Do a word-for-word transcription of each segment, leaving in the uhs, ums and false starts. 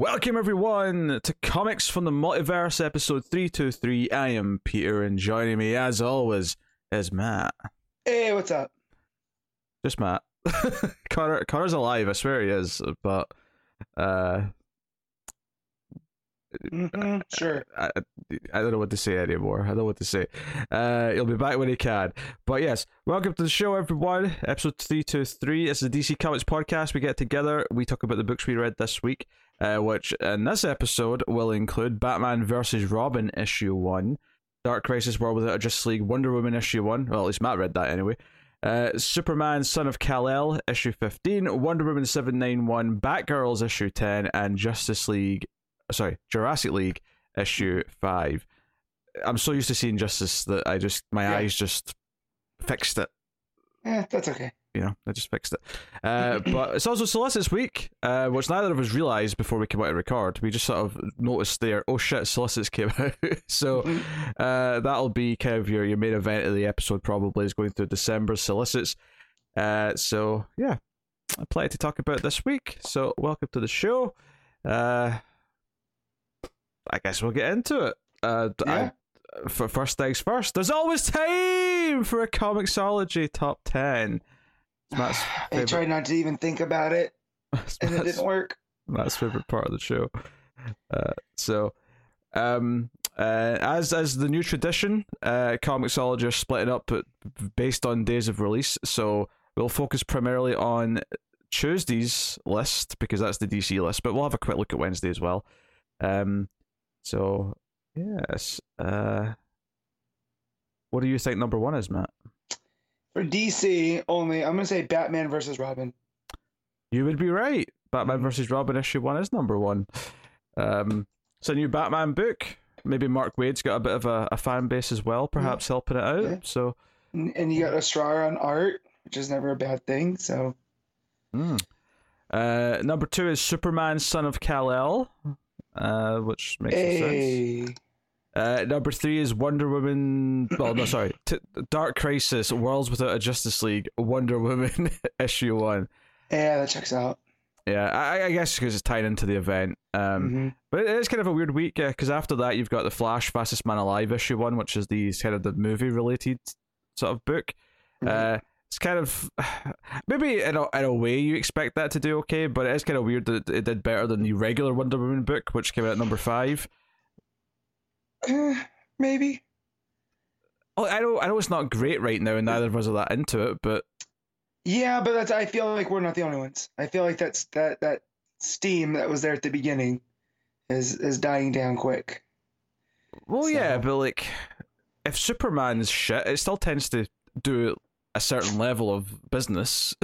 Welcome everyone to Comics from the Multiverse, episode three two three. I am Peter, and joining me as always is Matt. Hey, what's up? Just Matt. Connor, Connor's alive, I swear he is, but uh, mm-hmm, sure. I, I, I don't know what to say anymore. I don't know what to say. Uh, he'll be back when he can. But yes, welcome to the show, everyone. Episode three two three. It's the D C Comics podcast. We get together, we talk about the books we read this week. Uh, which in this episode will include Batman versus Robin issue one, Dark Crisis World Without a Justice League, Wonder Woman issue one, well at least Matt read that anyway, uh, Superman Son of Kal-El issue fifteen, Wonder Woman seven ninety-one, Batgirls issue ten, and Justice League, sorry, Jurassic League issue five. I'm so used to seeing Justice that I just, my yeah. eyes just fixed it. Yeah, that's okay. You know, I just fixed it. Uh, but it's also Celeste this week, uh, which neither of us realised before we came out to record. We just sort of noticed there, oh shit, Celeste came out. So uh, that'll be kind of your, your main event of the episode probably, is going through December's Celeste. Uh, so yeah, plenty to talk about this week. So welcome to the show. Uh, I guess we'll get into it. Uh, yeah. I, for first things first, there's always time for a Comixology Top ten. I tried not to even think about it, Matt's, and it didn't work. Matt's favorite part of the show. Uh, so, um, uh, as as the new tradition, uh, Comixology are splitting up based on days of release. So we'll focus primarily on Tuesday's list because that's the D C list. But we'll have a quick look at Wednesday as well. Um, so yes, uh, what do you think number one is, Matt? For D C only, I'm going to say Batman versus Robin. You would be right. Batman versus Robin issue one is number one. Um, it's a new Batman book. Maybe Mark Waid's got a bit of a, a fan base as well, perhaps yeah. helping it out. Yeah. So, and, and you got Asrar on art, which is never a bad thing. So, mm. uh, number two is Superman Son of Kal-El, uh, which makes hey. sense. Uh, number three is Wonder Woman. Well, no, sorry. T- Dark Crisis, Worlds Without a Justice League, Wonder Woman issue one. Yeah, that checks out. Yeah, I, I guess because it's tied into the event. Um, mm-hmm. But it is kind of a weird week because uh, after that you've got the Flash, Fastest Man Alive issue one, which is the kind of the movie-related sort of book. Mm-hmm. Uh, it's kind of maybe in a, in a way you expect that to do okay, but it is kind of weird that it did better than the regular Wonder Woman book, which came out at number five. Uh, maybe. Oh, I know. I know it's not great right now, and neither of us are that into it. But yeah, but that's. I feel like we're not the only ones. I feel like that's that that steam that was there at the beginning is is dying down quick. Well, so. yeah, but like, if Superman's shit, it still tends to do a certain level of business.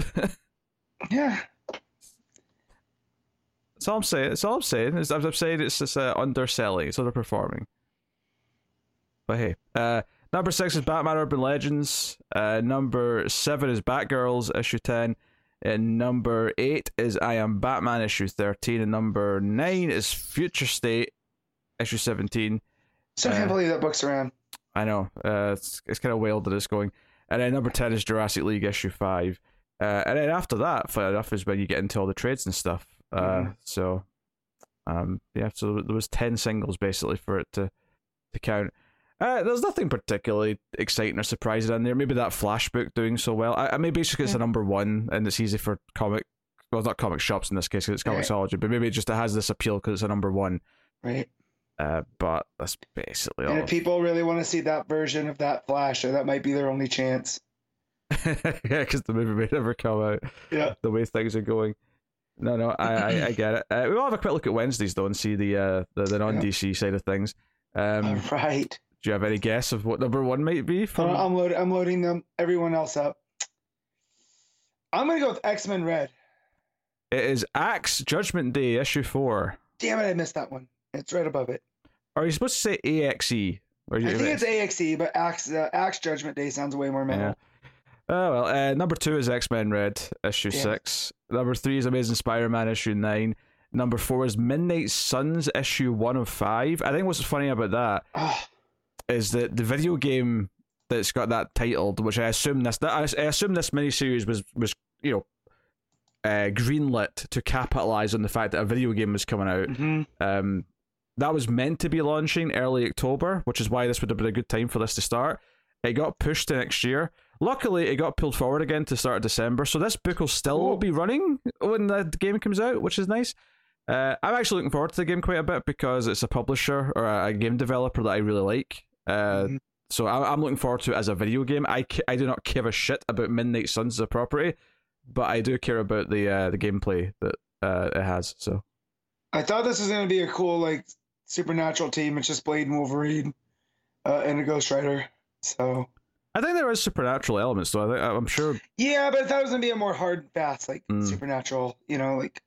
Yeah. That's all I'm saying. That's all I'm saying. It's, I'm saying it's just uh, underselling. It's underperforming. But hey, uh, number six is Batman Urban Legends. Uh, number seven is Batgirls issue ten. And number eight is I Am Batman issue thirteen. And number nine is Future State issue seventeen. So I can't uh, believe that book's around. I know. Uh, it's it's kind of wild that it's going. And then number ten is Jurassic League issue five. Uh, and then after that, fair enough, is when you get into all the trades and stuff. Uh, mm-hmm. So, um, yeah. So there was ten singles basically for it to to count. Uh, there's nothing particularly exciting or surprising in there. Maybe that Flash book doing so well. I, I mean, basically it's yeah. a number one, and it's easy for comic, well, not comic shops in this case, because it's Comixology, right. But maybe it just it has this appeal because it's a number one. Right. Uh, but that's basically and all. And if people really want to see that version of that Flash, so that might be their only chance. Yeah, because the movie may never come out. Yeah. The way things are going. No, no, I, I, I get it. Uh, we'll have a quick look at Wednesdays, though, and see the uh, the, the non-D C yeah. side of things. Um, all right. Do you have any guess of what number one might be? From... I'm loading. I'm loading them. Everyone else up. I'm gonna go with X-Men Red. It is Axe Judgment Day issue four. Damn it! I missed that one. It's right above it. Are you supposed to say A X E? Or you I think it? It's A X E, but Axe uh, Axe Judgment Day sounds way more metal. Yeah. Oh well. Uh, number two is X-Men Red issue Damn. six. Number three is Amazing Spider-Man issue nine. Number four is Midnight Suns issue one of five. I think what's funny about that. Oh. Is that the video game that's got that titled, which I assume this that I assume this miniseries was was you know uh, greenlit to capitalize on the fact that a video game was coming out. Mm-hmm. Um, that was meant to be launching early October, which is why this would have been a good time for this to start. It got pushed to next year. Luckily, it got pulled forward again to start of December, so this book will still cool. be running when the game comes out, which is nice. Uh, I'm actually looking forward to the game quite a bit because it's a publisher or a game developer that I really like. Uh, mm-hmm. So I'm looking forward to it as a video game. I, I do not give a shit about Midnight Suns as a property, but I do care about the uh, the gameplay that uh, it has. So I thought this was going to be a cool like supernatural team. It's just Blade and Wolverine uh, and a Ghost Rider. So I think there is supernatural elements, though. I think, I'm sure. Yeah, but I thought it was going to be a more hard path, like mm. supernatural, you know, like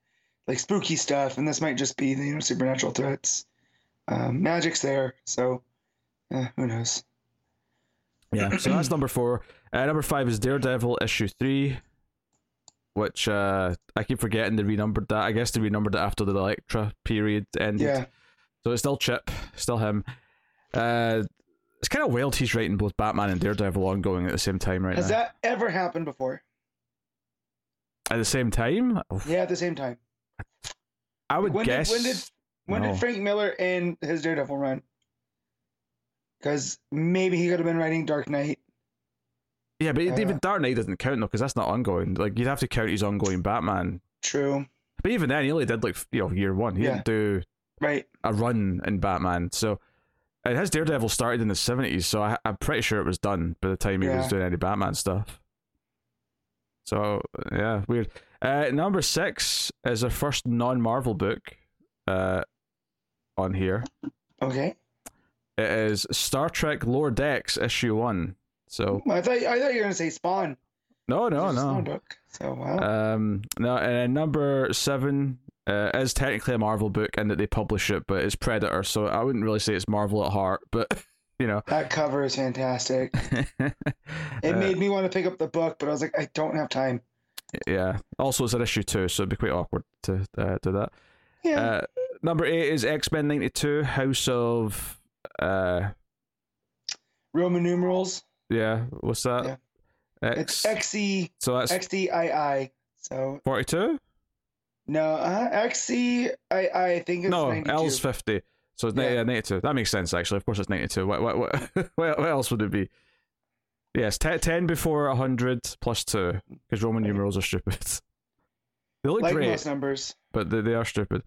like spooky stuff. And this might just be, you know, supernatural threats. Um, magic's there, so eh, who knows? Yeah, so that's number four. Uh, number five is Daredevil issue three, which uh, I keep forgetting they renumbered that. I guess they renumbered it after the Elektra period ended. Yeah. So it's still Chip, still him. Uh, it's kind of wild he's writing both Batman and Daredevil ongoing at the same time right now. Has that ever happened before? At the same time? Oof. Yeah, at the same time. I would when guess. Did, when did when no. did Frank Miller end his Daredevil run? Because maybe he could have been writing Dark Knight. Yeah, but uh, even Dark Knight doesn't count, though, because that's not ongoing. Like, you'd have to count his ongoing Batman. True. But even then, he only did, like, you know, year one. He yeah. didn't do right. a run in Batman. So, and his Daredevil started in the seventies, so I, I'm pretty sure it was done by the time he yeah. was doing any Batman stuff. So, yeah, weird. Uh, number six is our first non-Marvel book uh, on here. Okay. It is Star Trek Lower Decks issue one. So I thought I thought you were gonna say Spawn. No, no, no. Spawn book. So wow. Um, no, and number seven uh, is technically a Marvel book in that they publish it, but it's Predator, so I wouldn't really say it's Marvel at heart, but you know that cover is fantastic. It uh, made me want to pick up the book, but I was like, I don't have time. Yeah. Also, it's an issue two, so it'd be quite awkward to uh, do that. Yeah. Uh, number eight is X-Men ninety-two House of Uh, Roman numerals. Yeah, what's that? Yeah. X. It's X E. So that's X D I I. So forty-two. No, uh, X C I I. I think it's no. ninety-two. L's fifty. So it's yeah. ninety-two. That makes sense, actually. Of course, it's ninety-two. What what what? What else would it be? Yes, t- ten before hundred plus two, because Roman right. numerals are stupid. They look like great, most numbers, but they, they are stupid.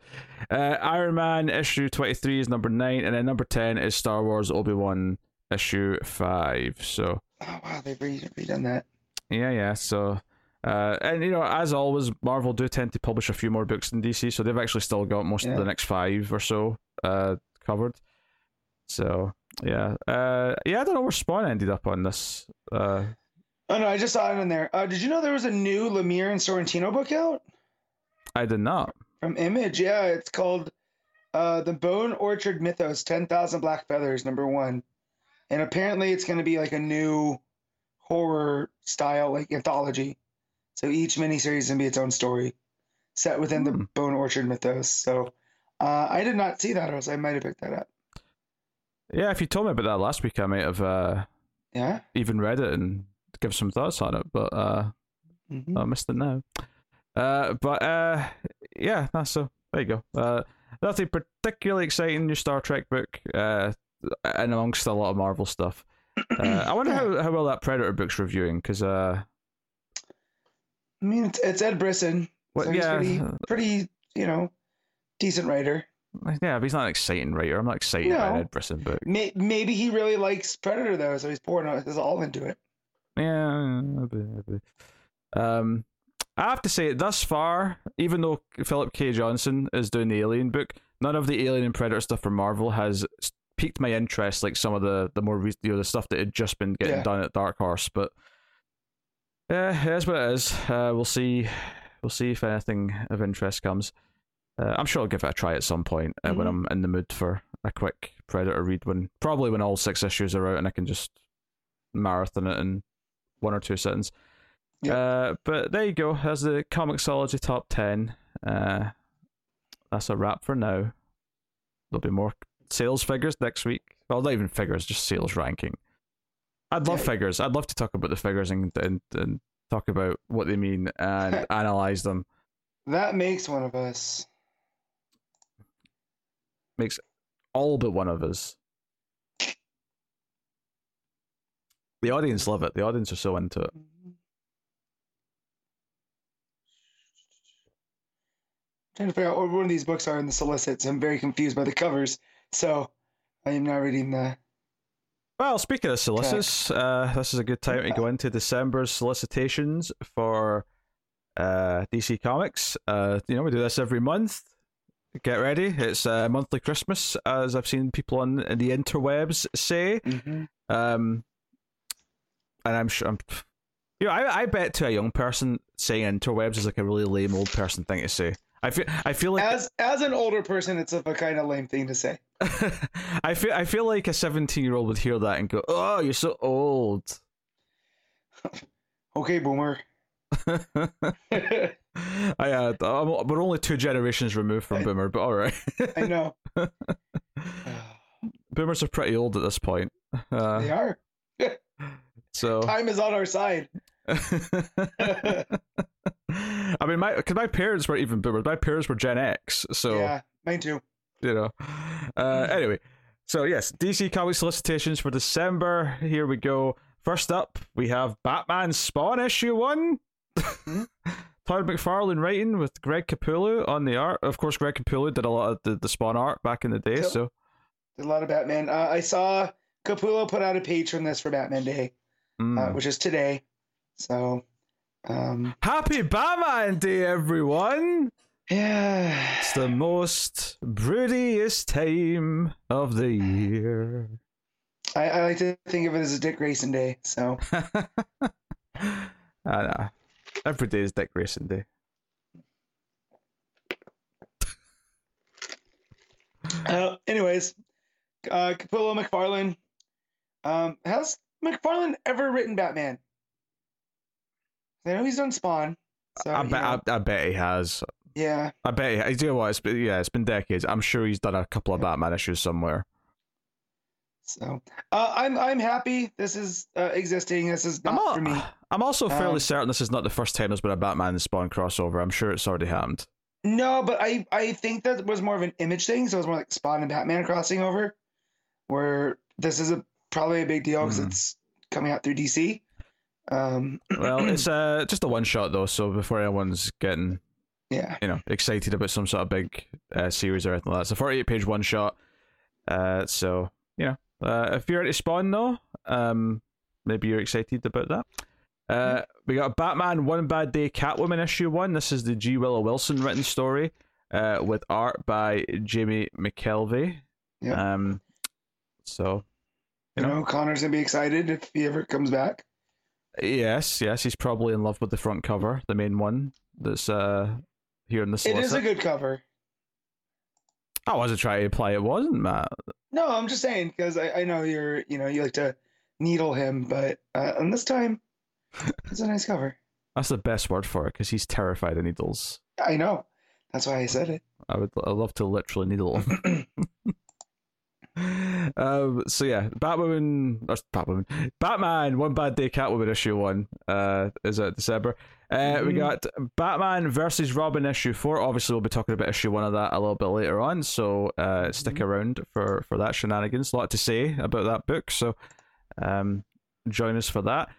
Uh, Iron Man issue twenty-three is number nine, and then number ten is Star Wars Obi-Wan issue five. So, oh wow, they've redone that. Yeah, yeah. So, uh, and you know, as always, Marvel do tend to publish a few more books than D C, so they've actually still got most yeah. of the next five or so uh, covered. So, yeah, uh, yeah. I don't know where Spawn ended up on this. Uh, oh no, I just saw it in there. Uh, did you know there was a new Lemire and Sorrentino book out? I did not. From Image, yeah. It's called uh, The Bone Orchard Mythos, ten thousand Black Feathers, number one. And apparently it's going to be like a new horror style, like anthology. So each miniseries is going to be its own story set within mm. the Bone Orchard Mythos. So uh, I did not see that, or else I might have picked that up. Yeah, if you told me about that last week, I might have uh, yeah? even read it and give some thoughts on it, but uh, mm-hmm. I missed it now. Uh, but uh, yeah, so there you go. Uh, nothing particularly exciting new Star Trek book, uh, and amongst a lot of Marvel stuff. Uh, I wonder how, how well that Predator book's reviewing, because uh, I mean it's, it's Ed Brisson, what, so he's yeah, pretty, pretty, you know, decent writer. Yeah, but he's not an exciting writer. I'm not excited no. about an Ed Brisson book. May- maybe he really likes Predator though, so he's pouring his all into it. Yeah, maybe, maybe. um. I have to say, thus far, even though Philip K. Johnson is doing the Alien book, none of the Alien and Predator stuff from Marvel has piqued my interest, like some of the, the more recent, you know, the stuff that had just been getting yeah. done at Dark Horse. But yeah, it is what it is. Uh, we'll see. We'll see if anything of interest comes. Uh, I'm sure I'll give it a try at some point uh, mm-hmm. when I'm in the mood for a quick Predator read. When probably when all six issues are out, and I can just marathon it in one or two sittings. Yep. Uh, but there you go. That's the Comixology top ten. Uh, that's a wrap for now. There'll be more sales figures next week. Well, not even figures, just sales ranking. I'd love yeah. figures. I'd love to talk about the figures and and, and talk about what they mean and analyze them. That makes one of us. Makes all but one of us. The audience love it. The audience are so into it. I'm trying to figure out what one of these books are in the solicits. I'm very confused by the covers, so I am not reading the... Well, speaking of solicits, uh, this is a good time to go into December's solicitations for uh, D C Comics. Uh, you know, we do this every month. Get ready. It's a monthly Christmas, as I've seen people on the interwebs say. Mm-hmm. Um... And I'm sure, I'm, you know, I I bet to a young person saying interwebs is like a really lame old person thing to say. I feel I feel like as as an older person, it's a kind of lame thing to say. I feel I feel like a seventeen year old would hear that and go, "Oh, you're so old." Okay, boomer. I uh, I'm, we're only two generations removed from I, boomer, but all right. I know. Boomers are pretty old at this point. Uh, they are. So time is on our side. I mean, my because my parents weren't even boomers. My parents were Gen X. So yeah, mine too. You know. Uh, anyway, so yes, D C Comics solicitations for December. Here we go. First up, we have Batman Spawn issue one. Todd McFarlane writing with Greg Capullo on the art. Of course, Greg Capullo did a lot of the, the Spawn art back in the day. So, so. did a lot of Batman. Uh, I saw Capullo put out a page from this for Batman Day. Mm. Uh, which is today, so um, happy Batman Day, everyone! Yeah, it's the most broodiest time of the year. I, I like to think of it as a Dick Grayson Day. So, I know. Every day is Dick Grayson Day. Uh, anyways, uh, Capullo McFarlane um, has. McFarlane ever written Batman? I know he's done Spawn. So, I, bet, I, I bet he has. Yeah. I bet he. Do you know what? It's been, yeah, it's been decades. I'm sure he's done a couple of Batman issues somewhere. So uh, I'm I'm happy this is uh, existing. This is not I'm all, for me. I'm also fairly um, certain this is not the first time there's been a Batman and Spawn crossover. I'm sure it's already happened. No, but I, I think that was more of an image thing. So it was more like Spawn and Batman crossing over, where this is a. Probably a big deal because mm. it's coming out through D C. Um, well, it's uh, just a one shot though, so before anyone's getting, yeah, you know, excited about some sort of big uh, series or anything like that, it's a forty-eight page one shot. Uh, so you know, uh, if you're into Spawn though, um, maybe you're excited about that. Uh, mm. We got Batman One Bad Day Catwoman issue one. This is the G. Willow Wilson written story, uh, with art by Jamie McKelvey. Yep. Um, so. You know, you know, Connor's going to be excited if he ever comes back. Yes, yes, he's probably in love with the front cover, the main one that's uh, here in the solicit. It is a good cover. I wasn't trying to imply it wasn't, Matt. No, I'm just saying, because I, I know you're, you know, you like to needle him, but uh, and this time, it's a nice cover. That's the best word for it, because he's terrified of needles. I know. That's why I said it. I would I love to literally needle him. Um, so yeah, Batwoman, or Batwoman, Batman One Bad Day Catwoman issue one uh, is out December. Uh, mm-hmm. We got Batman versus Robin issue four. Obviously, we'll be talking about issue one of that a little bit later on. So uh, mm-hmm. stick around for for that shenanigans. A lot to say about that book. So um, join us for that.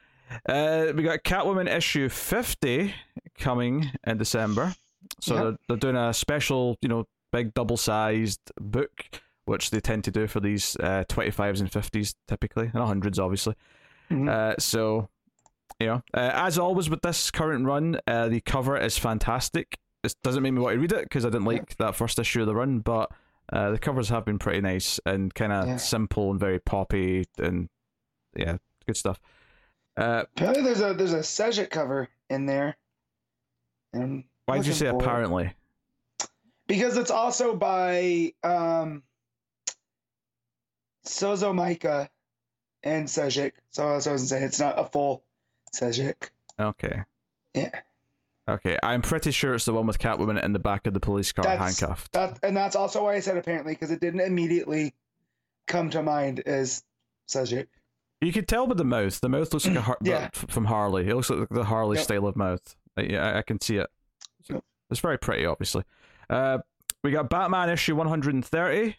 Uh, we got Catwoman issue fifty coming in December. So yep. they're, they're doing a special, you know, big double sized book, which they tend to do for these uh, twenty-fives and fifties typically, and hundreds obviously. Mm-hmm. Uh, so, you know, uh, as always with this current run, uh, the cover is fantastic. It doesn't make me want to read it because I didn't like that first issue of the run, but uh, the covers have been pretty nice and kind of yeah. simple and very poppy and yeah, good stuff. Uh, apparently there's a there's a Sajik cover in there. And why did you say forward. Apparently? Because it's also by... Um... Sozo Micah and Sajik. So I was saying it's not a full Sajik. Okay. Yeah. Okay. I'm pretty sure it's the one with Catwoman in the back of the police car that's, handcuffed. That, and that's also why I said apparently, because it didn't immediately come to mind as Sajik. You could tell by the mouth. The mouth looks like a har- yeah. from Harley. It looks like the Harley yep. style of mouth. Yeah, I, I can see it. Yep. It's very pretty, obviously. Uh, we got Batman issue one hundred thirty,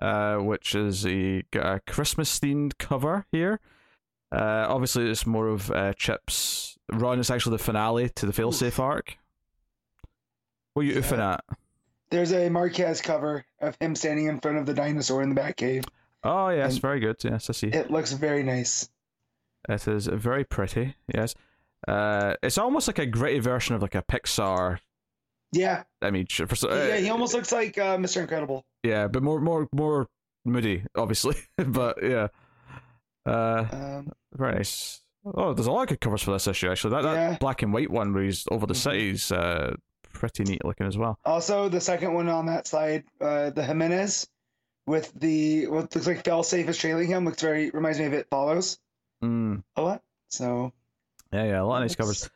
uh, which is a, got a Christmas-themed cover here. Uh, obviously, it's more of uh, Chip's run. It's actually the finale to the Failsafe arc. What are you yeah. oofing at? There's a Marquez cover of him standing in front of the dinosaur in the Batcave. Oh, yes, and very good. Yes, I see. It looks very nice. It is very pretty, yes. Uh, it's almost like a gritty version of like a Pixar yeah image. For, uh, yeah, he almost looks like uh, Mister Incredible. Yeah, but more more, more moody, obviously. But, yeah. Uh, um, very nice. Oh, there's a lot of good covers for this issue, actually. That, that yeah. black and white one where he's over the mm-hmm. cities, uh, pretty neat looking as well. Also, the second one on that side, uh, the Jimenez with the what looks like Failsafe is trailing him, looks very reminds me of It Follows mm. a lot. So yeah, yeah, a lot of nice covers.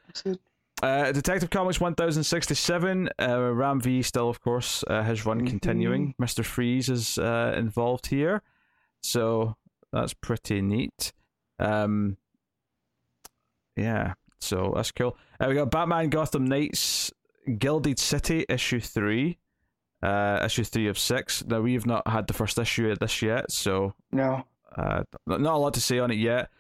Uh, Detective Comics one thousand sixty-seven, uh, Ram V still, of course, uh, his run mm-hmm. continuing. Mister Freeze is uh, involved here, so that's pretty neat. Um, yeah, so that's cool. Uh, we got Batman Gotham Knights Gilded City issue three, uh, issue three of six. Now we have not had the first issue of this yet, so no, uh, not, not a lot to say on it yet.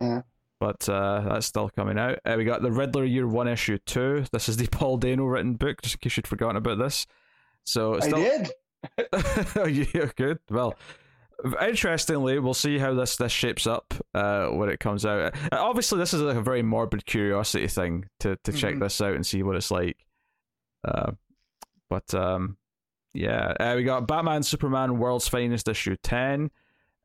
Yeah. But uh, that's still coming out. Uh, we got the Riddler Year One issue two. This is the Paul Dano written book, just in case you'd forgotten about this. So it's still... I did. Oh, yeah, good. Well, interestingly, we'll see how this this shapes up uh, when it comes out. Uh, obviously, this is like a very morbid curiosity thing to to mm-hmm. check this out and see what it's like. Uh, but um, yeah, uh, we got Batman Superman World's Finest issue ten.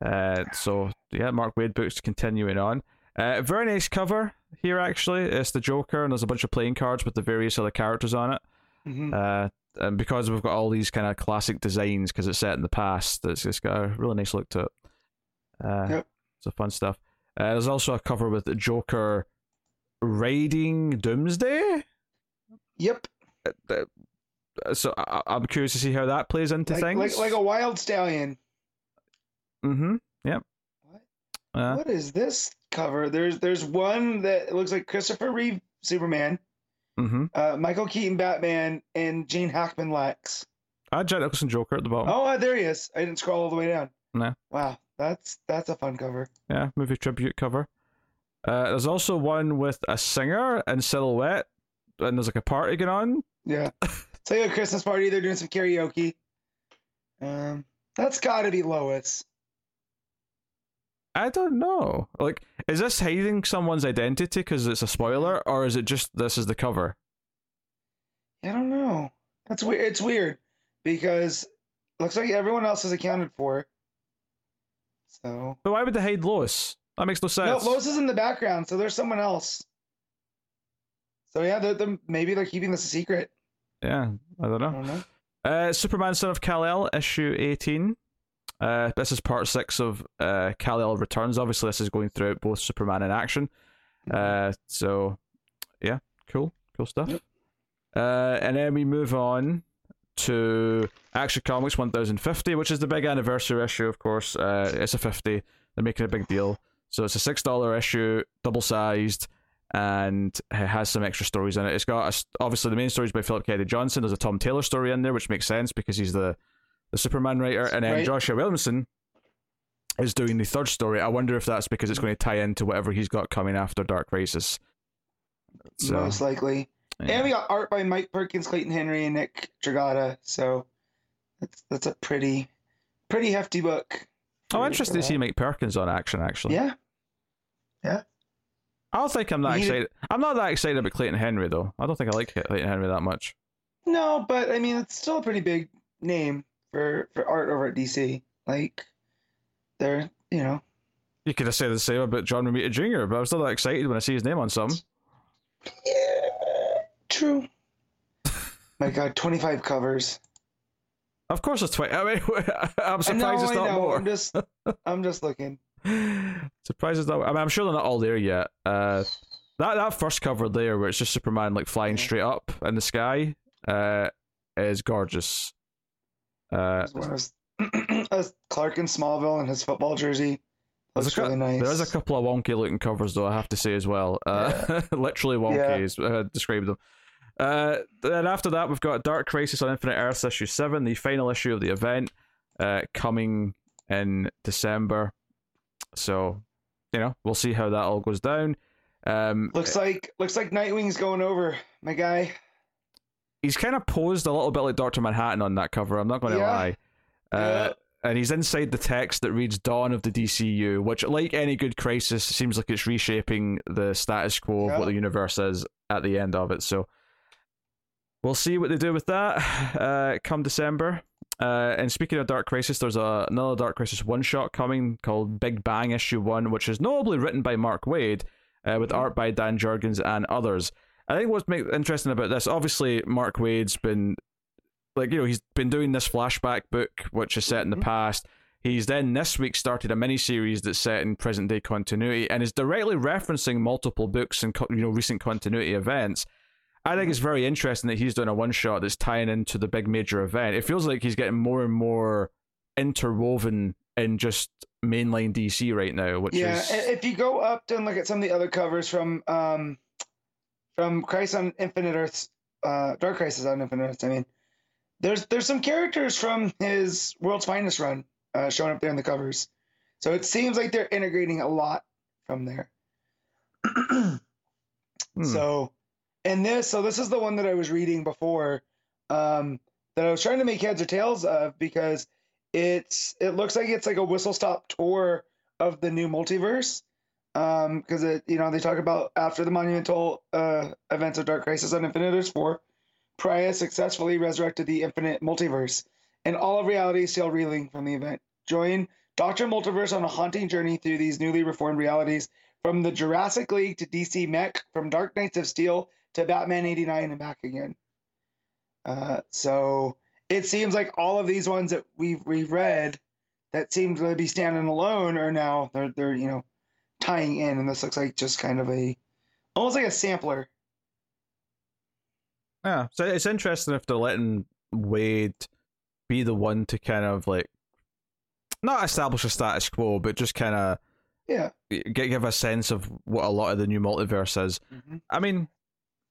Uh, so yeah, Mark Waid books continuing on. Uh, very nice cover here, actually. It's the Joker, and there's a bunch of playing cards with the various other characters on it. Mm-hmm. Uh, and because we've got all these kind of classic designs, because it's set in the past, it's, it's got a really nice look to it. Uh, yep. It's a fun stuff. Uh, there's also a cover with the Joker raiding Doomsday. Yep. Uh, so I, I'm curious to see how that plays into like, things. Like, like a wild stallion. Mm-hmm. Yep. What? Uh, what is this cover? There's there's one that looks like Christopher Reeve Superman, mm-hmm. uh, Michael Keaton Batman, and Gene Hackman Lex. I had Jack Nicholson Joker at the bottom. Oh, uh, there he is. I didn't scroll all the way down. No. Wow, that's that's a fun cover. Yeah, movie tribute cover. Uh, there's also one with a singer in silhouette, and there's like a party going on. Yeah, it's like a Christmas party. They're doing some karaoke. Um, that's got to be Lois. I don't know. Like, is this hiding someone's identity because it's a spoiler, or is it just this is the cover? I don't know. That's weird. It's weird because it looks like everyone else is accounted for. So. But why would they hide Lois? That makes no sense. No, Lois is in the background, so there's someone else. So yeah, they're, they're, maybe they're keeping this a secret. Yeah, I don't know. I don't know. Uh, Superman Son of Kal-El issue eighteen. Uh, this is part six of uh, Kal-El Returns. Obviously, this is going throughout both Superman and Action. Uh, so, yeah, cool, cool stuff. Yep. Uh, and then we move on to Action Comics one thousand fifty, which is the big anniversary issue, of course. Uh, it's a fifty. They're making a big deal. So it's a six dollars issue, double-sized, and it has some extra stories in it. It's got a, obviously the main stories by Philip Kennedy Johnson. There's a Tom Taylor story in there, which makes sense because he's the, the Superman writer, and then right. Joshua Williamson is doing the third story. I wonder if that's because it's going to tie into whatever he's got coming after Dark Crisis. So, most likely. Yeah. And we got art by Mike Perkins, Clayton Henry, and Nick Dragotta. So that's that's a pretty pretty hefty book. I'm oh, interested to see Mike Perkins on Action, actually. Yeah. Yeah. I don't think I'm that he excited. Did. I'm not that excited about Clayton Henry, though. I don't think I like Clayton Henry that much. No, but I mean, it's still a pretty big name for for art over at D C. Like, they're, you know. You could have said the same about John Romita Junior, but I was still that excited when I see his name on something. Yeah, true. My God, twenty-five covers. Of course it's twenty. I mean, I'm surprised no, it's not more. I'm just, I'm just looking. Surprises that I mean, I'm sure they're not all there yet. Uh, that that first cover there, where it's just Superman like flying straight up in the sky, uh, is gorgeous. Uh, was, Clark in Smallville in his football jersey. That's really nice. There's a couple of wonky looking covers, though, I have to say as well. Uh, yeah. Literally wonky yeah. is how I described them. Uh, and after that, we've got Dark Crisis on Infinite Earths issue seven, the final issue of the event, uh, coming in December. So, you know, we'll see how that all goes down. Um, looks like looks like Nightwing's going over, my guy. He's kind of posed a little bit like Doctor Manhattan on that cover, I'm not going to yeah. lie. Uh, yeah. And he's inside the text that reads Dawn of the D C U, which, like any good crisis, seems like it's reshaping the status quo yeah. of what the universe is at the end of it. So we'll see what they do with that uh, come December. Uh, and speaking of Dark Crisis, there's a, another Dark Crisis one-shot coming called Big Bang Issue one, which is notably written by Mark Waid, uh, with art by Dan Jurgens and others. I think what's make- interesting about this, obviously Mark Waid's been, like, you know, he's been doing this flashback book, which is set in the mm-hmm. past. He's then this week started a miniseries that's set in present-day continuity and is directly referencing multiple books and, you know, recent continuity events. I think it's very interesting that he's doing a one-shot that's tying into the big major event. It feels like he's getting more and more interwoven in just mainline D C right now, which yeah, is... Yeah, if you go up and look at some of the other covers from um, from Crisis on Infinite Earths, uh, Dark Crisis on Infinite Earths, I mean, there's there's some characters from his World's Finest run uh, showing up there in the covers. So it seems like they're integrating a lot from there. hmm. So... And this, so this is the one that I was reading before, um, that I was trying to make heads or tails of, because it's it looks like it's like a whistle stop tour of the new multiverse, um, because it you know they talk about after the monumental uh, events of Dark Crisis on Infinite Earths four, Priya successfully resurrected the infinite multiverse, and all of reality is still reeling from the event. Join Doctor Multiverse on a haunting journey through these newly reformed realities, from the Jurassic League to D C Mech, from Dark Knights of Steel to Batman eighty-nine and back again. Uh, so it seems like all of these ones that we've we've read that seem to be standing alone are now they're they're you know tying in, and this looks like just kind of a almost like a sampler. Yeah, so it's interesting if they're letting Wade be the one to kind of like not establish a status quo, but just kind of yeah give a sense of what a lot of the new multiverse is. Mm-hmm. I mean.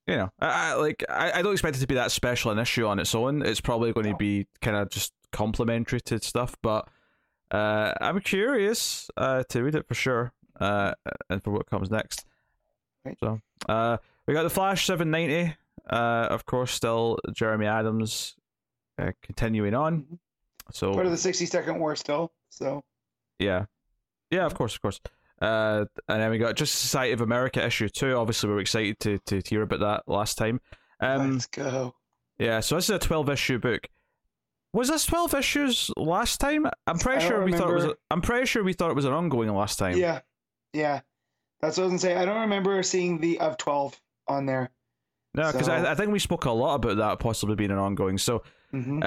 You know, I, I like I, I don't expect it to be that special an issue on its own. It's probably going to be kind of just complementary to stuff, but uh, I'm curious uh, to read it for sure uh, and for what comes next. Right. So uh, we got the Flash seven ninety, uh, of course, still Jeremy Adams uh, continuing on. So part of the sixty-second War still. So yeah, yeah, of course, of course. Uh, and then we got Just Society of America issue two. Obviously, we were excited to, to hear about that last time. Um, Let's go. Yeah, so this is a twelve-issue book. Was this twelve issues last time? I'm pretty sure we remember. thought it was. A, I'm pretty sure we thought it was an ongoing last time. Yeah, yeah. That's what I was gonna say. I don't remember seeing the of twelve on there. No, because so. I, I think we spoke a lot about that possibly being an ongoing. So. Mm-hmm.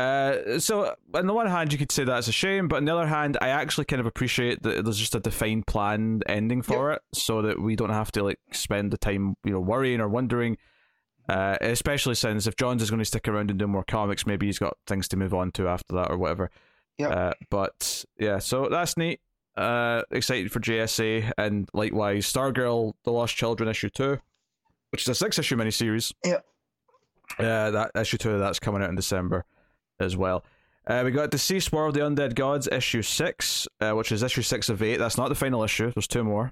Uh, so on the one hand you could say that's a shame, but on the other hand I actually kind of appreciate that there's just a defined planned ending for yep. it, so that we don't have to like spend the time you know worrying or wondering, uh, especially since if Johns is going to stick around and do more comics, maybe he's got things to move on to after that or whatever. Yeah. Uh, but yeah, so that's neat. Uh, excited for J S A, and likewise Stargirl The Lost Children issue two, which is a six issue miniseries. Yeah. Uh, that issue two that's coming out in December as well. Uh, we got Deceased War of the Undead Gods issue six, uh, which is issue six of eight. That's not the final issue. There's two more,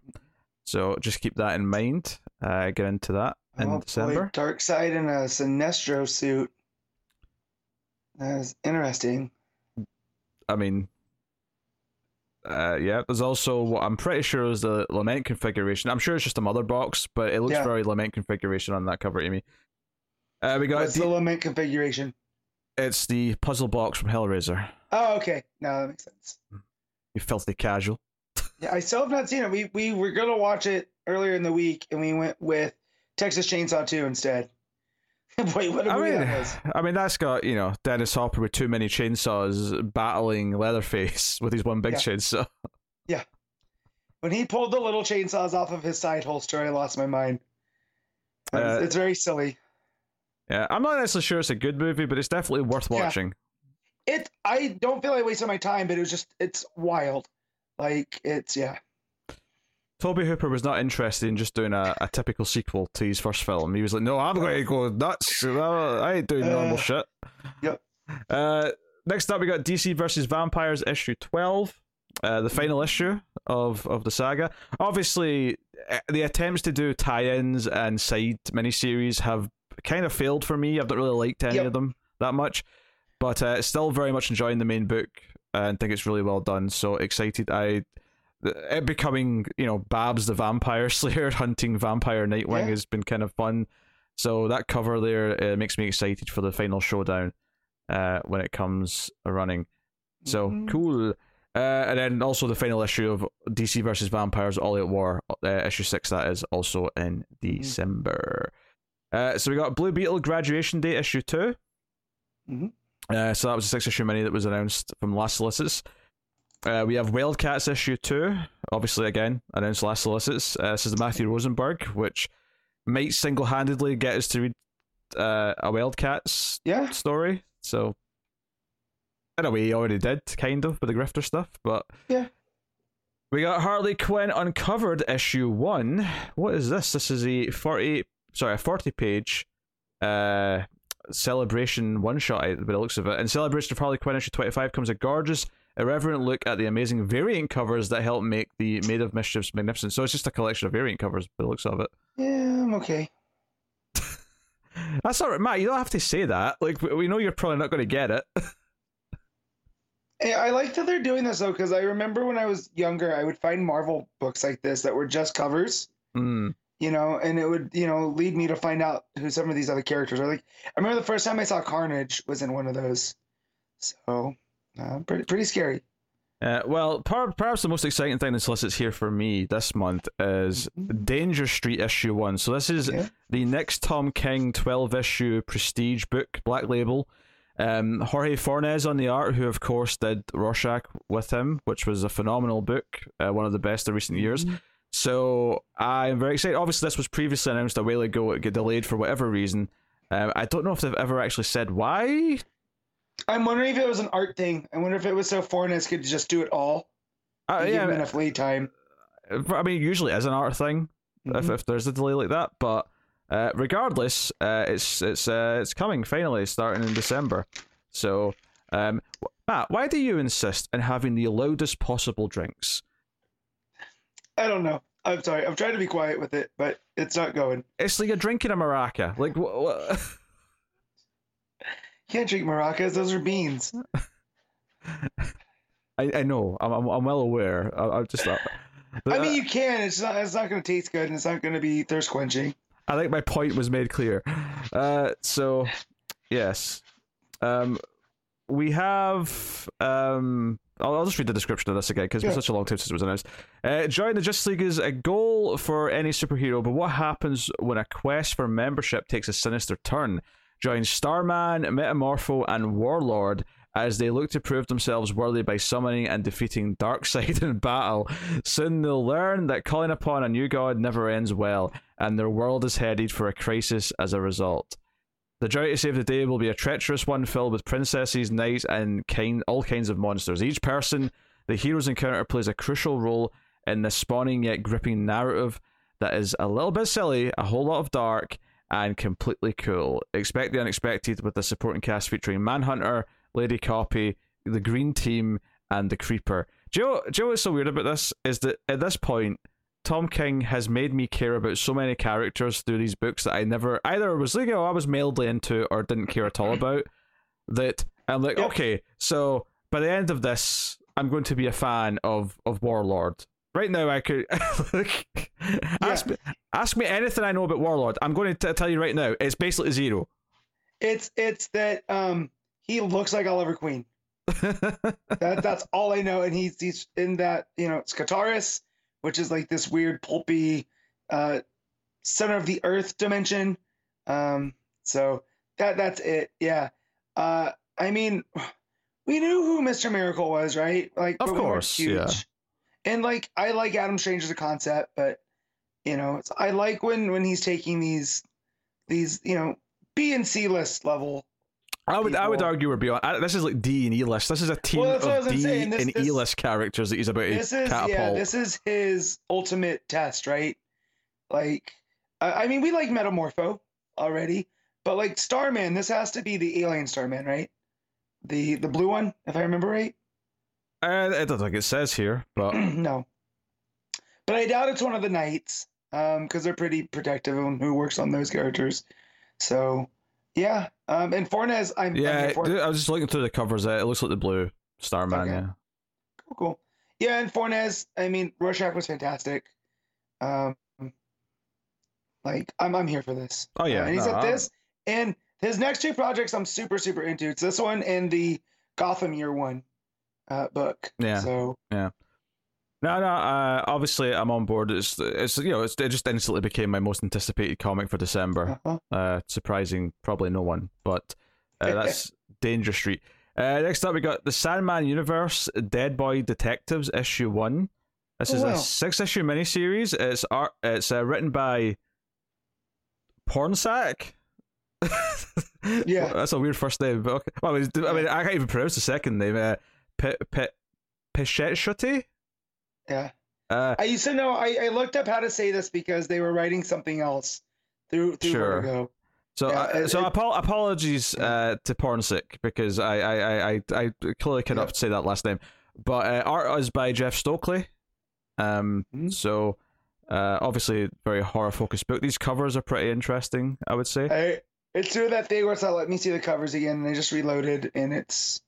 so just keep that in mind. Uh, get into that in oh, December. Boy, Darkseid in a Sinestro suit. That's interesting. I mean, uh, yeah. There's also what I'm pretty sure is the Lament configuration. I'm sure it's just a mother box, but it looks yeah. very Lament configuration on that cover to me. Uh, we got What's de- the Lament configuration? It's the puzzle box from Hellraiser. Oh, okay. No, that makes sense. You filthy casual. Yeah, I still have not seen it. We we were going to watch it earlier in the week, and we went with Texas Chainsaw two instead. Wait, what a movie mean, that was. I mean, that's got, you know, Dennis Hopper with too many chainsaws battling Leatherface with his one big yeah. chainsaw. Yeah. When he pulled the little chainsaws off of his side holster, I lost my mind. Uh, it's very silly. Yeah, I'm not necessarily sure it's a good movie, but it's definitely worth watching. Yeah. It, I don't feel I wasted my time, but it was just, it's wild. Like, it's, yeah. Toby Hooper was not interested in just doing a, a typical sequel to his first film. He was like, no, I'm going to go nuts. I ain't doing normal uh, shit. Yep. Uh, next up, we got D C versus Vampires issue twelve, uh, the final issue of, of the saga. Obviously, the attempts to do tie-ins and side miniseries have kind of failed for me. I've not really liked any yep. of them that much, but uh, still very much enjoying the main book and think it's really well done. So excited. I... It becoming, you know, Babs the Vampire Slayer hunting Vampire Nightwing yeah. has been kind of fun. So that cover there uh, makes me excited for the final showdown uh, when it comes running. So mm-hmm. cool. Uh, and then also the final issue of D C versus Vampires All Out War, uh, issue six, that is also in December. Mm-hmm. Uh, so we got Blue Beetle Graduation Day issue two. Mm-hmm. Uh, so that was a six issue mini that was announced from last solicits. Uh, we have Wildcats issue two, obviously again announced last solicits. Uh, this is the Matthew Rosenberg, which might single-handedly get us to read uh, a Wildcats yeah. story. So in a way, he already did kind of with the Grifter stuff, but yeah. We got Harley Quinn Uncovered issue one. What is this? This is a forty, sorry, a forty-page uh, celebration one-shot by the looks of it. In celebration of Harley Quinn issue twenty-five comes a gorgeous, irreverent look at the amazing variant covers that help make the Maid of Mischiefs magnificent. So it's just a collection of variant covers by the looks of it. Yeah, I'm okay. That's all right, Matt. You don't have to say that. Like, we know you're probably not going to get it. Hey, I like that they're doing this, though, because I remember when I was younger, I would find Marvel books like this that were just covers. Mm. You know, and it would, you know, lead me to find out who some of these other characters are. Like, I remember the first time I saw Carnage was in one of those. So... Uh, pretty pretty scary. Uh, well, per- perhaps the most exciting thing that's solicits here for me this month is mm-hmm. Danger Street issue one. So this is yeah. the next Tom King twelve issue prestige book, Black Label. Um, Jorge Fornes on the art, who of course did Rorschach with him, which was a phenomenal book, uh, one of the best of recent years. Mm-hmm. So I'm very excited. Obviously, this was previously announced a while ago. It got delayed for whatever reason. Uh, I don't know if they've ever actually said why. I'm wondering if it was an art thing. I wonder if it was so Fornes could just do it all. Uh, yeah, enough lead time. I mean, usually it is an art thing mm-hmm. if, if there's a delay like that. But uh, regardless, uh, it's it's uh, it's coming finally, starting in December. So, um, Matt, why do you insist on having the loudest possible drinks? I don't know. I'm sorry. I'm trying to be quiet with it, but it's not going. It's like you're drinking a maraca. Like what? what? Can't drink maracas, those are beans. I, I know, I'm, I'm I'm well aware. I, I'm just. Uh, I mean, you can. It's not. It's not going to taste good, and it's not going to be thirst quenching. I think my point was made clear. Uh, so, yes, um, we have. Um, I'll, I'll just read the description of this again because yeah. it's such a long time since it was announced. Uh, join the Justice League is a goal for any superhero, but what happens when a quest for membership takes a sinister turn? Join Starman, Metamorpho, and Warlord as they look to prove themselves worthy by summoning and defeating Darkseid in battle. Soon they'll learn that calling upon a new god never ends well, and their world is headed for a crisis as a result. The journey to save the day will be a treacherous one filled with princesses, knights, and kind, all kinds of monsters. Each person the heroes encounter plays a crucial role in the spawning yet gripping narrative that is a little bit silly, a whole lot of dark, and completely cool. Expect the unexpected with a supporting cast featuring Manhunter, Lady Copy, the Green Team, and the Creeper. Do you know, do you know what's so weird about this? Is that at this point, Tom King has made me care about so many characters through these books that I never either was like, oh, I was mildly into or didn't care at all about. That I'm like, yep. okay, so by the end of this, I'm going to be a fan of, of Warlord. Right now, I could like, yeah. ask, me, ask me anything I know about Warlord. I'm going to t- tell you right now, it's basically zero. It's it's that um, he looks like Oliver Queen. that that's all I know, and he's he's in that, you know, Skitaris, which is like this weird pulpy uh, center of the earth dimension. Um, so that that's it. Yeah, uh, I mean, we knew who Mister Miracle was, right? Like, of course, we yeah. And, like, I like Adam Strange as a concept, but, you know, it's, I like when, when he's taking these, these you know, B and C list level I would, people. I would argue we're beyond. I, this is like D and E list. This is a team well, of D saying. This, and E list characters that he's about this to is, catapult. Yeah, this is his ultimate test, right? Like, I, I mean, we like Metamorpho already, but like Starman, this has to be the alien Starman, right? The the blue one, if I remember right. Uh, I don't think it says here, but no. But I doubt it's one of the knights, um, because they're pretty protective on who works on those characters. So. Yeah, um, and Fornes, I'm yeah. I'm Fornes. I was just looking through the covers. It looks like the blue Starman. Okay. Yeah, cool, cool. Yeah, and Fornes. I mean, Rorschach was fantastic. Um, like I'm, I'm here for this. Oh yeah, uh, and he's no, at this, and his next two projects I'm super, super into. It's this one and the Gotham Year One uh, book. Yeah. So yeah. No, no. Uh, obviously, I'm on board. It's, it's, you know, it's, it just instantly became my most anticipated comic for December. Uh-huh. Uh, surprising, probably no one, but uh, that's Danger Street. Uh, next up, we got the Sandman Universe, Dead Boy Detectives Issue One. This oh, is wow. a six-issue miniseries. It's art. It's uh, written by Pornsack. Yeah, that's a weird first name. But okay. Well, I mean, I mean, I can't even pronounce the second name. Uh, P- P- Pichetshuti? Yeah, uh, I used to know. I, I looked up how to say this because they were writing something else through through sure. ago. So, yeah, uh, it, so it, apo- apologies yeah. uh, to Pornsick because I I, I, I clearly cannot yeah. say that last name. But uh, art is by Jeff Stokely. Um, mm-hmm. so uh, obviously very horror focused book. These covers are pretty interesting, I would say. I, it's through that thing where it's like, let me see the covers again, and they just reloaded, and it's.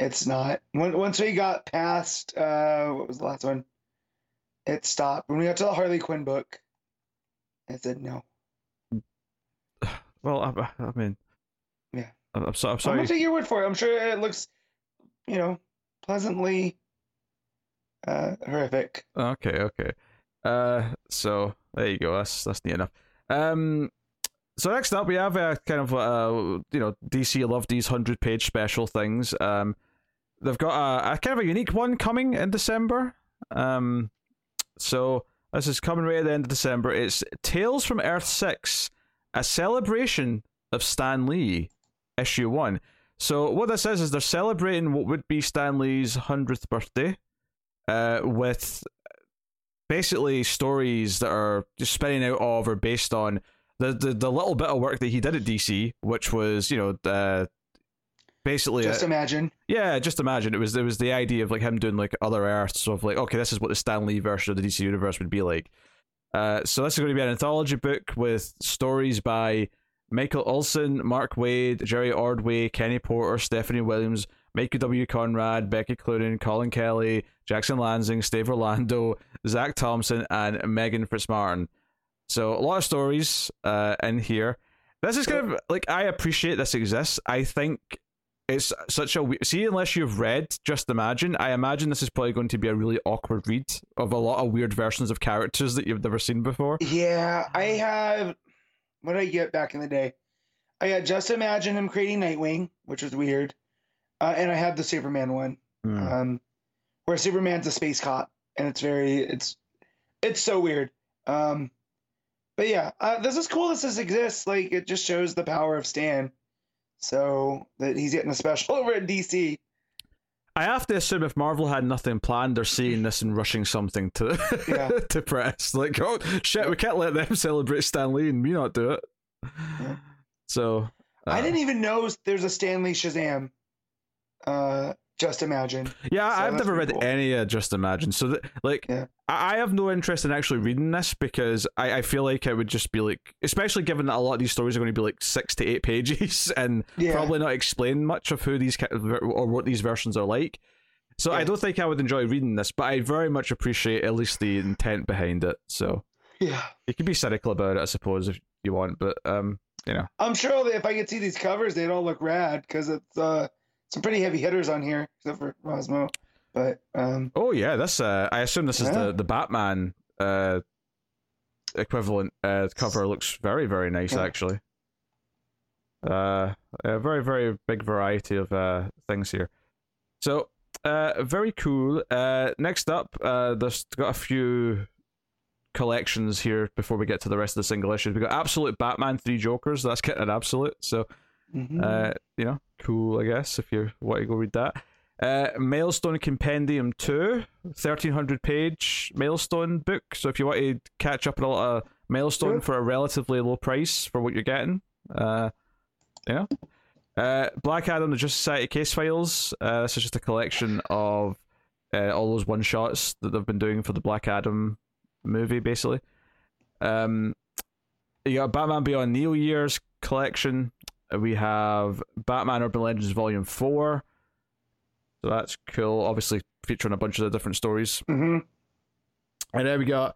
It's not. Once we got past, uh, what was the last one? It stopped. When we got to the Harley Quinn book, it said no. Well, I, I mean, yeah. I'm, I'm, so, I'm sorry. I'm going to take your word for it. I'm sure it looks, you know, pleasantly uh, horrific. Okay, okay. Uh, so there you go. That's that's neat enough. Um. So next up, we have a kind of, uh, you know, D C love these one hundred page special things. Um, they've got a, a kind of a unique one coming in December. Um, so this is coming right at the end of December. It's Tales from Earth six, a celebration of Stan Lee, issue one. So what this is, is they're celebrating what would be Stan Lee's one hundredth birthday uh, with basically stories that are just spinning out of or based on The, the the little bit of work that he did at D C, which was, you know, uh, basically just a, imagine. Yeah, just imagine. It was there was the idea of like him doing like other Earths of like, okay, this is what the Stan Lee version of the D C universe would be like. Uh, so this is going to be an anthology book with stories by Michael Olsen, Mark Waid, Jerry Ordway, Kenny Porter, Stephanie Williams, Michael W. Conrad, Becca Cloonan, Colin Kelly, Jackson Lansing, Steve Orlando, Zach Thompson, and Megan Fitzmartin. So a lot of stories uh, in here. This is kind of like, I appreciate this exists. I think it's such a we- see unless you've read Just Imagine. I imagine this is probably going to be a really awkward read of a lot of weird versions of characters that you've never seen before. Yeah, I have. What did I get back in the day? I had Just Imagine him creating Nightwing, which was weird, uh, and I had the Superman one, mm. um, where Superman's a space cop, and it's very it's it's so weird. Um, But yeah, uh, this is cool. This is exists. Like, it just shows the power of Stan. So that he's getting a special over at D C. I have to assume if Marvel had nothing planned, they're seeing this and rushing something to yeah. to press. Like, oh shit, we can't let them celebrate Stan Lee and me not do it. Yeah. So uh, I didn't even know there's a Stan Lee Shazam. Uh, Just Imagine. Yeah, so I've never read cool. any uh, Just Imagine. So, th- like, yeah. I-, I have no interest in actually reading this because I-, I feel like it would just be like, especially given that a lot of these stories are going to be like six to eight pages and yeah. probably not explain much of who these ca- or what these versions are like. So, yeah. I don't think I would enjoy reading this, but I very much appreciate at least the intent behind it. So, yeah, you could be cynical about it, I suppose, if you want. But, um, you know, I'm sure that if I could see these covers, they'd all look rad because it's uh. some pretty heavy hitters on here, except for Rosmo. But um, oh yeah, that's uh, I assume this yeah. is the the Batman uh, equivalent uh, cover. Looks very very nice yeah. actually. Uh, a very very big variety of uh, things here. So uh, very cool. Uh, next up, uh, there's got a few collections here before we get to the rest of the single issues. We got Absolute Batman Three Jokers. That's getting an absolute. So. Mm-hmm. Uh, you know, cool, I guess, if you want to go read that. Uh, Milestone Compendium two, thirteen hundred page Milestone book. So if you want to catch up on a lot of Milestone sure. for a relatively low price for what you're getting, uh, yeah. Uh, Black Adam, the Justice Society Case Files. Uh, this is just a collection of uh, all those one shots that they've been doing for the Black Adam movie, basically. Um, you got Batman Beyond Neo Years collection. We have Batman Urban Legends Volume four. So that's cool. Obviously featuring a bunch of the different stories. Mm-hmm. And then we got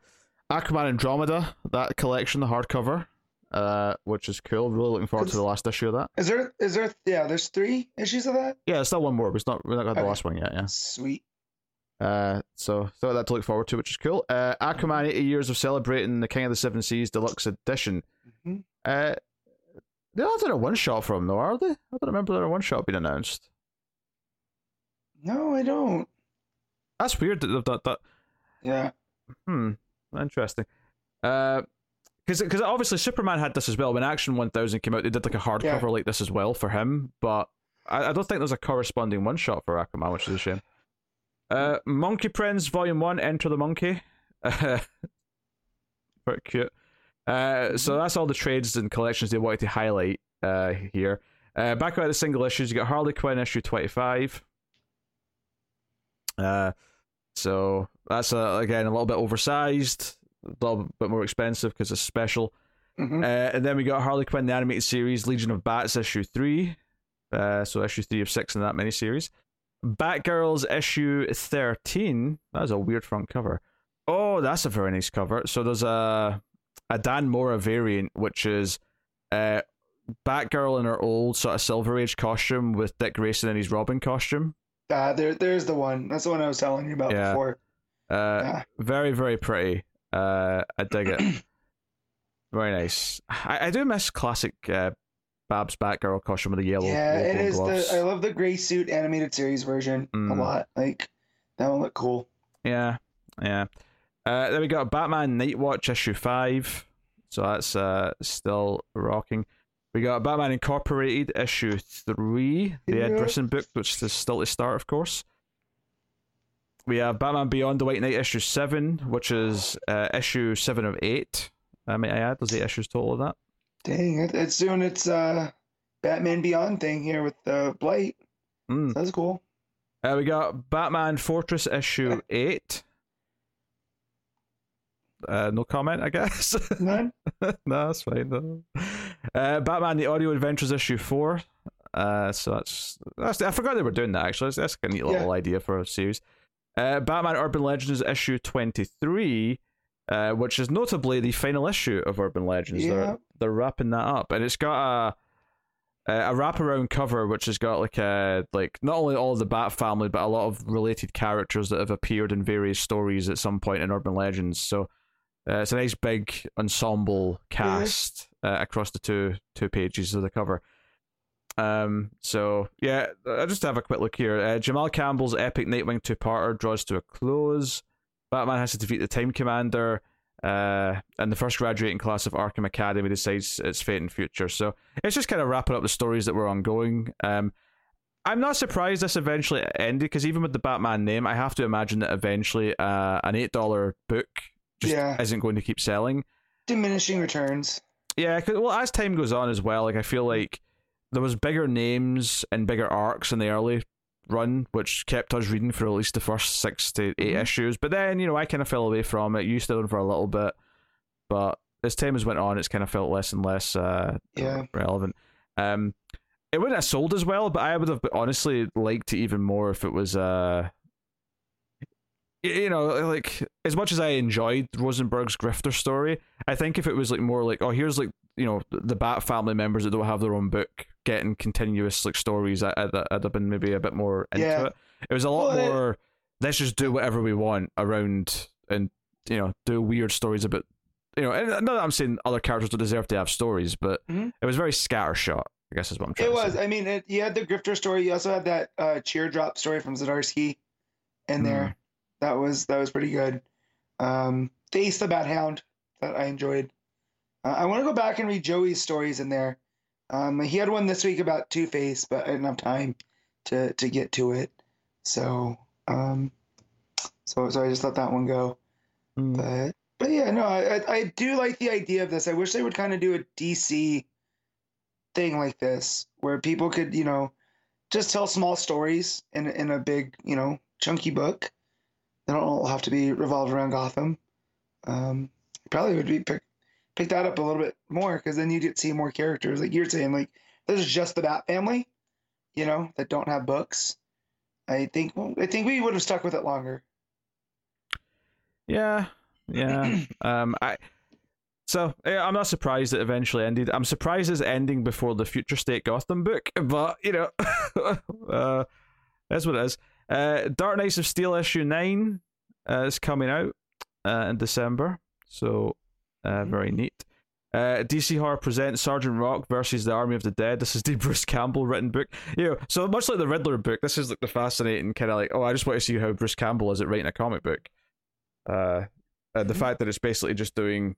Aquaman Andromeda, that collection, the hardcover, uh, which is cool. Really looking forward to the last issue of that. Is there? Is there? Yeah, there's three issues of that. Yeah, it's still one more. But it's not. We're not got the okay. last one yet. Yeah. Sweet. Uh, so so that to look forward to, which is cool. Uh, Aquaman eighty years of celebrating the King of the Seven Seas Deluxe Edition. Mm-hmm. Uh, they're not doing a one shot from though, are they? I don't remember there a one shot being announced. No, I don't. That's weird that they've done that. Yeah. Hmm. Interesting. Uh, because because obviously Superman had this as well. When Action one thousand came out, they did like a hardcover yeah. like this as well for him. But I, I don't think there's a corresponding one shot for Aquaman, which is a shame. Uh, Monkey Prince Volume One: Enter the Monkey. Pretty cute. Uh, so that's all the trades and collections they wanted to highlight uh here. Uh, back out of the single issues, you got Harley Quinn issue twenty-five. Uh, so that's uh, again a little bit oversized, a little bit more expensive because it's special. Mm-hmm. Uh, and then we got Harley Quinn the animated series Legion of Bats issue three, uh, so issue three of six in that miniseries. Batgirls issue thirteen. That is a weird front cover. Oh, that's a very nice cover. So there's a a Dan Mora variant, which is uh Batgirl in her old sort of Silver Age costume with Dick Grayson in his Robin costume. Uh, there, there's the one. That's the one I was telling you about yeah. before. Uh, yeah. Very, very pretty. Uh, I dig it. Very nice. I, I do miss classic uh, Babs Batgirl costume with the yellow. Yeah, it is. The, I love the gray suit animated series version mm. a lot. Like that one looked cool. Yeah, yeah. Uh, then we got Batman Nightwatch issue five. So that's uh, still rocking. We got Batman Incorporated issue three, the yeah. Ed Brisson book, which is still to start, of course. We have Batman Beyond the White Knight issue seven, which is uh, issue seven of eight. I mean, I add there's eight issues total of that. Dang, it's doing its uh, Batman Beyond thing here with uh, Blight. Mm. So that's cool. Uh, we got Batman Fortress issue eight. Uh, no comment, I guess. None? No, that's fine. No. Uh, Batman The Audio Adventures issue four. Uh, so that's, that's I forgot they were doing that actually. That's a neat little yeah. idea for a series. Uh, Batman Urban Legends issue twenty-three, uh, which is notably the final issue of Urban Legends. Yeah. They're they're wrapping that up, and it's got a a wraparound cover which has got like a like not only all of the Bat family but a lot of related characters that have appeared in various stories at some point in Urban Legends. So. Uh, it's a nice big ensemble cast uh, across the two two pages of the cover. Um, so yeah, I'll just have a quick look here. Uh, Jamal Campbell's epic Nightwing two-parter draws to a close. Batman has to defeat the Time Commander, uh, and the first graduating class of Arkham Academy decides its fate and future. So it's just kind of wrapping up the stories that were ongoing. Um, I'm not surprised this eventually ended because even with the Batman name, I have to imagine that eventually uh, an eight dollar book. Just yeah. isn't going to keep selling. Diminishing returns. Yeah, cause, well, as time goes on as well, like I feel like there was bigger names and bigger arcs in the early run, which kept us reading for at least the first six to eight mm. issues. But then, you know, I kind of fell away from it. You stayed on for a little bit, but as time has went on, it's kind of felt less and less uh, yeah. relevant. Um, it wouldn't have sold as well, but I would have honestly liked it even more if it was. Uh, You know, like, as much as I enjoyed Rosenberg's Grifter story, I think if it was, like, more like, oh, here's, like, you know, the Bat family members that don't have their own book getting continuous, like, stories, I, I'd, I'd have been maybe a bit more into yeah. it. It was a lot well, more, it... let's just do whatever we want around and, you know, do weird stories about, you know, and not that I'm saying other characters don't deserve to have stories, but mm-hmm. it was very scattershot, I guess is what I'm trying it to was. say. It was. I mean, it, you had the Grifter story. You also had that uh, Cheer Drop story from Zdarsky in mm. there. That was that was pretty good. Um, Face the Bat Hound that I enjoyed. Uh, I want to go back and read Joey's stories in there Um, he had one this week about Two-Face, but I didn't have time to, to get to it. So, um, so, so I just let that one go. Mm. But, but yeah, no, I, I do like the idea of this. I wish they would kind of do a D C thing like this, where people could, you know, just tell small stories in in a big, you know, chunky book. They don't all have to be revolved around Gotham. Um, probably would be pick, pick that up a little bit more, because then you get to see more characters. Like you're saying, like, there's just the Bat family, you know, that don't have books. I think well, I think we would have stuck with it longer. Yeah, yeah. um, I so I'm not surprised it eventually ended. I'm surprised it's ending before the Future State Gotham book, but you know, uh, that's what it is. Uh, Dark Knights of Steel issue nine uh, is coming out uh, in December, so uh, very neat. Uh, D C Horror presents Sergeant Rock versus the Army of the Dead. This is the Bruce Campbell written book. You know, so much like the Riddler book, this is like the fascinating kind of like, oh, I just want to see how Bruce Campbell is at writing a comic book. Uh, and the fact that it's basically just doing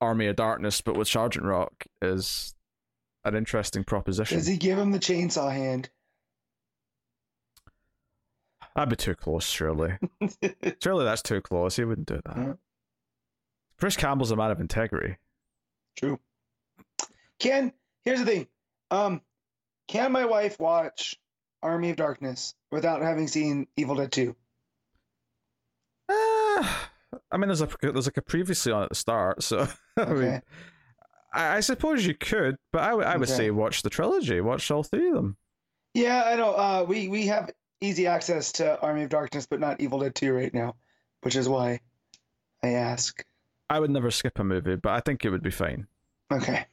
Army of Darkness but with Sergeant Rock is an interesting proposition. Does he give him the chainsaw hand? That'd be too close, surely. Surely that's too close. He wouldn't do that. Yeah. Bruce Campbell's a man of integrity. True. Can, here's the thing. Um, can my wife watch Army of Darkness without having seen Evil Dead two? Uh, I mean, there's a there's like a previously on at the start, so okay. I mean, I, I suppose you could, but I, I would okay. say watch the trilogy, watch all three of them. Yeah, I know. Uh, we we have easy access to Army of Darkness, but not Evil Dead two right now, which is why I ask. I would never skip a movie, but I think it would be fine. Okay.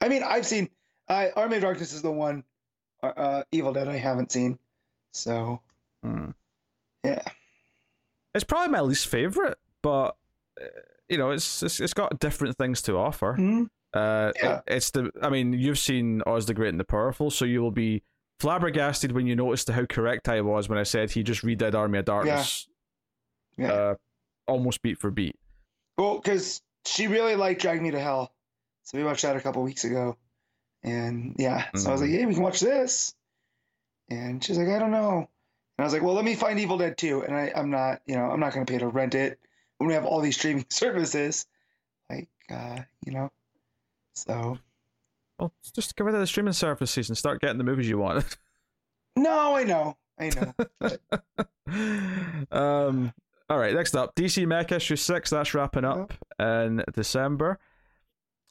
I mean, I've seen... Uh, Army of Darkness is the one uh, Evil Dead I haven't seen. So, mm. yeah. It's probably my least favorite, but, uh, you know, it's, it's it's got different things to offer. Mm-hmm. Uh, yeah. it, it's the... I mean, you've seen Oz the Great and the Powerful, so you will be flabbergasted when you notice how correct I was when I said he just redid Army of Darkness. Yeah. yeah. Uh, almost beat for beat. Well, because she really liked Drag Me to Hell. So we watched that a couple weeks ago. And yeah, so mm-hmm. I was like, hey, we can watch this. And she's like, I don't know. And I was like, well, let me find Evil Dead two. And I, I'm not, you know, I'm not going to pay to rent it when we have all these streaming services. Like, uh, you know, so. Well, just get rid of the streaming services and start getting the movies you want. No, I know. I know. But... um. All right, next up, D C Mech issue six, that's wrapping up in December.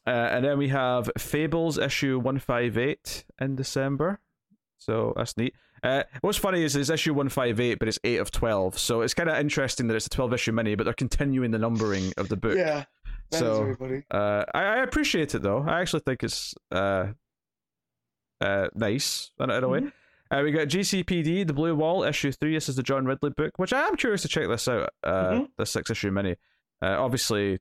Uh, and then we have Fables issue one fifty-eight in December. So that's neat. Uh, what's funny is it's issue one fifty-eight, but it's eight of twelve. So it's kind of interesting that it's a twelve-issue mini, but they're continuing the numbering of the book. Yeah, that so, is everybody. Uh, I, I appreciate it, though. I actually think it's uh, uh, nice in, in a way. Mm-hmm. Uh, we got G C P D, The Blue Wall, issue three. This is the John Ridley book, which I am curious to check this out, uh, mm-hmm. the six-issue mini. Uh, obviously,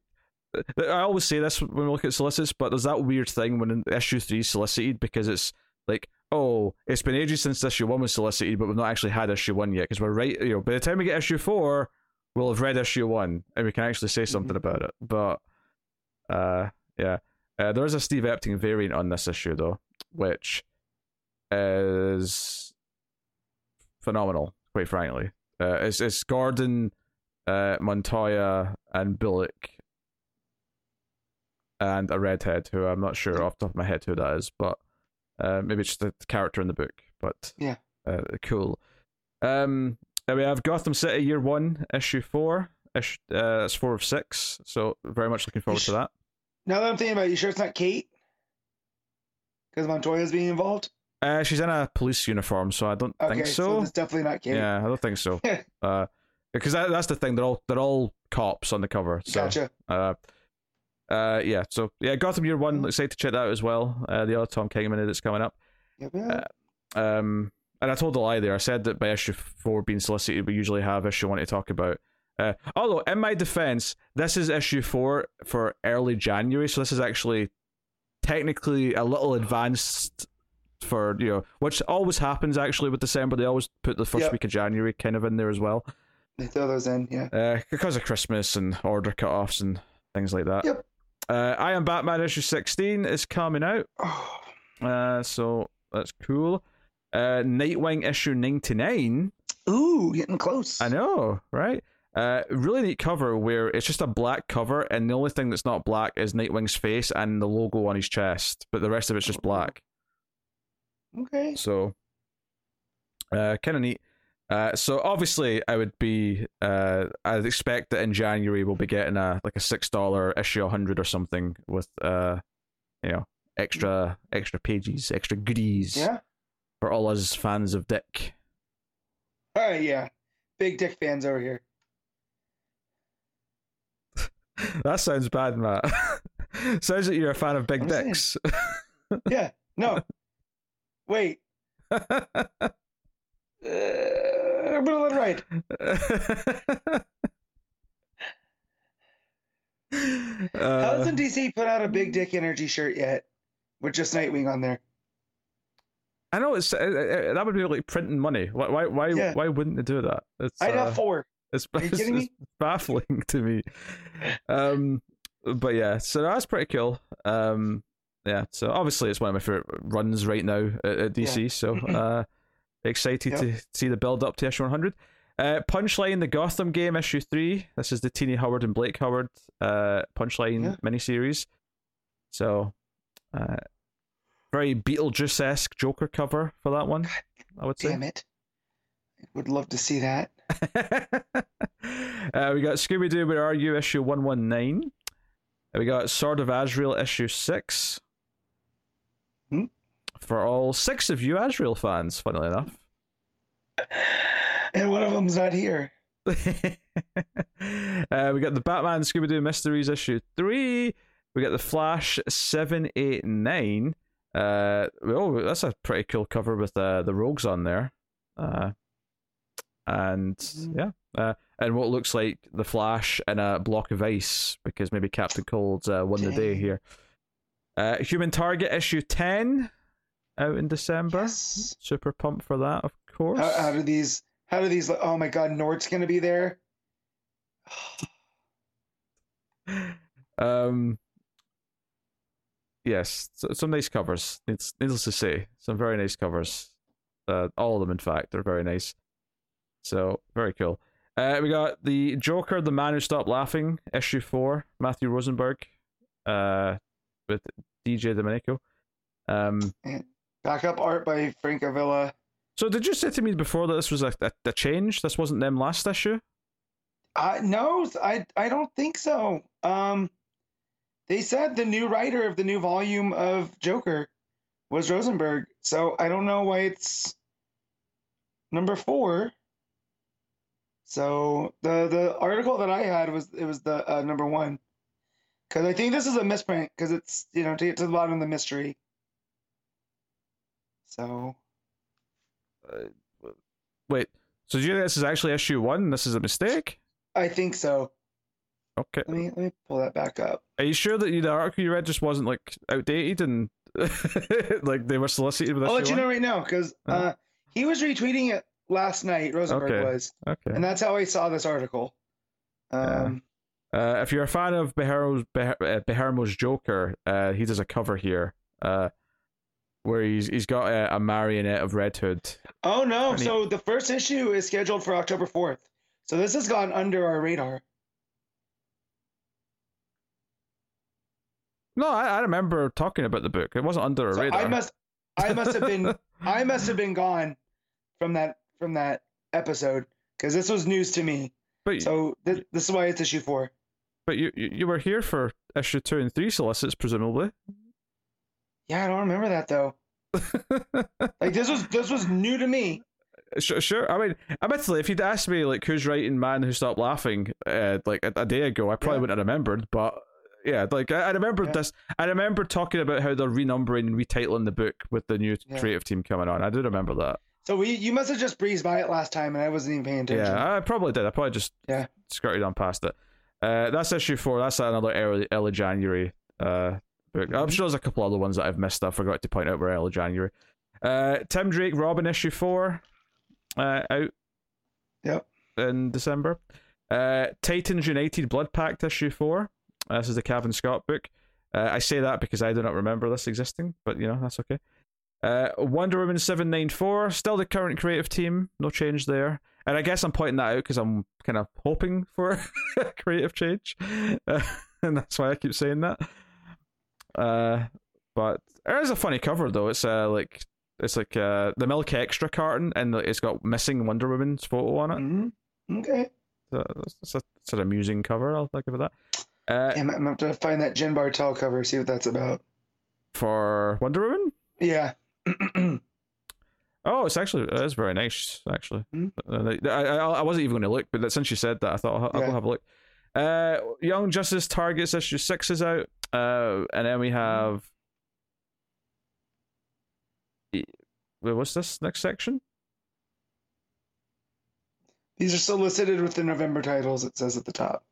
I always say this when we look at solicits, but there's that weird thing when issue three is solicited, because it's like, oh, it's been ages since issue one was solicited, but we've not actually had issue one yet, because we're right, you know, by the time we get issue four, we'll have read issue one, and we can actually say something mm-hmm. about it. But, uh, yeah. Uh, there is a Steve Epting variant on this issue, though, which... is phenomenal, quite frankly. Uh, it's it's Gordon, uh, Montoya, and Bullock, and a redhead who I'm not sure off the top of my head who that is, but uh, maybe it's the character in the book. But yeah, uh, cool. Um, and we have Gotham City Year One, Issue Four. Ish, uh, that's four of six. So very much looking forward to that. Now that I'm thinking about it, you sure it's not Kate? Because Montoya's being involved. Uh, she's in a police uniform, so I don't okay, think so. so it's definitely not Kate. Yeah, I don't think so. uh, because that, that's the thing; they're all they're all cops on the cover. So, gotcha. Uh, uh, yeah. So yeah, Gotham Year One. Mm-hmm. Excited to check that out as well. Uh, the other Tom King minute that's coming up. Yep, yep. Uh, um, and I told a lie there. I said that by issue four being solicited, we usually have issue one to talk about. Uh, although in my defense, this is issue four for early January, so this is actually technically a little advanced. For you know, which always happens actually with December, they always put the first yep. week of January kind of in there as well. They throw those in, yeah, uh, because of Christmas and order cutoffs and things like that. Yep. Uh, I Am Batman issue sixteen is coming out. Oh. Uh, so that's cool. Uh, Nightwing issue ninety-nine. Ooh, getting close. I know, right? Uh, really neat cover where it's just a black cover, and the only thing that's not black is Nightwing's face and the logo on his chest, but the rest of it's just black. Okay. So, uh, kind of neat. Uh, so obviously, I would be, uh, I'd expect that in January we'll be getting a like a six dollar issue one hundred or something with, uh, you know, extra extra pages, extra goodies. Yeah. For all us fans of Dick. Oh, yeah. Big Dick fans over here. That sounds bad, Matt. Sounds like you're a fan of big I'm dicks. Yeah, no. Wait. uh, I'm gonna let it ride. uh, How doesn't D C put out a Big Dick Energy shirt yet with just Nightwing on there? I know, it's uh, that would be like printing money. Why? Why? Why, yeah. why wouldn't they do that? It's, I'd uh, have four. It's, Are you it's, kidding it's me? Baffling to me. Um, but yeah, so that's pretty cool. Um, yeah, so obviously it's one of my favorite runs right now at, at D C. Yeah. So uh, excited yep. to see the build up to issue one hundred. Uh, Punchline, the Gotham game, issue three. This is the Tini Howard and Blake Howard uh, Punchline yeah. miniseries. So uh, very Beetlejuice-esque Joker cover for that one, God, I would say. Damn it. I would love to see that. uh, we got Scooby-Doo, Where Are You, issue one nineteen. We got Sword of Azrael, issue six. Hmm? For all six of you Azrael fans, funnily enough. And one of them's not here. uh, we got the Batman Scooby-Doo Mysteries, issue three. We got the Flash seven eight nine. Uh, oh, that's a pretty cool cover with uh, the Rogues on there. Uh And yeah, uh, and what looks like the Flash in a block of ice, because maybe Captain Cold's uh, won Dang. the day here. Uh, Human Target issue ten out in December. Yes. Super pumped for that, of course. How, how do these? How do these? Oh my God, Nord's gonna be there. um. Yes, so, some nice covers. It's needless to say, some very nice covers. Uh, all of them, in fact, are very nice. So, very cool. Uh, we got the Joker, The Man Who Stopped Laughing, issue four, Matthew Rosenberg, uh, with D J Domenico. Um, Backup art by Frank Avila. So, did you say to me before that this was a, a, a change? This wasn't them last issue? Uh, no, I, I don't think so. Um, they said the new writer of the new volume of Joker was Rosenberg, so I don't know why it's number four. So the, the article that I had was it was the uh, number one, because I think this is a misprint, because it's, you know, to get to the bottom of the mystery. So uh, wait, so do you think this is actually issue one? This is a mistake. I think so. Okay. Let me let me pull that back up. Are you sure that the article you read just wasn't like outdated and like they were solicited with? I'll let you one? know right now, because oh. uh, he was retweeting it. Last night, Rosenberg okay. was. Okay. And that's how I saw this article. Um, yeah. uh, if you're a fan of Bejermo's, Bejermo's Joker, uh, he does a cover here uh, where he's he's got a, a marionette of Red Hood. Oh, no. He... So the first issue is scheduled for October fourth. So this has gone under our radar. No, I, I remember talking about the book. It wasn't under our so radar. I must, I must have been, I must have been gone from that. From that episode, because this was news to me. But so th- this is why it's issue four. But you you were here for issue two and three solicits, presumably. Yeah, I don't remember that though. Like this was this was new to me. Sure, sure. I mean, admittedly, if you'd asked me like who's writing Man Who Stopped Laughing uh, like a, a day ago, I probably yeah. wouldn't have remembered. But yeah, like I, I remembered yeah. this. I remember talking about how they're renumbering and retitling the book with the new yeah. creative team coming on. I do remember that. So we, you must have just breezed by it last time, and I wasn't even paying attention. Yeah, I probably did. I probably just yeah. skirted on past it. Uh, that's issue four. That's another early, early January uh, book. Mm-hmm. I'm sure there's a couple other ones that I've missed. I forgot to point out were early January. Uh, Tim Drake, Robin, issue four, uh, out yep. in December. Uh, Titans United Blood Pact, issue four. Uh, this is the Kevin Scott book. Uh, I say that because I do not remember this existing, but you know, that's okay. Uh, Wonder Woman seven ninety-four, still the current creative team, no change there. And I guess I'm pointing that out because I'm kind of hoping for creative change, uh, and that's why I keep saying that. Uh, but there is a funny cover though. It's uh like it's like uh the Milk Extra carton, and it's got missing Wonder Woman's photo on it. Mm-hmm. Okay, so it's, a, it's an amusing cover. I'll think about that. Uh, yeah, I'm gonna have to find that Jen Bartel cover, see what that's about. For Wonder Woman. Yeah. Oh, it's actually it is very nice. Actually, mm-hmm. I, I I wasn't even going to look, but since you said that, I thought I'll, yeah. I'll have a look. Uh, Young Justice Targets issue six is out, uh, and then we have. What's this next section? These are still listed with the November titles. It says at the top.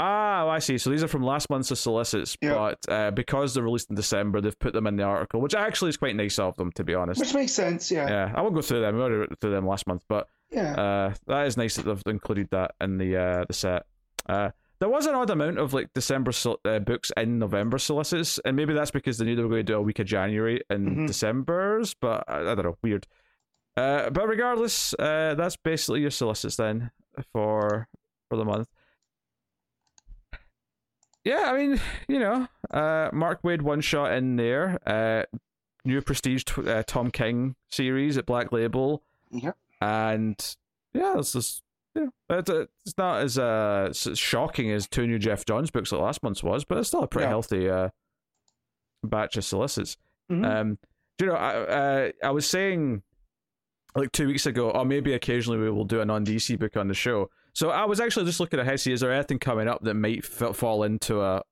Ah, oh, I see. So these are from last month's solicits, yep. but uh, because they're released in December, they've put them in the article, which actually is quite nice of them, to be honest. Which makes sense, yeah. Yeah, I won't go through them. We already went through them last month, but yeah, uh, that is nice that they've included that in the uh, the set. Uh, there was an odd amount of like December sol- uh, books in November solicits, and maybe that's because they knew they were going to do a week of January in mm-hmm. December's, but I, I don't know, weird. Uh, but regardless, uh, that's basically your solicits then for for the month. Yeah, I mean, you know, uh, Mark Waid one shot in there. Uh, new prestige tw- uh, Tom King series at Black Label. Yep. And yeah, it's just yeah, it's, it's not as uh as shocking as two new Geoff Johns books that last month's was, but it's still a pretty yeah. healthy uh batch of solicits. Mm-hmm. Um, do you know, I uh, I was saying like two weeks ago, or maybe occasionally we will do a non-D C book on the show. So I was actually just looking ahead, see, is there anything coming up that might f- fall into a,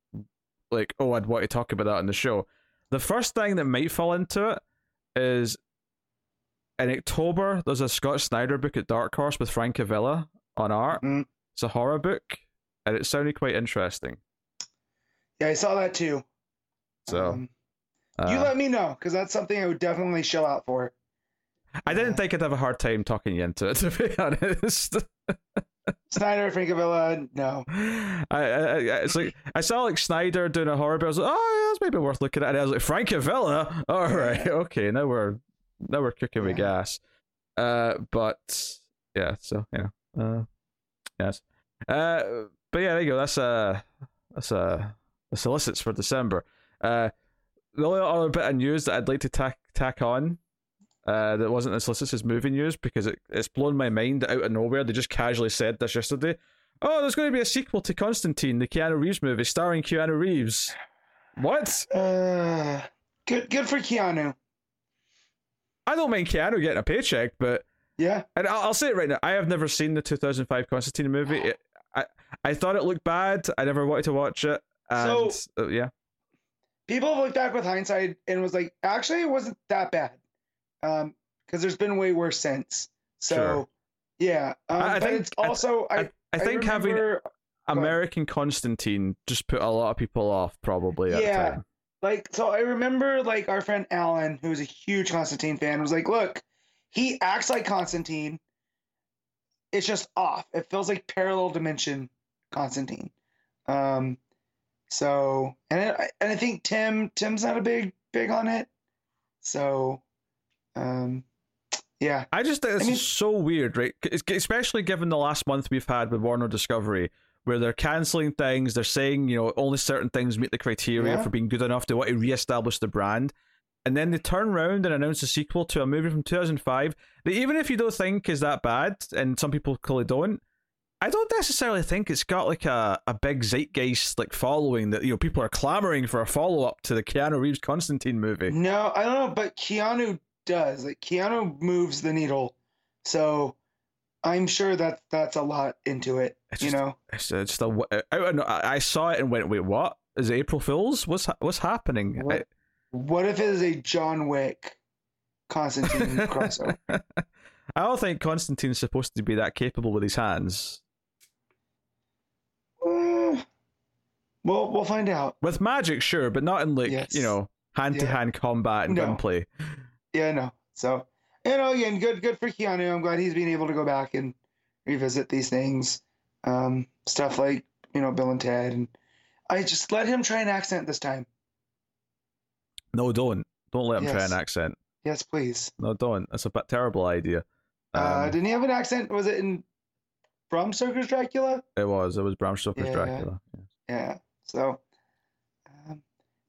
like, oh, I'd want to talk about that on the show. The first thing that might fall into it is in October, there's a Scott Snyder book at Dark Horse with Frank Avila on art. Mm-hmm. It's a horror book, and it sounded quite interesting. Yeah, I saw that too. So. Um, uh, you let me know, because that's something I would definitely shell out for. I didn't uh, think I'd have a hard time talking you into it, to be honest. Snyder, Frank Avila, no. I, I, it's like I saw like Snyder doing a horror, but I was like, oh, yeah, that's maybe worth looking at. And I was like, Frank Avila, all right, okay, now we're now we're cooking yeah. with gas. Uh, but yeah, so you know, uh, yes. Uh, but yeah, there you go. That's a that's a the solicits for December. Uh, the only other bit of news that I'd like to tack tack on. Uh, that wasn't in solicits is movie news, because it, it's blown my mind out of nowhere. They just casually said this yesterday. Oh, there's going to be a sequel to Constantine, the Keanu Reeves movie starring Keanu Reeves. What? Uh, good, good for Keanu. I don't mind Keanu getting a paycheck, but yeah. And I'll, I'll say it right now. I have never seen the two thousand five Constantine movie. It, I I thought it looked bad. I never wanted to watch it. And, so uh, yeah, people have looked back with hindsight and was like, actually, it wasn't that bad. Um, because there's been way worse since. So, sure. yeah. Um, I, I but think it's also I I, I, I think I remember, having American Constantine just put a lot of people off, probably. At yeah. The time. Like, so I remember like our friend Alan, who's a huge Constantine fan, was like, "Look, he acts like Constantine. It's just off. It feels like parallel dimension Constantine." Um, so and I, and I think Tim Tim's not a big big on it. So. Um, yeah, I just think this I mean, is so weird, right? Especially given the last month we've had with Warner Discovery, where they're canceling things, they're saying, you know, only certain things meet the criteria yeah. for being good enough. They want to reestablish the brand, and then they turn around and announce a sequel to a movie from two thousand five that, even if you don't think is that bad, and some people clearly don't, I don't necessarily think it's got like a, a big zeitgeist like following that, you know, people are clamoring for a follow up to the Keanu Reeves Constantine movie. No, I don't know, but Keanu. Does like Keanu moves the needle, so I'm sure that that's a lot into it. It's you just, know, it's just a, I, I, I saw it and went, "Wait, what is April Fool's? What's what's happening?" What, I, what if it is a John Wick Constantine crossover? I don't think Constantine's supposed to be that capable with his hands. Uh, well, we'll find out with magic, sure, but not in like yes. you know hand to hand combat and no. gunplay. Yeah, no. So, you know, again, good, good for Keanu. I'm glad he's been able to go back and revisit these things, um, stuff like you know Bill and Ted, and I just let him try an accent this time. No, don't. Don't let him yes. try an accent. Yes, please. No, don't. That's a bit terrible idea. Um, uh, didn't he have an accent? Was it in Bram Stoker's Dracula? It was. It was Bram Stoker's yeah. Dracula. Yes. Yeah. So, um,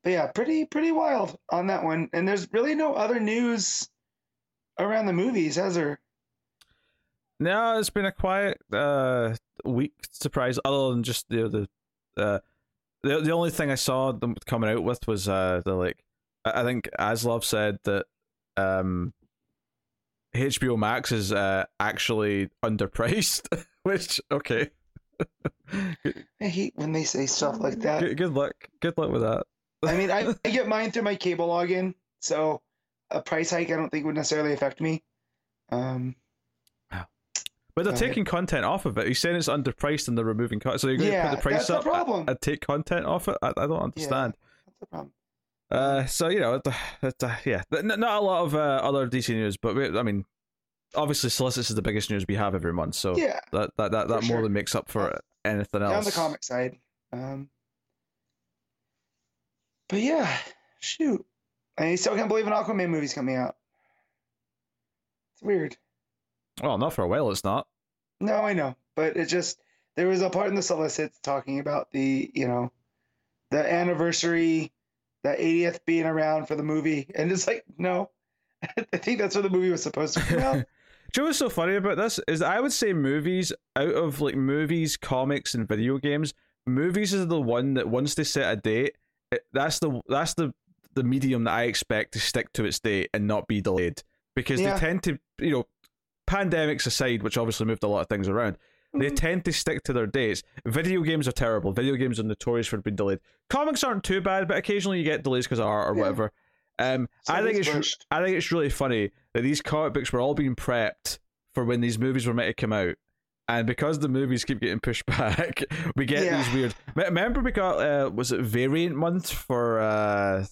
but yeah, pretty, pretty wild on that one. And there's really no other news around the movies, has there? No, it's been a quiet uh, week, surprise, other than just you know, the the uh, the the only thing I saw them coming out with was uh, the like I think Aslov said that um, H B O Max is uh, actually underpriced, which okay. I hate when they say stuff like that. Good, good luck, good luck with that. I mean, I, I get mine through my cable login, so a price hike I don't think would necessarily affect me. Um. But they're taking content off of it. He's saying it's underpriced and they're removing content. So you're going yeah, to put the price up and, and take content off it? I, I don't understand. Yeah, that's the problem. Uh, so, you know, it, it, uh, yeah. Not a lot of uh, other D C news, but we, I mean, obviously Solicits is the biggest news we have every month. So yeah, that, that, that, that sure. more than makes up for uh, anything else. On the comic side. Um, but yeah, shoot. I still can't believe an Aquaman movie's coming out. It's weird. Well, not for a while, it's not. No, I know. But it just, there was a part in the solicits talking about the, you know, the anniversary, the eightieth being around for the movie. And it's like, no, I think that's what the movie was supposed to be about. Do you know what's so funny about this? Is that I would say movies, out of like movies, comics, and video games, movies is the one that once they set a date, it, that's the that's the the medium that I expect to stick to its date and not be delayed. Because yeah. they tend to, you know, pandemics aside, which obviously moved a lot of things around, they tend to stick to their dates. Video games are terrible. Video games are notorious for being delayed. Comics aren't too bad, but occasionally you get delays because of art or yeah. whatever. Um, so I think it's pushed. I think it's really funny that these comic books were all being prepped for when these movies were meant to come out, and because the movies keep getting pushed back, we get yeah. these weird. Remember, we got uh, was it Variant Month for? Uh,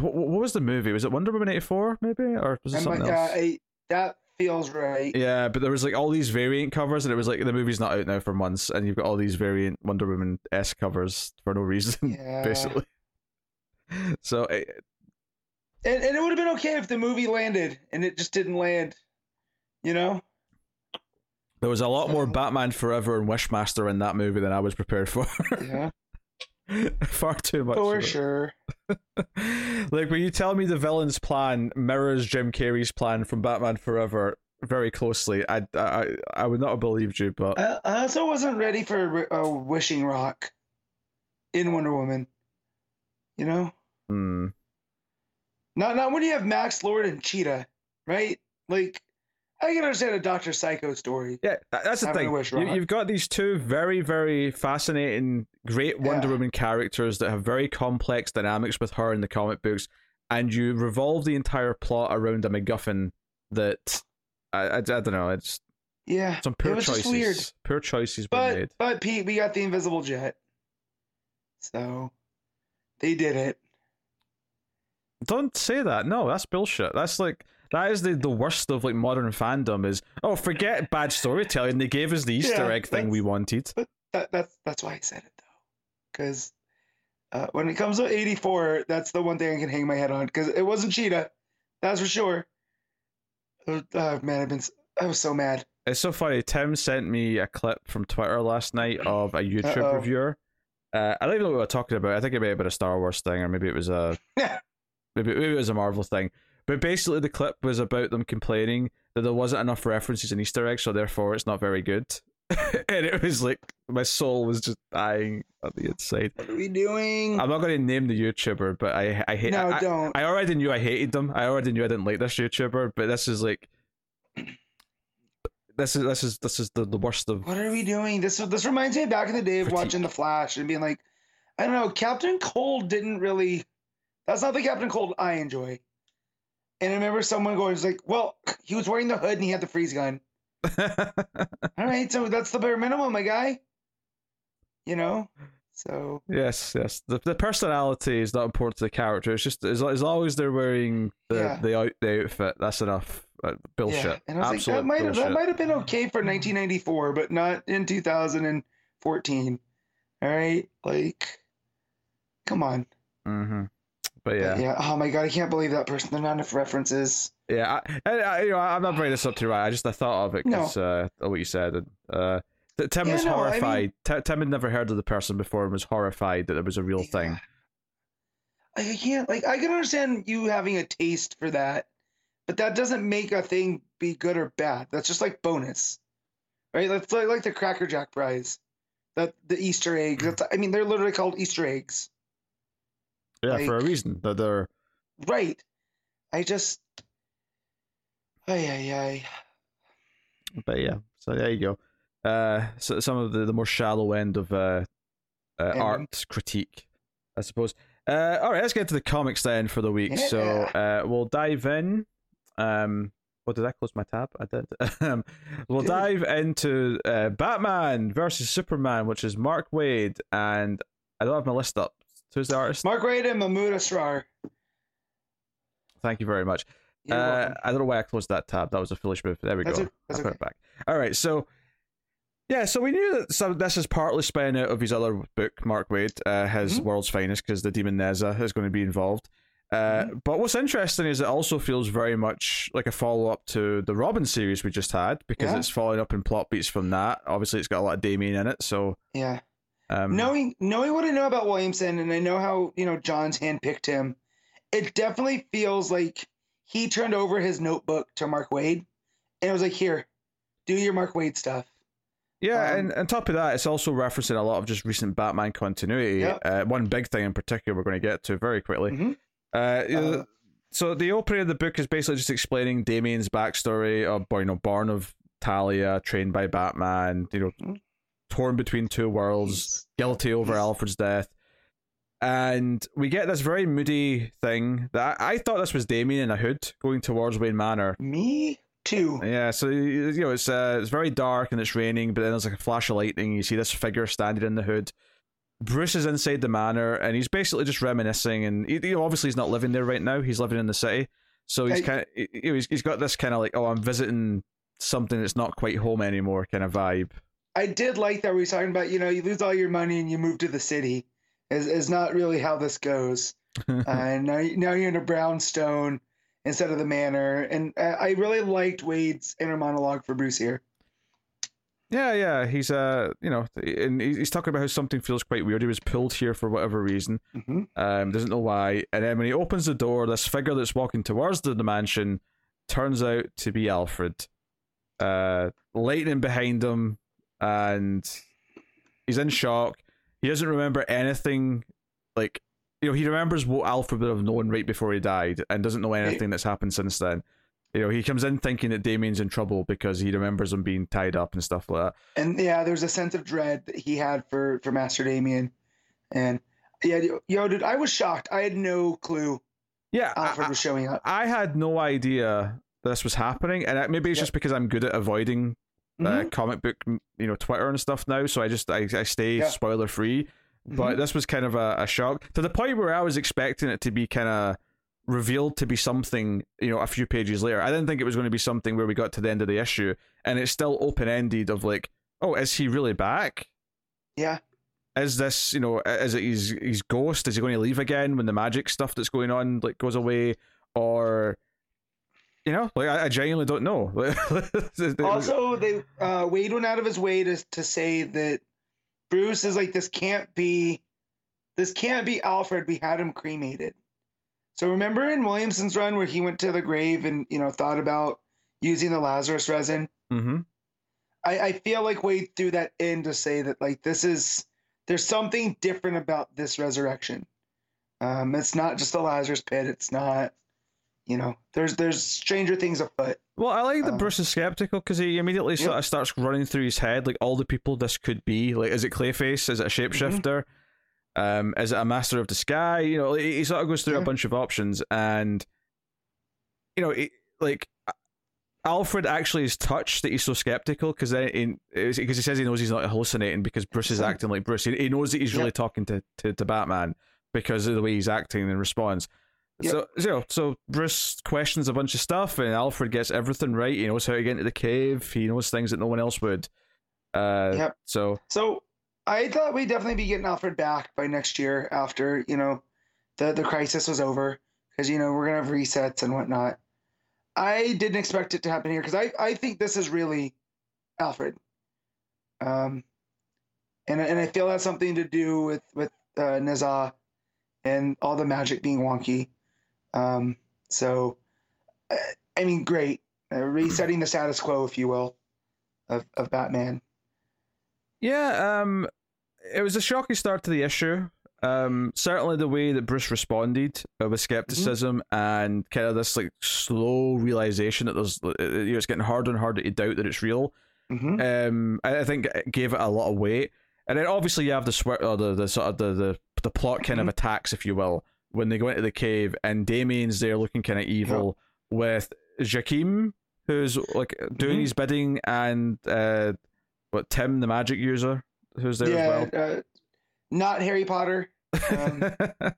what, what was the movie? Was it Wonder Woman eighty-four maybe, or was it something like, else? Uh, I, that. Feels right. Yeah, but there was like all these variant covers, and it was like the movie's not out now for months, and you've got all these variant Wonder Woman-esque covers for no reason, yeah. basically. So, it, and and it would have been okay if the movie landed, and it just didn't land. You know, there was a lot so. more Batman Forever and Wishmaster in that movie than I was prepared for. Yeah, far too much. For sure. Like when you tell me the villain's plan mirrors Jim Carrey's plan from Batman Forever very closely, I I, I would not have believed you. But I, I also wasn't ready for a, a wishing rock in Wonder Woman. You know, mm. not not when you have Max Lord and Cheetah, right? Like I can understand a Doctor Psycho story. Yeah, that's the thing. You, you've got these two very, very fascinating, great Wonder yeah. Woman characters that have very complex dynamics with her in the comic books, and you revolve the entire plot around a MacGuffin that I, I, I don't know. It's yeah, some poor it was choices. Just weird. Poor choices but, were made. But Pete, we got the invisible jet, so they did it. Don't say that. No, that's bullshit. That's like. That is the, the worst of like modern fandom is, oh, forget bad storytelling. They gave us the Easter yeah, egg thing we wanted. But that, that's that's why I said it, though. Because uh, when it comes to eighty-four, that's the one thing I can hang my head on. Because it wasn't Cheetah. That's for sure. Oh, man, I've been, I was so mad. It's so funny. Tim sent me a clip from Twitter last night of a YouTube Uh-oh. reviewer. Uh, I don't even know what we were talking about. I think it may have been a Star Wars thing, or maybe it was a, maybe, maybe it was a Marvel thing. But basically the clip was about them complaining that there wasn't enough references in Easter eggs, so therefore it's not very good. And it was like, my soul was just dying on the inside. What are we doing? I'm not going to name the YouTuber, but I I hate... No, I, don't. I, I already knew I hated them. I already knew I didn't like this YouTuber, but this is like... This is this is, this is the, the worst of... What are we doing? This this reminds me back in the day of critique. Watching The Flash and being like, I don't know, Captain Cold didn't really... That's not the Captain Cold I enjoy. And I remember someone going, like, well, he was wearing the hood and he had the freeze gun. All right, so that's the bare minimum, my guy. You know? So. Yes, yes. The the personality is not important to the character. It's just, as, as long as they're wearing the, yeah. the, out, the outfit, that's enough. Uh, bullshit. Yeah. And I was Absolute like, that might have been okay for nineteen ninety-four, but not in two thousand fourteen. All right, like, come on. Mm-hmm. But yeah. But yeah. Oh my god, I can't believe that person. There are not enough references. Yeah, I, I, you know, I'm not bringing this up too right. I just I thought of it because no. uh, of what you said. Uh, Tim yeah, was no, horrified. I mean, T- Tim had never heard of the person before and was horrified that it was a real yeah. thing. I can't, like, I can understand you having a taste for that, but that doesn't make a thing be good or bad. That's just like bonus, right? That's like, like the Cracker Jack prize, that the Easter egg. That's, I mean, they're literally called Easter eggs. Yeah, like, for a reason. That they're right. I just, ay ay ay. But yeah, so there you go. Uh, so some of the, the more shallow end of uh, uh art critique, I suppose. Uh, all right, let's get to the comics then for the week. Yeah. So uh, we'll dive in. Um, oh, did I close my tab? I did. um, we'll Dude. dive into uh, Batman versus Superman, which is Mark Waid, and I don't have my list up. So who's the artist? Mark Waid and Mahmoud Asrar. Thank you very much. Uh, I don't know why I closed that tab. That was a foolish move. There we that's go. It. That's I put okay. it back. All right, so... Yeah, so we knew that some, this is partly spun out of his other book, Mark Waid, uh, his mm-hmm. World's Finest, because the demon Nezha is going to be involved. Uh, mm-hmm. But what's interesting is it also feels very much like a follow-up to the Robin series we just had, because yeah. it's following up in plot beats from that. Obviously, it's got a lot of Damien in it, so... Yeah. Um, knowing knowing what I know about Williamson, and I know how, you know, John's handpicked him, it definitely feels like he turned over his notebook to Mark Waid, and it was like, here, do your Mark Waid stuff. Yeah, um, and on top of that, it's also referencing a lot of just recent Batman continuity. Yep. Uh, one big thing in particular we're going to get to very quickly. Mm-hmm. Uh, uh, so the opening of the book is basically just explaining Damien's backstory of, you know, born of Talia, trained by Batman, you know, mm-hmm. torn between two worlds, guilty over yes. Alfred's death. And we get this very moody thing that I, I thought this was Damien in a hood going towards Wayne Manor. Me? Too. Yeah, so you know it's uh, it's very dark and it's raining, but then there's like a flash of lightning. You see this figure standing in the hood. Bruce is inside the manor, and he's basically just reminiscing. And he, you know, obviously he's not living there right now. He's living in the city, so he's kind of you know, he's he's got this kind of like, oh, I'm visiting something that's not quite home anymore kind of vibe. I did like that we were talking about, you know, you lose all your money and you move to the city. Is is not really how this goes. And uh, now now you're in a brownstone instead of the manor, and I really liked Wade's inner monologue for Bruce here. Yeah, yeah, he's uh, you know, and he's talking about how something feels quite weird. He was pulled here for whatever reason, mm-hmm. um, doesn't know why. And then when he opens the door, this figure that's walking towards the mansion turns out to be Alfred. Uh, lightning behind him, and he's in shock. He doesn't remember anything, like. You know, he remembers what Alfred would have known right before he died and doesn't know anything that's happened since then. You know, he comes in thinking that Damien's in trouble because he remembers him being tied up and stuff like that. And yeah, there's a sense of dread that he had for, for Master Damien. And yeah, yo, dude, I was shocked. I had no clue yeah, Alfred I, was showing up. I had no idea this was happening. And maybe it's yep. just because I'm good at avoiding mm-hmm. uh, comic book, you know, Twitter and stuff now. So I just, I, I stay yeah. spoiler free. But mm-hmm. this was kind of a, a shock to the point where I was expecting it to be kind of revealed to be something, you know, a few pages later. I didn't think it was going to be something where we got to the end of the issue and it's still open-ended of like, oh, is he really back? Yeah. Is this, you know, is it his, his ghost? Is he going to leave again when the magic stuff that's going on like goes away? Or, you know, like I, I genuinely don't know. Also, they uh, Wade went out of his way to to say that Bruce is like, this can't be, this can't be Alfred. We had him cremated. So remember in Williamson's run where he went to the grave and, you know, thought about using the Lazarus resin? Mm-hmm. I, I feel like Wade threw that in to say that, like, this is, there's something different about this resurrection. Um, it's not just the Lazarus pit. It's not, you know, there's, there's stranger things afoot. Well, I like that um, Bruce is skeptical because he immediately yep. sort of starts running through his head like all the people this could be. Like, is it Clayface? Is it a shapeshifter? Mm-hmm. Um, is it a master of the sky? You know, he sort of goes through yeah. a bunch of options, and you know, it, like Alfred actually is touched that he's so skeptical because then because he says he knows he's not hallucinating because Bruce is acting like Bruce. He, he knows that he's yep. really talking to, to to Batman because of the way he's acting in response. Yep. So, you know, so Bruce questions a bunch of stuff, and Alfred gets everything right. He knows how to get into the cave. He knows things that no one else would. Uh, yep. So, so I thought we'd definitely be getting Alfred back by next year after, you know, the, the crisis was over. Because, you know, we're going to have resets and whatnot. I didn't expect it to happen here because I, I think this is really Alfred. Um, and, and I feel that's something to do with, with uh, Nezha and all the magic being wonky. Um, so, I mean, great. Uh, resetting the status quo, if you will, of, of Batman. Yeah, um, it was a shocking start to the issue. Um, certainly the way that Bruce responded uh, with skepticism mm-hmm. and kind of this like slow realization that there's, you know, it's getting harder and harder to doubt that it's real. Mm-hmm. Um, I, I think it gave it a lot of weight. And then obviously you have the sw- or the, the sort of the, the, the plot kind mm-hmm. of attacks, if you will, when they go into the cave and Damien's there looking kind of evil yeah. with Jakeem, who's like doing mm-hmm. his bidding, and uh, what Tim, the magic user, who's there yeah, as well. Uh- Not Harry Potter. Um,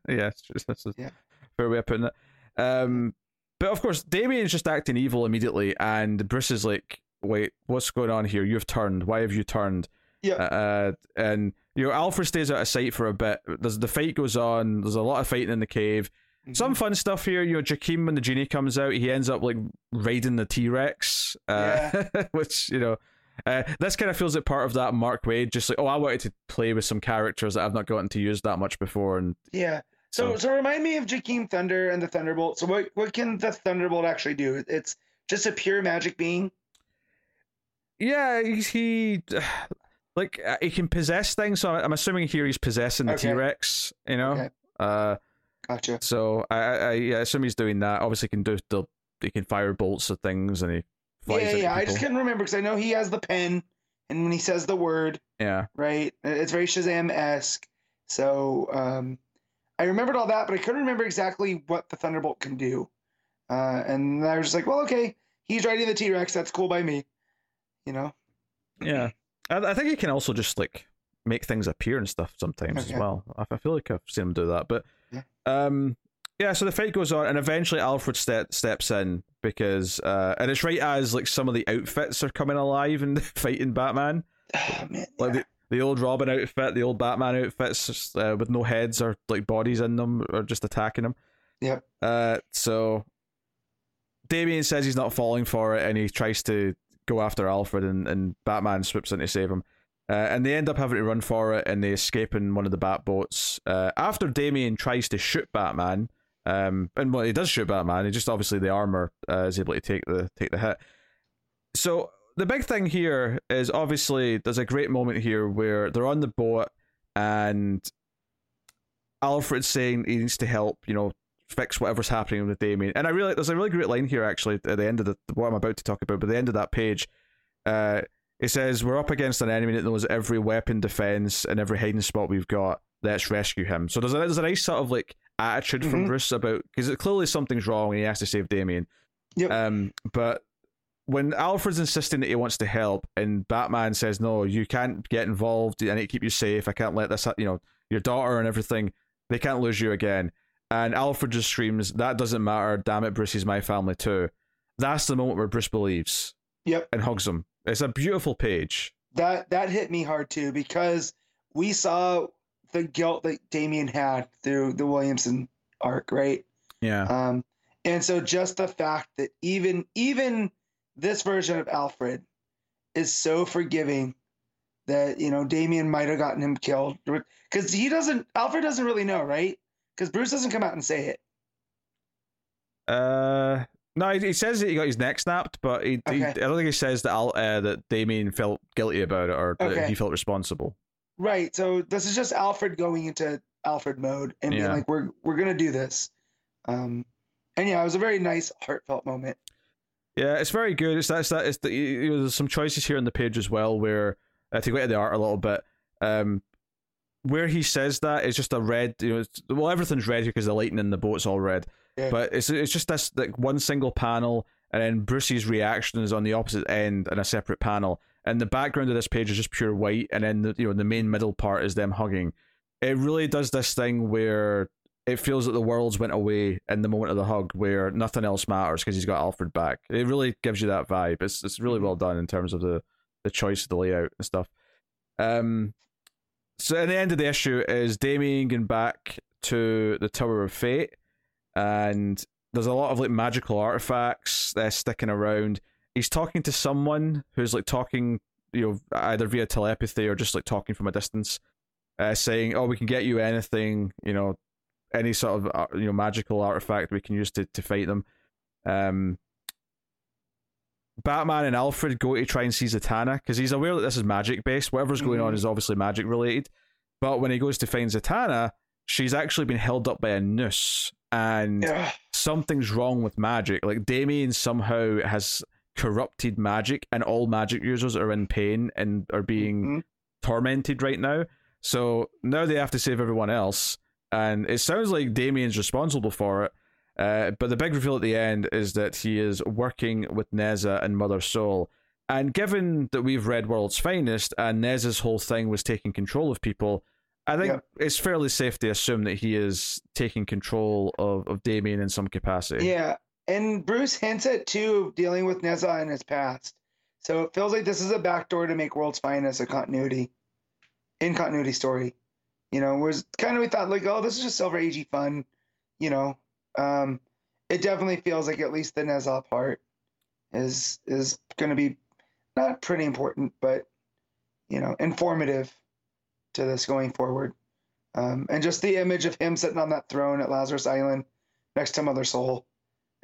yeah, that's a yeah. fair way of putting it. Um, but of course, Damien's just acting evil immediately, and Bruce is like, "Wait, what's going on here? You've turned. Why have you turned?" Yeah. Uh, and you know, Alfred stays out of sight for a bit. There's the fight goes on. There's a lot of fighting in the cave. Mm-hmm. Some fun stuff here. You know, Jakeem, when the genie comes out, he ends up like riding the T-Rex, uh, yeah. which, you know. Uh, this kind of feels like part of that Mark Waid, just like, oh, I wanted to play with some characters that I've not gotten to use that much before. And yeah, so so, so remind me of Jakeem Thunder and the Thunderbolt. So what, what can the Thunderbolt actually do? It's just a pure magic being. Yeah, he's, he like he can possess things. So I'm assuming here he's possessing the okay. T-Rex. You know, okay. uh, gotcha. So I, I, I assume he's doing that. Obviously, he can do the, he can fire bolts at things, and he. Yeah, yeah. I just couldn't remember because I know he has the pen, and when he says the word, yeah, right, it's very Shazam-esque. So um, I remembered all that, but I couldn't remember exactly what the Thunderbolt can do. Uh, and I was just like, well, okay, he's riding the T-Rex. That's cool by me, you know. Yeah, I, I think he can also just like make things appear and stuff sometimes okay. as well. I, I feel like I've seen him do that, but yeah. Um, yeah, so the fight goes on, and eventually Alfred ste- steps in because, uh, and it's right as like some of the outfits are coming alive and fighting Batman. Oh, man, like yeah. the, the old Robin outfit, the old Batman outfits uh, with no heads or like bodies in them, or just attacking him. Yep. Uh, so Damien says he's not falling for it, and he tries to go after Alfred, and, and Batman swoops in to save him. Uh, and they end up having to run for it, and they escape in one of the Batboats. Uh, after Damien tries to shoot Batman. Um, and well, he does shoot Batman. He just obviously the armor uh, is able to take the take the hit. So the big thing here is obviously there's a great moment here where they're on the boat and Alfred's saying he needs to help, you know, fix whatever's happening with Damien. And I really there's a really great line here actually at the end of the, what I'm about to talk about, but at the end of that page, uh, it says we're up against an enemy that knows every weapon, defense, and every hiding spot we've got. Let's rescue him. So there's a, there's a nice sort of like attitude from mm-hmm. Bruce about, because clearly something's wrong and he has to save Damien. Yep. Um, but when Alfred's insisting that he wants to help and Batman says, no, you can't get involved, I need to keep you safe, I can't let this, ha-, you know, your daughter and everything, they can't lose you again. And Alfred just screams, that doesn't matter, damn it, Bruce, he's my family too. That's the moment where Bruce believes yep. and hugs him. It's a beautiful page. That, that hit me hard too, because we saw the guilt that Damien had through the Williamson arc, right? Yeah. Um, and so just the fact that even even this version of Alfred is so forgiving that, you know, Damien might have gotten him killed. Because he doesn't, Alfred doesn't really know, right? Because Bruce doesn't come out and say it. Uh, no, he, he says that he got his neck snapped, but he, okay. he, I don't think he says that Al, uh, that Damien felt guilty about it or okay. that he felt responsible. Right, so this is just Alfred going into Alfred mode and being yeah. like, "We're we're gonna do this," um, and yeah, it was a very nice, heartfelt moment. Yeah, it's very good. It's that. It's that. It's the. You know, there's some choices here on the page as well, where uh, to go into the art a little bit, um, where he says that it's just a red. You know, it's, well, everything's red here because the lightning in the boat's all red. Yeah. But it's it's just this like one single panel, and then Bruce's reaction is on the opposite end in a separate panel. And the background of this page is just pure white, and then the, you know, the main middle part is them hugging. It really does this thing where it feels that the worlds went away in the moment of the hug, where nothing else matters because he's got Alfred back. It really gives you that vibe. It's it's really well done in terms of the, the choice of the layout and stuff. Um, So at the end of the issue is Damien going back to the Tower of Fate, and there's a lot of like magical artifacts there sticking around. He's talking to someone who's like talking, you know, either via telepathy or just like talking from a distance, uh, saying, "Oh, we can get you anything, you know, any sort of uh, you know magical artifact we can use to to fight them." Um, Batman and Alfred go to try and see Zatanna because he's aware that this is magic based. Whatever's going mm-hmm. on is obviously magic related. But when he goes to find Zatanna, she's actually been held up by a noose, and Ugh. something's wrong with magic. Like Damien somehow has corrupted magic, and all magic users are in pain and are being mm-hmm. tormented right now. So now they have to save everyone else, and it sounds like Damien's responsible for it. Uh, but the big reveal at the end is that he is working with Nezha and Mother Soul. And given that we've read World's Finest and Nezha's whole thing was taking control of people, I think yep. it's fairly safe to assume that he is taking control of, of Damien in some capacity. Yeah, and Bruce hints at, too, dealing with Nezha in his past. So it feels like this is a backdoor to make World's Finest a continuity, in continuity story. You know, whereas kind of we thought, like, oh, this is just Silver Agey fun, you know. Um, it definitely feels like at least the Nezha part is is going to be not pretty important, but you know, informative to this going forward. Um, and just the image of him sitting on that throne at Lazarus Island next to Mother Soul,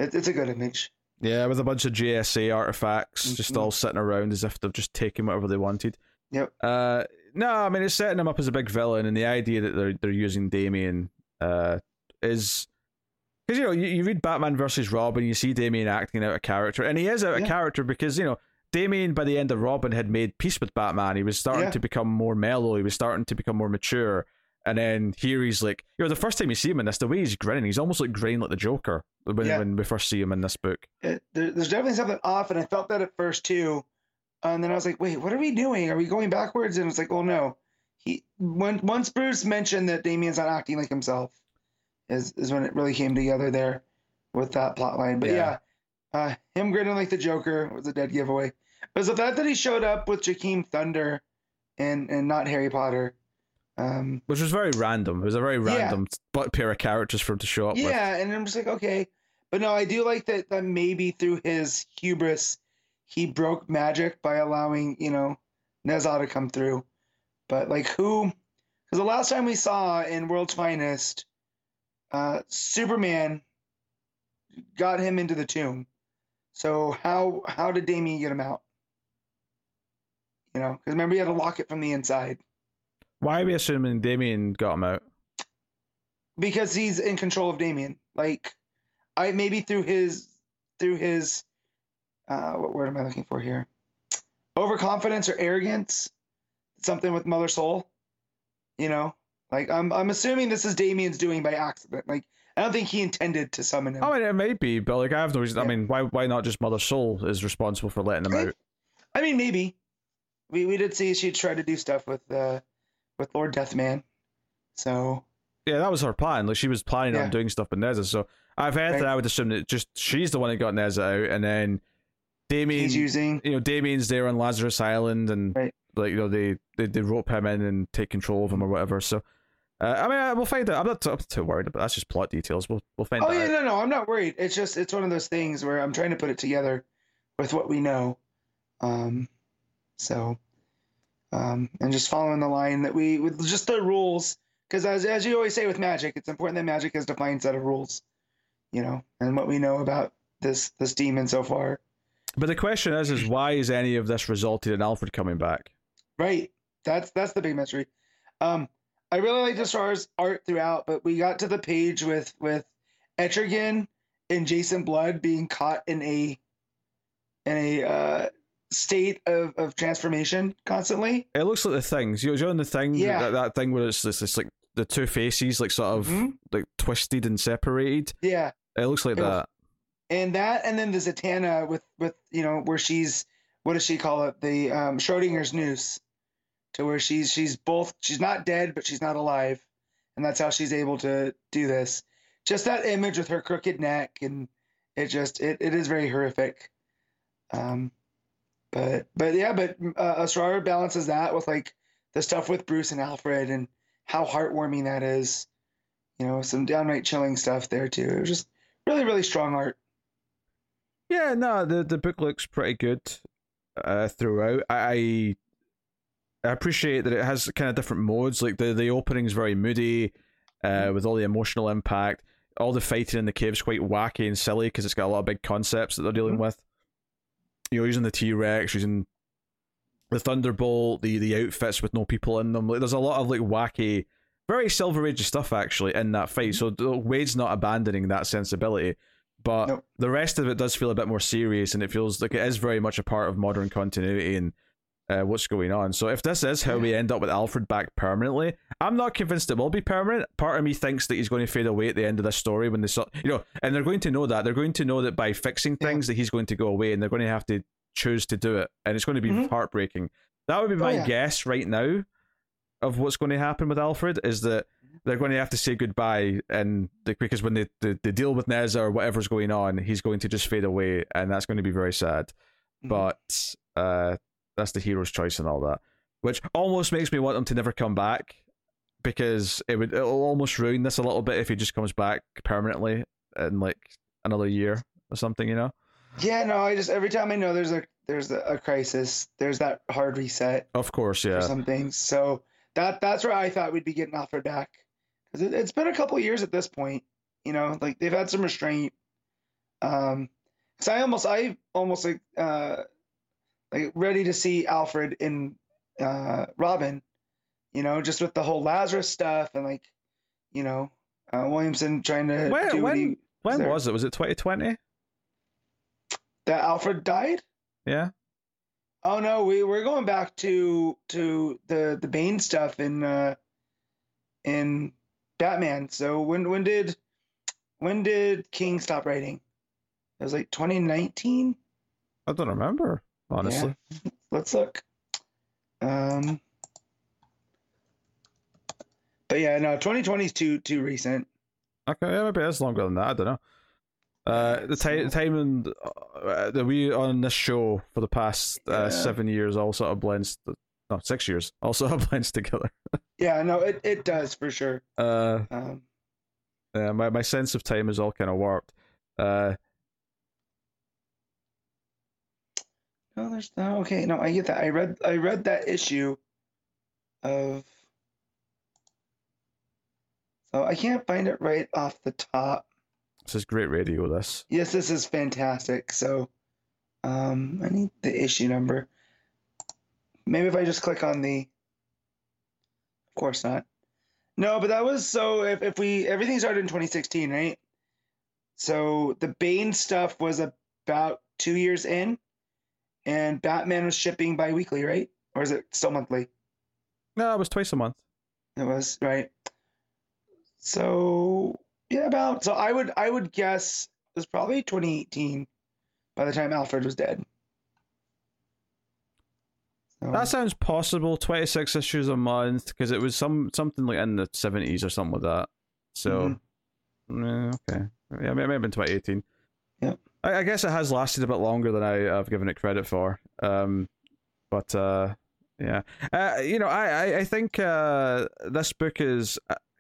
it, it's a good image. Yeah, with a bunch of G S A artifacts mm-hmm. just all sitting around as if they've just taken whatever they wanted. Yep. Uh, no, I mean it's setting him up as a big villain, and the idea that they're they're using Damien uh is. Because, you know, you, you read Batman versus Robin, you see Damien acting out of character. And he is out of yeah. character because, you know, Damien, by the end of Robin, had made peace with Batman. He was starting yeah. to become more mellow. He was starting to become more mature. And then here he's like, you know, the first time you see him in this, the way he's grinning, he's almost like grinning like the Joker when, yeah. when we first see him in this book. It, there, there's definitely something off, and I felt that at first, too. And then I was like, wait, what are we doing? Are we going backwards? And it's like, oh, no. He when, Once Bruce mentioned that Damien's not acting like himself, is is when it really came together there with that plot line. But yeah, yeah uh, him grinning like the Joker was a dead giveaway. But the fact that he showed up with Jakeem Thunder and, and not Harry Potter. Um, Which was very random. It was a very random yeah. pair of characters for him to show up yeah, with. Yeah, and I'm just like, okay. But no, I do like that, that maybe through his hubris, he broke magic by allowing, you know, Nezha to come through. But like who? Because the last time we saw in World's Finest, Uh, Superman got him into the tomb. So how how did Damien get him out? You know, because remember he had to lock it from the inside. Why are we assuming Damien got him out? Because he's in control of Damien. Like, I maybe through his through his uh, what word am I looking for here? Overconfidence or arrogance? Something with Mother Soul. You know. Like, I'm I'm assuming this is Damien's doing by accident. Like, I don't think he intended to summon him. I mean, it may be, but, like, I have no reason. Yeah. I mean, why why not just Mother Soul is responsible for letting him I, out? I mean, maybe. We we did see she tried to do stuff with uh, with Lord Deathman, so... Yeah, that was her plan. Like, she was planning yeah. on doing stuff with Nezha, so I've heard right. that I would assume that just she's the one that got Nezha out, and then Damien... He's using... You know, Damien's there on Lazarus Island, and, right. like, you know, they, they, they rope him in and take control of him or whatever, so... Uh, I mean, I, we'll find out. I'm not t- I'm too worried about that's just plot details. We'll we'll find. Oh that yeah, out. no, no, I'm not worried. It's just it's one of those things where I'm trying to put it together with what we know, um, so, um, and just following the line that we with just the rules, because as as you always say with magic, it's important that magic has a defined set of rules, you know, and what we know about this this demon so far. But the question is, is why is any of this resulted in Alfred coming back? Right. That's that's the big mystery. Um. I really liked Asrar's art throughout, but we got to the page with with Etrigan and Jason Blood being caught in a in a uh, state of, of transformation constantly. It looks like the things. You know, on the thing, yeah. that, that thing where it's, it's, it's like the two faces, like sort of mm-hmm. like twisted and separated. Yeah, it looks like it that. Was, and that, and then the Zatanna with with you know where she's what does she call it? The um, Schrodinger's noose. To where she's she's both she's not dead but she's not alive, and that's how she's able to do this. Just that image with her crooked neck, and it just it, it is very horrific. Um, but but yeah, but uh, Asrar balances that with like the stuff with Bruce and Alfred and how heartwarming that is. You know, some downright chilling stuff there too. It was just really, really strong art. Yeah, no, the the book looks pretty good uh, throughout. I I appreciate that it has kind of different modes. Like the the opening's very moody, uh, with all the emotional impact. All the fighting in the cave's quite wacky and silly because it's got a lot of big concepts that they're dealing mm-hmm. with. You know, using the T-Rex, using the Thunderbolt, the the outfits with no people in them. Like, there's a lot of like wacky, very Silver Age stuff actually in that fight. So Waid's not abandoning that sensibility, but nope. the rest of it does feel a bit more serious, and it feels like it is very much a part of modern continuity and uh, what's going on. So if this is how yeah. we end up with Alfred back permanently, I'm not convinced it will be permanent. Part of me thinks that he's going to fade away at the end of this story when they saw, you know, and they're going to know that. They're going to know that by fixing things yeah. that he's going to go away, and they're going to have to choose to do it, and it's going to be mm-hmm. heartbreaking. That would be my oh, yeah. guess right now of what's going to happen with Alfred, is that they're going to have to say goodbye, and the, because when they, they, they deal with Nezha or whatever's going on, he's going to just fade away, and that's going to be very sad. Mm-hmm. But uh, that's the hero's choice and all that, which almost makes me want him to never come back, because it would it'll almost ruin this a little bit if he just comes back permanently in like another year or something, you know? Yeah, no, I just every time I know there's a there's a, a crisis, there's that hard reset. Of course, yeah. Or something. So that that's where I thought we'd be getting Alfred back, because it, it's been a couple of years at this point. You know, like they've had some restraint. Um, because I almost I almost like uh like ready to see Alfred in uh Robin. You know, just with the whole Lazarus stuff and like, you know, uh, Williamson trying to. Where, do when he, when was, was it? Was it twenty twenty? That Alfred died? Yeah. Oh no, we we're going back to to the, the Bane stuff in uh, in Batman. So when when did when did King stop writing? It was like twenty nineteen. I don't remember, honestly. Yeah. Let's look. Um. But yeah, no, twenty twenty is too too recent. Okay, yeah, maybe that's longer than that. I don't know. Uh, the time, time and uh, that we on this show for the past uh, yeah. seven years all sort of blends, th- no, six years all sort of blends together. yeah, no, it, it does for sure. Uh, um, yeah, my my sense of time is all kind of warped. Uh, no, there's no okay. No, I get that. I read I read that issue of. So I can't find it right off the top. This is great radio, this. Yes, this is fantastic. So um, I need the issue number. Maybe if I just click on the... Of course not. No, but that was... So if, if we... Everything started in twenty sixteen, right? So the Bane stuff was about two years in, and Batman was shipping bi-weekly, right? Or is it still monthly? No, it was twice a month. It was, right. So... Yeah, about so I would I would guess it was probably twenty eighteen by the time Alfred was dead. So. That sounds possible. twenty-six issues a month, because it was some something like in the seventies or something like that. So mm-hmm. yeah, okay, yeah, it may have been twenty eighteen. Yeah, I, I guess it has lasted a bit longer than I, I've given it credit for. Um, but uh, yeah, uh, you know, I I, I think uh, this book is.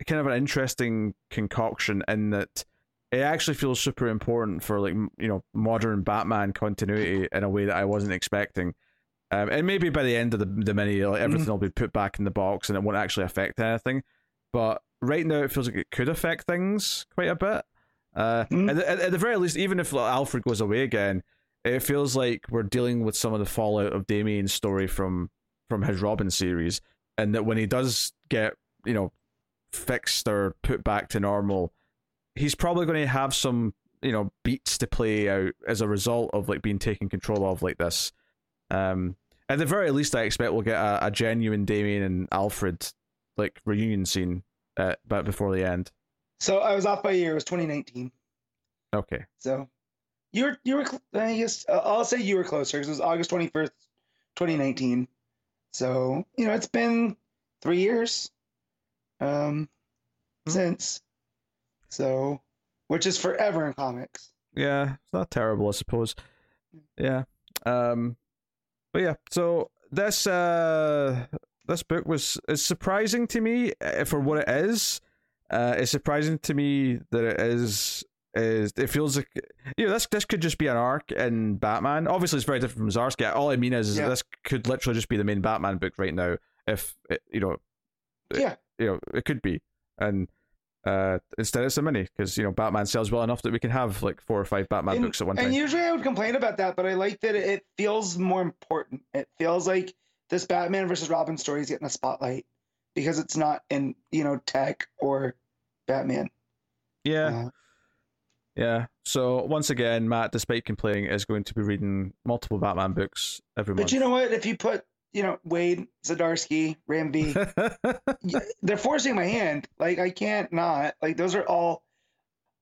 Kind of an interesting concoction in that it actually feels super important for, like, you know, modern Batman continuity in a way that I wasn't expecting. Um, and maybe by the end of the, the mini, like, everything mm-hmm. will be put back in the box and it won't actually affect anything. But right now it feels like it could affect things quite a bit. Uh, mm-hmm. at, at, at the very least, even if Alfred goes away again, it feels like we're dealing with some of the fallout of Damien's story from, from his Robin series. And that when he does get, you know, fixed or put back to normal, he's probably going to have some, you know, beats to play out as a result of, like, being taken control of like this. Um, at the very least, I expect we'll get a, a genuine Damien and Alfred, like, reunion scene uh, but before the end. So I was off by a year. It was twenty nineteen. Okay. So you were, you were, I guess uh, I'll say you were closer, because it was August twenty-first, twenty nineteen. So, you know, it's been three years. Um, since so, which is forever in comics. Yeah, it's not terrible, I suppose. Yeah. Um, but yeah, so this uh, this book was is surprising to me for what it is. Uh, it's surprising to me that it is is it feels like, you know, this this could just be an arc in Batman. Obviously, it's very different from Zdarsky. All I mean is, is yeah. that this could literally just be the main Batman book right now. If it, you know, it, yeah, you know, it could be, and uh, instead it's a mini, because, you know, Batman sells well enough that we can have like four or five Batman and, books at one time. And usually I would complain about that, but I like that it feels more important. It feels like this Batman versus Robin story is getting a spotlight because it's not in, you know, tech or Batman. Yeah. Uh, yeah. So once again, Matt, despite complaining, is going to be reading multiple Batman books every but month. But you know what? If you put, you know, Waid, Zdarsky, Ramby, they're forcing my hand. Like, I can't not. Like, those are all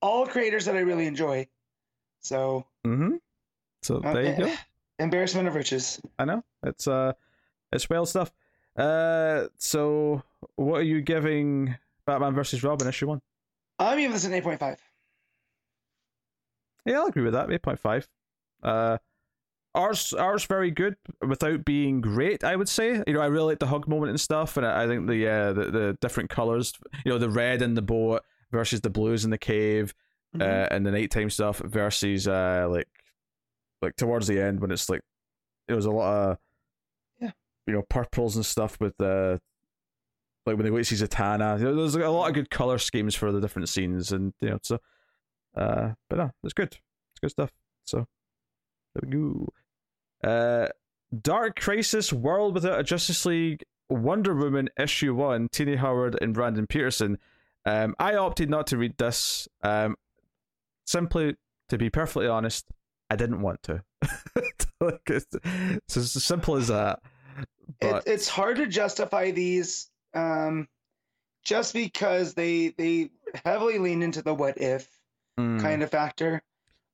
all creators that I really enjoy. So. Mm-hmm. So there okay. you go. Embarrassment of riches. I know. It's uh, it's wild stuff. Uh, so what are you giving Batman versus Robin issue one? I'm giving this an eight point five. Yeah, I'll agree with that. eight point five. Uh, ours, ours, very good without being great. I would say, you know, I really like the hug moment and stuff, and I, I think the uh, the, the different colors, you know, the red in the boat versus the blues in the cave, mm-hmm. uh, and the nighttime stuff versus uh, like, like towards the end when it's like it was a lot of. You know, purples and stuff with the uh, like when they went to see Zatanna. You know, there's a lot of good color schemes for the different scenes, and you know, so uh, but no, it's good, it's good stuff. So there we go. Uh, Dark Crisis: World Without a Justice League, Wonder Woman issue one, Tini Howard and Brandon Peterson. Um, I opted not to read this, um, simply to be perfectly honest, I didn't want to. Like, it's, it's as simple as that. But... It, it's hard to justify these um, just because they they heavily lean into the what if mm. kind of factor.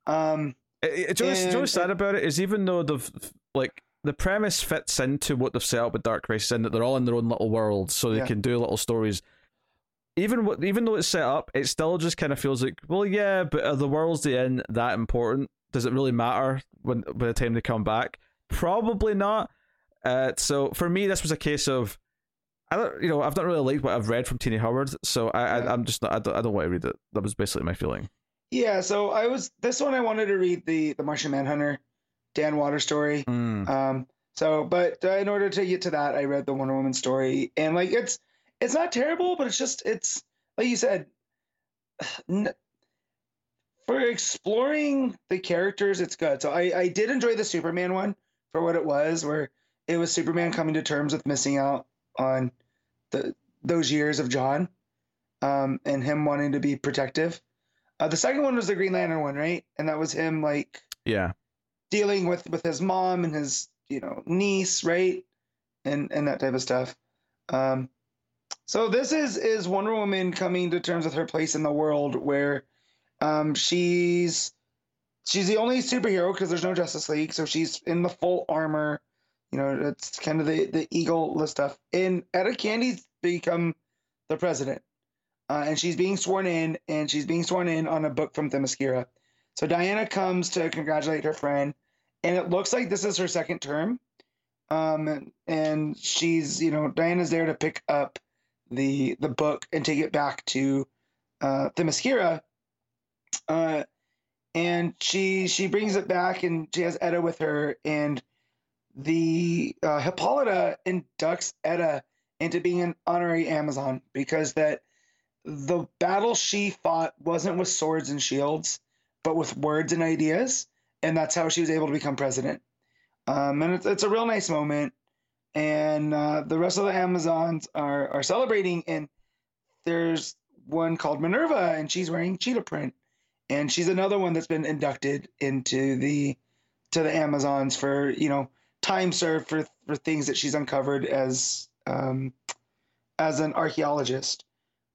Um, it, it, do you know what's sad about it is even though the like the premise fits into what they've set up with Dark Crisis and that they're all in their own little world, so they yeah. can do little stories. Even what even though it's set up, it still just kind of feels like, well, yeah, but are the worlds they in that important? Does it really matter when by the time they come back? Probably not. Uh, so for me, this was a case of I don't, you know, I've not really liked what I've read from Tini Howard, so I, yeah. I I'm just not, I don't, I don't want to read it. That was basically my feeling. Yeah, so I was this one I wanted to read the the Martian Manhunter, Dan Water story. Mm. Um, so but in order to get to that, I read the Wonder Woman story, and like it's it's not terrible, but it's just it's like you said, n- for exploring the characters, it's good. So I I did enjoy the Superman one for what it was, where. It was Superman coming to terms with missing out on the those years of John, um, and him wanting to be protective. Uh, the second one was the Green Lantern one, right? And that was him, like, yeah, dealing with, with his mom and his, you know, niece, right, and and that type of stuff. Um, so this is is Wonder Woman coming to terms with her place in the world, where um, she's she's the only superhero because there's no Justice League, so she's in the full armor. You know, it's kind of the, the eagle stuff. And Etta Candy's become the president. Uh, and she's being sworn in, and she's being sworn in on a book from Themyscira. So Diana comes to congratulate her friend, and it looks like this is her second term. Um, and, and she's, you know, Diana's there to pick up the the book and take it back to uh, Themyscira. Uh, and she she brings it back, and she has Etta with her, and the uh, Hippolyta inducts Etta into being an honorary Amazon because that the battle she fought wasn't with swords and shields, but with words and ideas. And that's how she was able to become president. Um, and it's, it's a real nice moment. And uh, the rest of the Amazons are, are celebrating. And there's one called Minerva, and she's wearing cheetah print. And she's another one that's been inducted into the, to the Amazons for, you know, time served for for things that she's uncovered as um, as an archaeologist,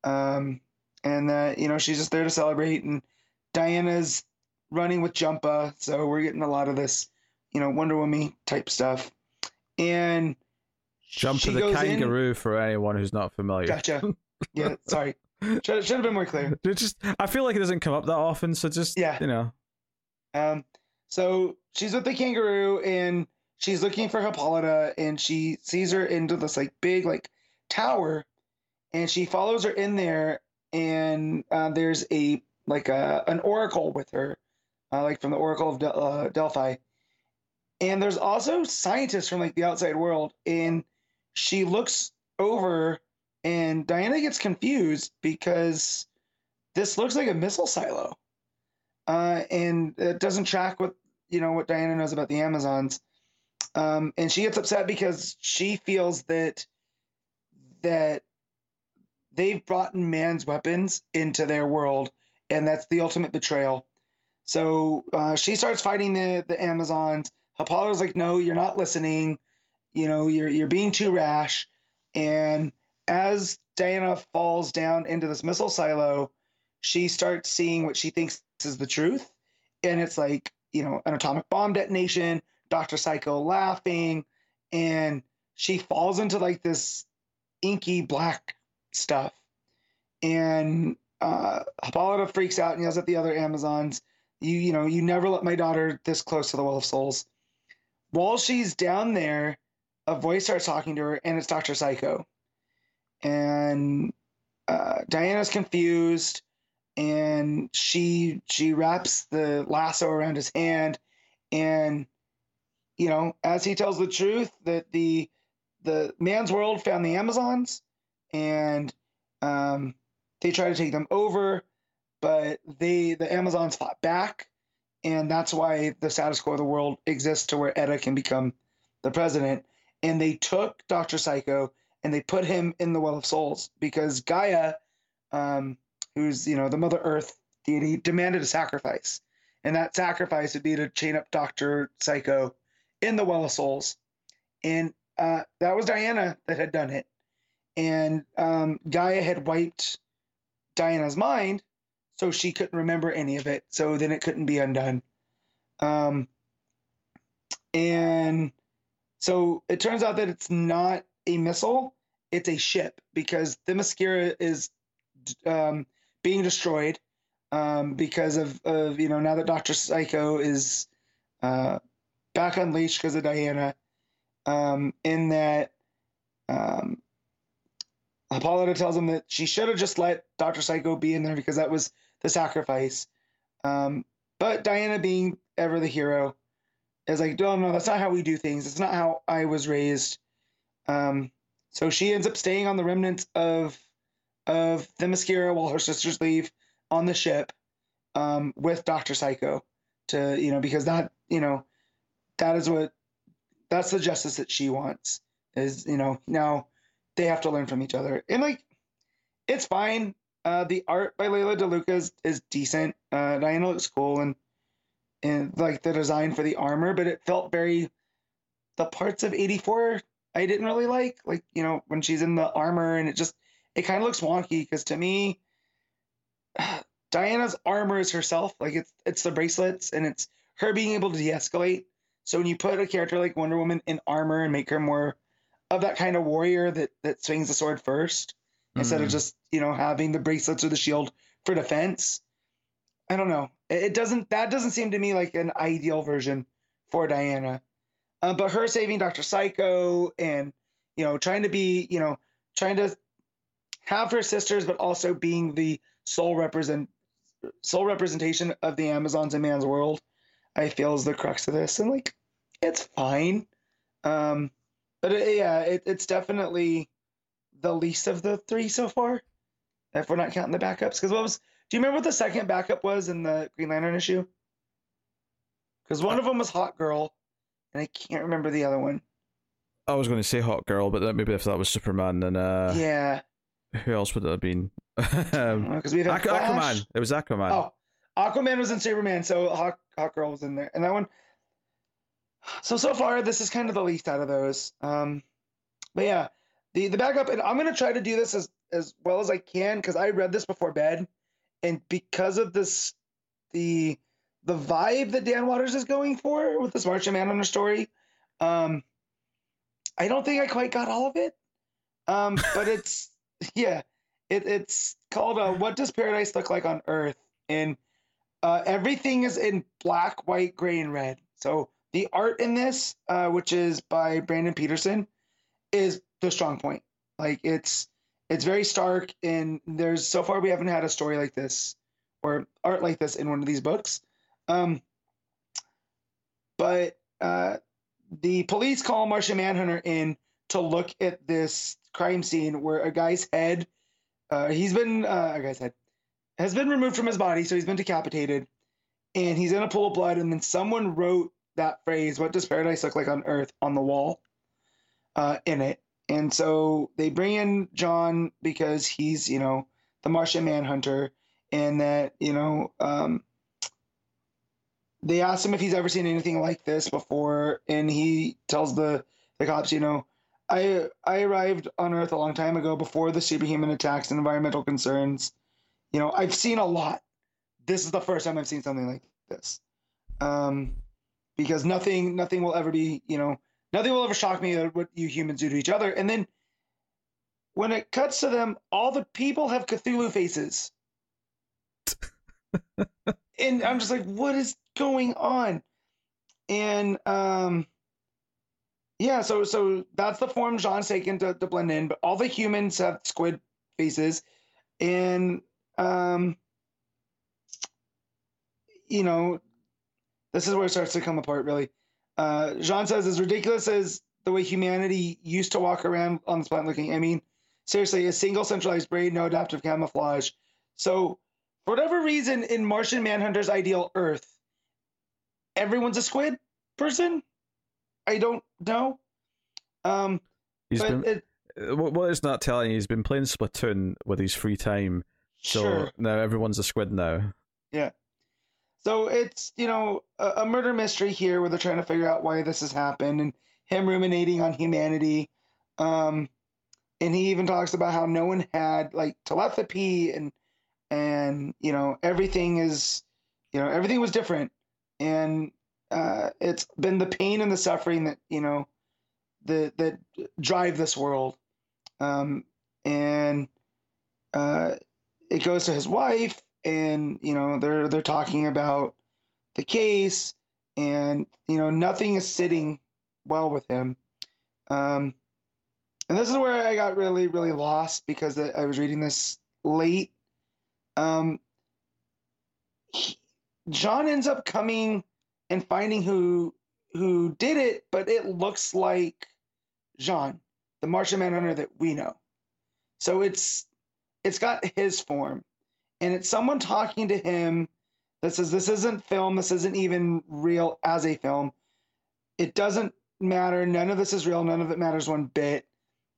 um, and that, you know, she's just there to celebrate. And Diana's running with Jumpa, so we're getting a lot of this, you know, Wonder Woman type stuff. And Jumpa the kangaroo in, for anyone who's not familiar. Gotcha. Yeah, sorry. Should, should have been more clear. It just I feel like it doesn't come up that often, so just yeah. you know. Um. So she's with the kangaroo and. she's looking for Hippolyta, and she sees her into this like big like tower, and she follows her in there, and uh, there's a like a an oracle with her, uh, like from the Oracle of Del- uh, Delphi, and there's also scientists from like the outside world, and she looks over, and Diana gets confused because this looks like a missile silo, uh, and it doesn't track with you know what Diana knows about the Amazons, um, and she gets upset because she feels that that they've brought man's weapons into their world, and that's the ultimate betrayal. So uh, she starts fighting the the Amazons. Hippolyta's like, "No, you're not listening. You know, you're you're being too rash." And as Diana falls down into this missile silo, she starts seeing what she thinks is the truth, and it's like you know an atomic bomb detonation, Doctor Psycho laughing, and she falls into like this inky black stuff, and uh, Hippolyta freaks out and yells at the other Amazons, "You you know you never let my daughter this close to the Well of Souls." While she's down there, a voice starts talking to her, and it's Doctor Psycho. And uh, Diana's confused, and she she wraps the lasso around his hand, and you know as he tells the truth that the the man's world found the Amazons, and um, they try to take them over, but they the Amazons fought back, and that's why the status quo of the world exists to where Etta can become the president. And they took Doctor Psycho and they put him in the Well of Souls because Gaia, um, who's, you know, the Mother Earth deity, demanded a sacrifice. And that sacrifice would be to chain up Doctor Psycho in the Well of Souls. And uh, that was Diana that had done it. And um, Gaia had wiped Diana's mind, so she couldn't remember any of it. So then it couldn't be undone. Um, and so it turns out that it's not a missile, it's a ship, because Themyscira is um, being destroyed um, because of, of, you know, now that Doctor Psycho is uh, back unleashed because of Diana, um, in that um, Hippolyta tells him that she should have just let Doctor Psycho be in there because that was the sacrifice. Um, but Diana, being ever the hero, is like, no, no, that's not how we do things. It's not how I was raised. Um, so she ends up staying on the remnants of of Themyscira while her sisters leave on the ship um, with Doctor Psycho to, you know, because that, you know, that is what, that's the justice that she wants is, you know, now they have to learn from each other. And like, it's fine. Uh, the art by Leila DeLuca is, is decent. Uh, Diana looks cool and, and like the design for the armor, but it felt very, the parts of eighty-four I didn't really like, like, you know, when she's in the armor and it just, it kind of looks wonky because to me, Diana's armor is herself. Like it's, it's the bracelets and it's her being able to de-escalate. So when you put a character like Wonder Woman in armor and make her more of that kind of warrior that, that swings the sword first, mm. instead of just, you know, having the bracelets or the shield for defense. I don't know. It, it doesn't, that doesn't seem to me like an ideal version for Diana. Uh, but her saving Doctor Psycho and, you know, trying to be, you know, trying to have her sisters, but also being the sole represent sole representation of the Amazons in man's world, I feel is the crux of this. And like, it's fine. Um, but it, yeah, it, it's definitely the least of the three so far, if we're not counting the backups. Because what was, do you remember what the second backup was in the Green Lantern issue? Because one of them was Hot Girl. And I can't remember the other one. I was going to say Hot Girl, but that, maybe if that was Superman, then uh, yeah, who else would it have been? um, we had Aqu- Aquaman. It was Aquaman. Oh, Aquaman was in Superman, so Hot, Hot Girl was in there, and that one. So so far, this is kind of the least out of those. Um, but yeah, the the backup, and I'm going to try to do this as as well as I can because I read this before bed, and because of this, the. the vibe that Dan Waters is going for with this Martian Manhunter story, um, I don't think I quite got all of it. Um, but it's, yeah, it, it's called uh, What Does Paradise Look Like on Earth? And uh, everything is in black, white, gray, and red. So The art in this, uh, which is by Brandon Peterson, is the strong point. Like, it's it's very stark, and there's so far we haven't had a story like this or art like this in one of these books. Um, but uh, the police call Martian Manhunter in to look at this crime scene where a guy's head, uh, he's been uh, a guy's head has been removed from his body, so he's been decapitated, and he's in a pool of blood. And then someone wrote that phrase, "What does paradise look like on Earth?" on the wall, uh, in it. And so they bring in John because he's, you know, the Martian Manhunter, and that, you know, um, they ask him if he's ever seen anything like this before, and he tells the, the cops, you know, I I arrived on Earth a long time ago before the superhuman attacks and environmental concerns. You know, I've seen a lot. This is the first time I've seen something like this. Um, because nothing nothing will ever be, you know, nothing will ever shock me at what you humans do to each other. And then when it cuts to them, all the people have Cthulhu faces. And I'm just like, what is going on? And um, yeah, so so that's the form Jean's taken to, to blend in. But all the humans have squid faces. And, um, you know, this is where it starts to come apart, really. Uh, Jean says, as ridiculous as the way humanity used to walk around on this planet looking, I mean, seriously, a single centralized brain, no adaptive camouflage. So for whatever reason, in Martian Manhunter's ideal Earth, everyone's a squid person? I don't know. Um, he's but been, it, what it's not telling you, he's been playing Splatoon with his free time. So sure. Now everyone's a squid now. Yeah. So it's, you know, a, a murder mystery here where they're trying to figure out why this has happened and him ruminating on humanity. Um, and he even talks about how no one had, like, telepathy and, and you know, everything is, you know, everything was different. And uh, it's been the pain and the suffering that, you know, the, that drive this world. Um, and uh, it goes to his wife. And, you know, they're they're talking about the case, and, you know, nothing is sitting well with him. Um, and this is where I got really, really lost because I was reading this late. Um, he, John ends up coming and finding who who did it, but it looks like Jean, the Martian Manhunter that we know. So it's it's got his form. And it's someone talking to him that says, this isn't film. This isn't even real as a film. It doesn't matter. None of this is real. None of it matters one bit.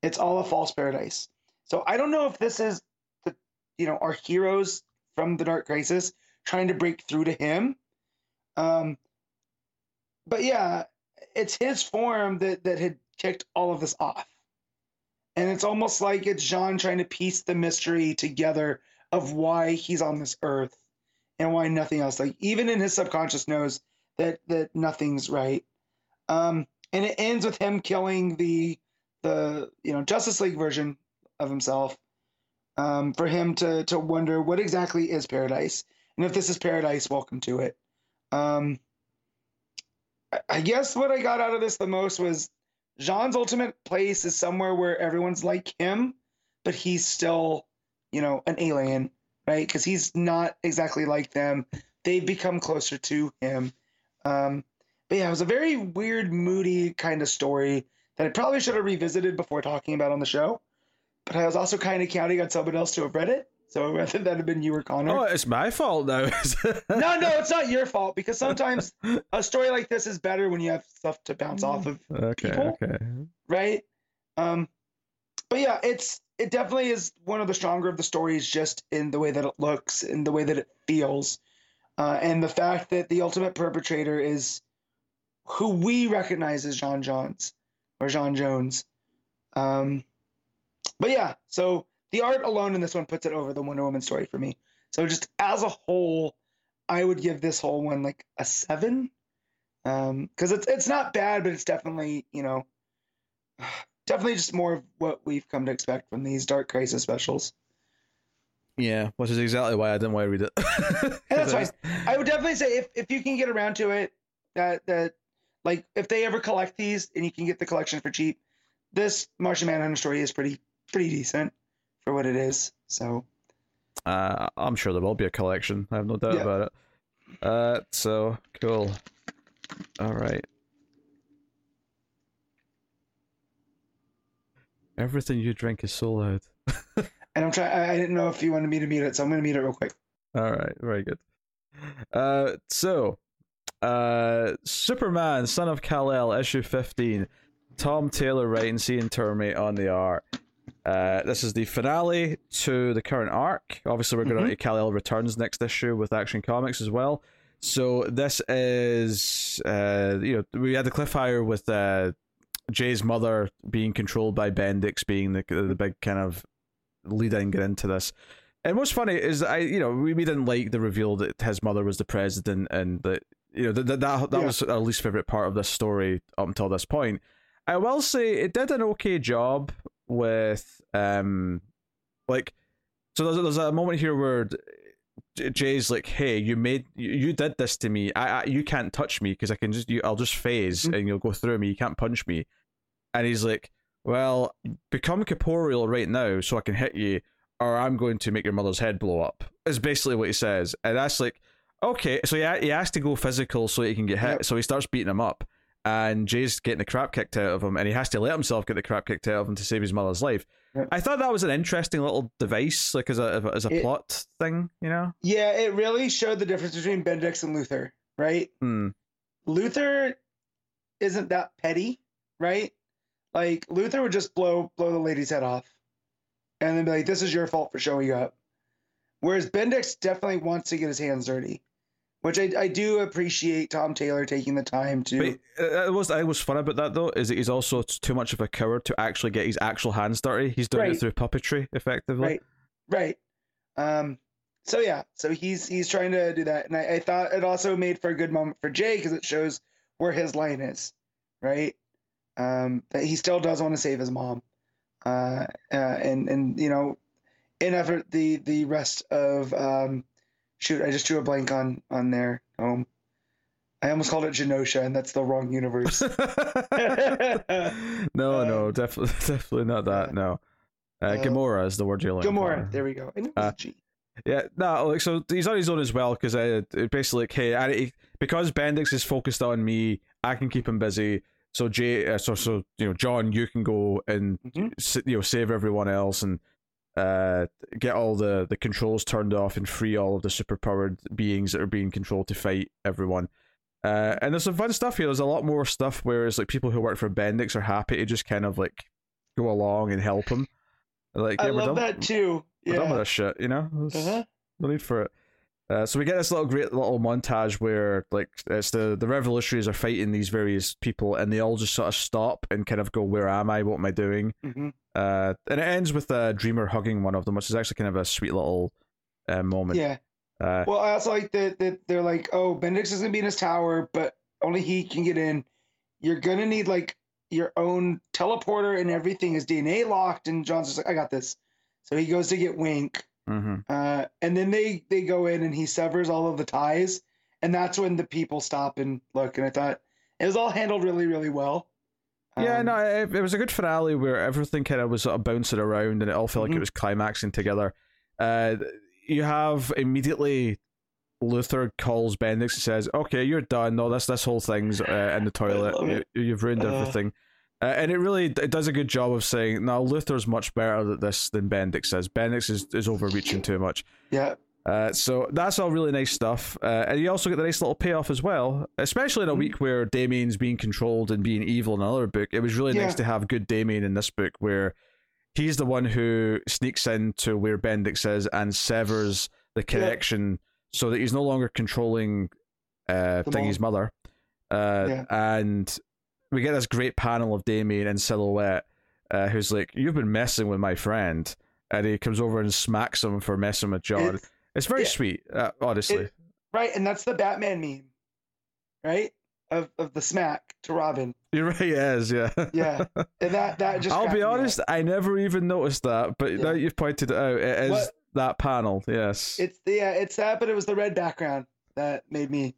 It's all a false paradise. So I don't know if this is, the, you know, our heroes from the Dark Crisis trying to break through to him. Um, but yeah, it's his form that, that had kicked all of this off. And it's almost like it's Jean trying to piece the mystery together of why he's on this earth and why nothing else. Like, even in his subconscious knows that, that nothing's right. Um, and it ends with him killing the, the, you know, Justice League version of himself, um, for him to, to wonder what exactly is paradise. And if this is paradise, welcome to it. Um, I, I guess what I got out of this the most was Jean's ultimate place is somewhere where everyone's like him, but he's still, you know, an alien, right? Because he's not exactly like them. They've become closer to him. Um, but yeah, it was a very weird, moody kind of story that I probably should have revisited before talking about on the show. But I was also kind of counting on someone else to have read it. So rather that have been you or Connor. Oh, it's my fault now. no, no, it's not your fault, because sometimes a story like this is better when you have stuff to bounce off of. Okay, people, okay. Right? Um, but yeah, it's, it definitely is one of the stronger of the stories, just in the way that it looks and the way that it feels. Uh, and the fact that the ultimate perpetrator is who we recognize as John Jones or John Jones. Um, but yeah, so the art alone in this one puts it over the Wonder Woman story for me. So just as a whole, I would give this whole one like a seven. Um, 'cause it's, it's not bad, but it's definitely, you know, definitely just more of what we've come to expect from these Dark Crisis specials. Yeah, which is exactly why I didn't want to read it. And that's why I would definitely say if, if you can get around to it, that that Like, if they ever collect these, and you can get the collection for cheap, this Martian Manhunter story is pretty pretty decent for what it is. So, uh, I'm sure there will be a collection. I have no doubt yeah. about it. Uh, so cool. All right. Everything you drink is so loud. and I'm trying. I didn't know if you wanted me to mute it, so I'm going to mute it real quick. All right. Very good. Uh, so, uh, Superman Son of Kal-El issue fifteen. Tom Taylor writing, seeing Termate on the art. Uh, this is the finale to the current arc. Obviously, we're going mm-hmm. to Kal-El returns next issue with Action Comics as well. So this is, uh, you know, we had the cliffhanger with uh, Jay's mother being controlled by Bendix, being the the big kind of lead-in into this. And what's funny is, I you know, we, we didn't like the reveal that his mother was the president, and that you know that that that yeah. was our least favorite part of this story up until this point. I will say it did an okay job with, um, like, so there's, there's a moment here where Jay's like, hey, you made, you, you did this to me. I, I you can't touch me because I can just, you, I'll just phase mm-hmm. and you'll go through me. You can't punch me. And he's like, well, become corporeal right now so I can hit you, or I'm going to make your mother's head blow up, is basically what he says. And that's like, okay. So he, he has to go physical so he can get hit. Yep. So he starts beating him up. And Jay's getting the crap kicked out of him, and he has to let himself get the crap kicked out of him to save his mother's life. Yeah. I thought that was an interesting little device, like as a as a it, plot thing, you know? Yeah, it really showed the difference between Bendix and Luthor, right? Mm. Luthor isn't that petty, right? Like, Luthor would just blow blow the lady's head off, and then be like, "This is your fault for showing up." Whereas Bendix definitely wants to get his hands dirty. Which I, I do appreciate Tom Taylor taking the time to. But it was I was fun about that though is that he's also too much of a coward to actually get his actual hands dirty. He's doing right. it through puppetry effectively. Right, right. Um. So yeah, so he's he's trying to do that, and I, I thought it also made for a good moment for Jay because it shows where his line is, right? Um, that he still does want to save his mom, uh, uh and and you know, in effort the the rest of um. Shoot, I just drew a blank on, on their home. I almost called it Genosha, and that's the wrong universe. no, um, no, definitely definitely not that, no. Uh, uh, Gamorra is the word you're looking for. Gamorra, there we go. I knew it was uh, a G. Yeah, no, like, so he's on his own as well, because I basically, like, hey, I, because Bendix is focused on me, I can keep him busy, so Jay, uh, so, so, you know, John, you can go and, mm-hmm. you know, save everyone else, and Uh, get all the, the controls turned off and free all of the superpowered beings that are being controlled to fight everyone. Uh, and there's some fun stuff here. There's a lot more stuff where it's like people who work for Bendix are happy to just kind of like go along and help him. Like, yeah, I love done, that too. Yeah. We're done with this shit, you know? Uh-huh. No need for it. Uh, so we get this little great little montage where like it's the, the revolutionaries are fighting these various people, and they all just sort of stop and kind of go, where am I? What am I doing? Mm-hmm. Uh, and it ends with uh, Dreamer hugging one of them, which is actually kind of a sweet little uh, moment. Yeah. Uh, well, I also like that the, they're like, oh, Bendix is going to be in his tower, but only he can get in. You're going to need like your own teleporter and everything is D N A locked. And John's just like, I got this. So he goes to get Wink. Mm-hmm. Uh, and then they, they go in and he severs all of the ties, and that's when the people stop and look. And I thought it was all handled really, really well. Um, yeah, no, it, it was a good finale where everything kind of was sort of bouncing around, and it all felt mm-hmm. like it was climaxing together. Uh, you have immediately Luthor calls Bendix and says, "Okay, you're done. No, this this whole thing's uh, in the toilet. You, you've ruined uh... everything." Uh, and it really it does a good job of saying, no, Luthor's much better at this than Bendix is. Bendix is, is overreaching too much. Yeah. Uh, so that's all really nice stuff. Uh, and you also get the nice little payoff as well, especially in a week where Damien's being controlled and being evil in another book. It was really yeah. nice to have good Damien in this book, where he's the one who sneaks into where Bendix is and severs the connection yeah. so that he's no longer controlling uh, Thingy's mother. Uh, yeah. And we get this great panel of Damien in silhouette, uh, who's like, "You've been messing with my friend," and he comes over and smacks him for messing with John. It's, it's very it, sweet, uh, honestly. It, right, and that's the Batman meme, right? Of of the smack to Robin. It really is, yeah. Yeah, and that that just. I'll be honest, I never even noticed that, but yeah. now you've pointed it out, it is what, that panel. Yes, it's yeah, it's that, but it was the red background that made me.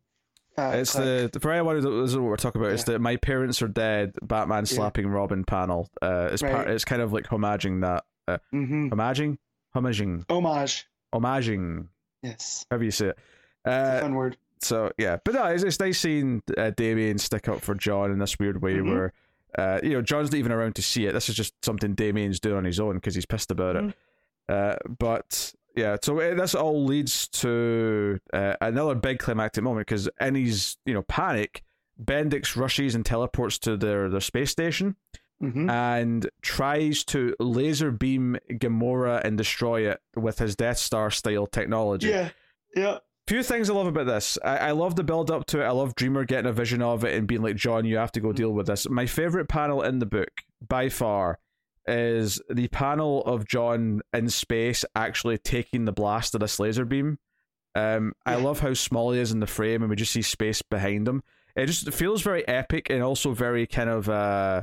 Uh, it's click. the Pariah Warrior. This is what we're talking about. Yeah. It's the My Parents Are Dead Batman yeah. slapping Robin panel. Uh, it's right. part, it's kind of like homaging that. Uh, mm-hmm. Homaging, homaging, homage, homaging. Yes. However you say it. Uh, it's a fun word. So yeah, but no, it's, it's nice seeing uh, Damien stick up for John in this weird way mm-hmm. where, uh, you know, John's not even around to see it. This is just something Damien's doing on his own because he's pissed about mm-hmm. it. Uh, but yeah, so it, this all leads to uh, another big climactic moment because in his, you know, panic, Bendix rushes and teleports to their, their space station mm-hmm. and tries to laser beam Gamorra and destroy it with his Death Star style technology. Yeah, yeah. Few things I love about this. I, I love the build up to it. I love Dreamer getting a vision of it and being like, John, you have to go deal with this. My favorite panel in the book, by far, is the panel of John in space actually taking the blast of this laser beam. Um, I love how small he is in the frame and we just see space behind him. It just feels very epic and also very kind of... Uh,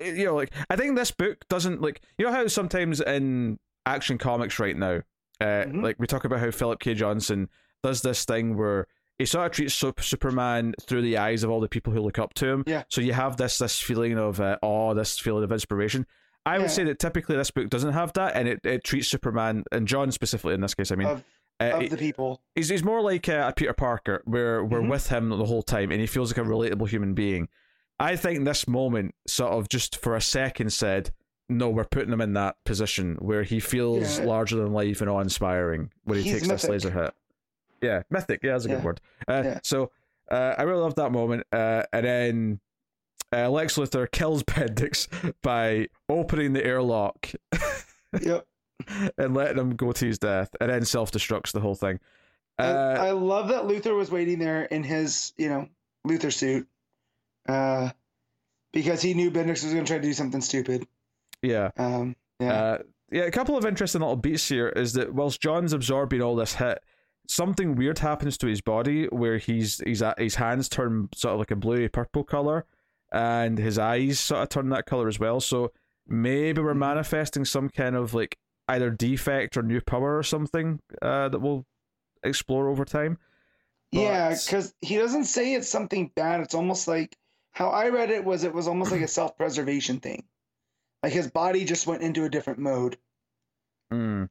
you know, like, I think this book doesn't, like... You know how sometimes in... Action comics right now, uh, mm-hmm. like we talk about how Philip K. Johnson does this thing where he sort of treats su- Superman through the eyes of all the people who look up to him. Yeah. So you have this this feeling of uh, awe, this feeling of inspiration. I yeah. would say that typically this book doesn't have that, and it, it treats Superman and John specifically in this case. I mean, of, uh, of it, the people, he's he's more like a uh, Peter Parker, where we're mm-hmm. with him the whole time, and he feels like a relatable human being. I think this moment sort of just for a second said, no, we're putting him in that position where he feels yeah. larger than life and awe-inspiring when he He's takes mythic. This laser hit. Yeah, mythic. Yeah, that's a yeah. good word. Uh, yeah. So uh, I really love that moment. Uh, and then uh, Lex Luthor kills Bendix by opening the airlock yep. and letting him go to his death and then self-destructs the whole thing. Uh, I, I love that Luthor was waiting there in his, you know, Luthor suit uh, because he knew Bendix was going to try to do something stupid. Yeah. Um, yeah. Uh, yeah, a couple of interesting little beats here is that whilst John's absorbing all this hit, something weird happens to his body where he's, he's at, his hands turn sort of like a bluey purple colour and his eyes sort of turn that colour as well. So maybe we're manifesting some kind of like either defect or new power or something uh, that we'll explore over time. But... Yeah, because he doesn't say it's something bad. It's almost like how I read it was it was almost like a self-preservation thing. Like his body just went into a different mode. Mm.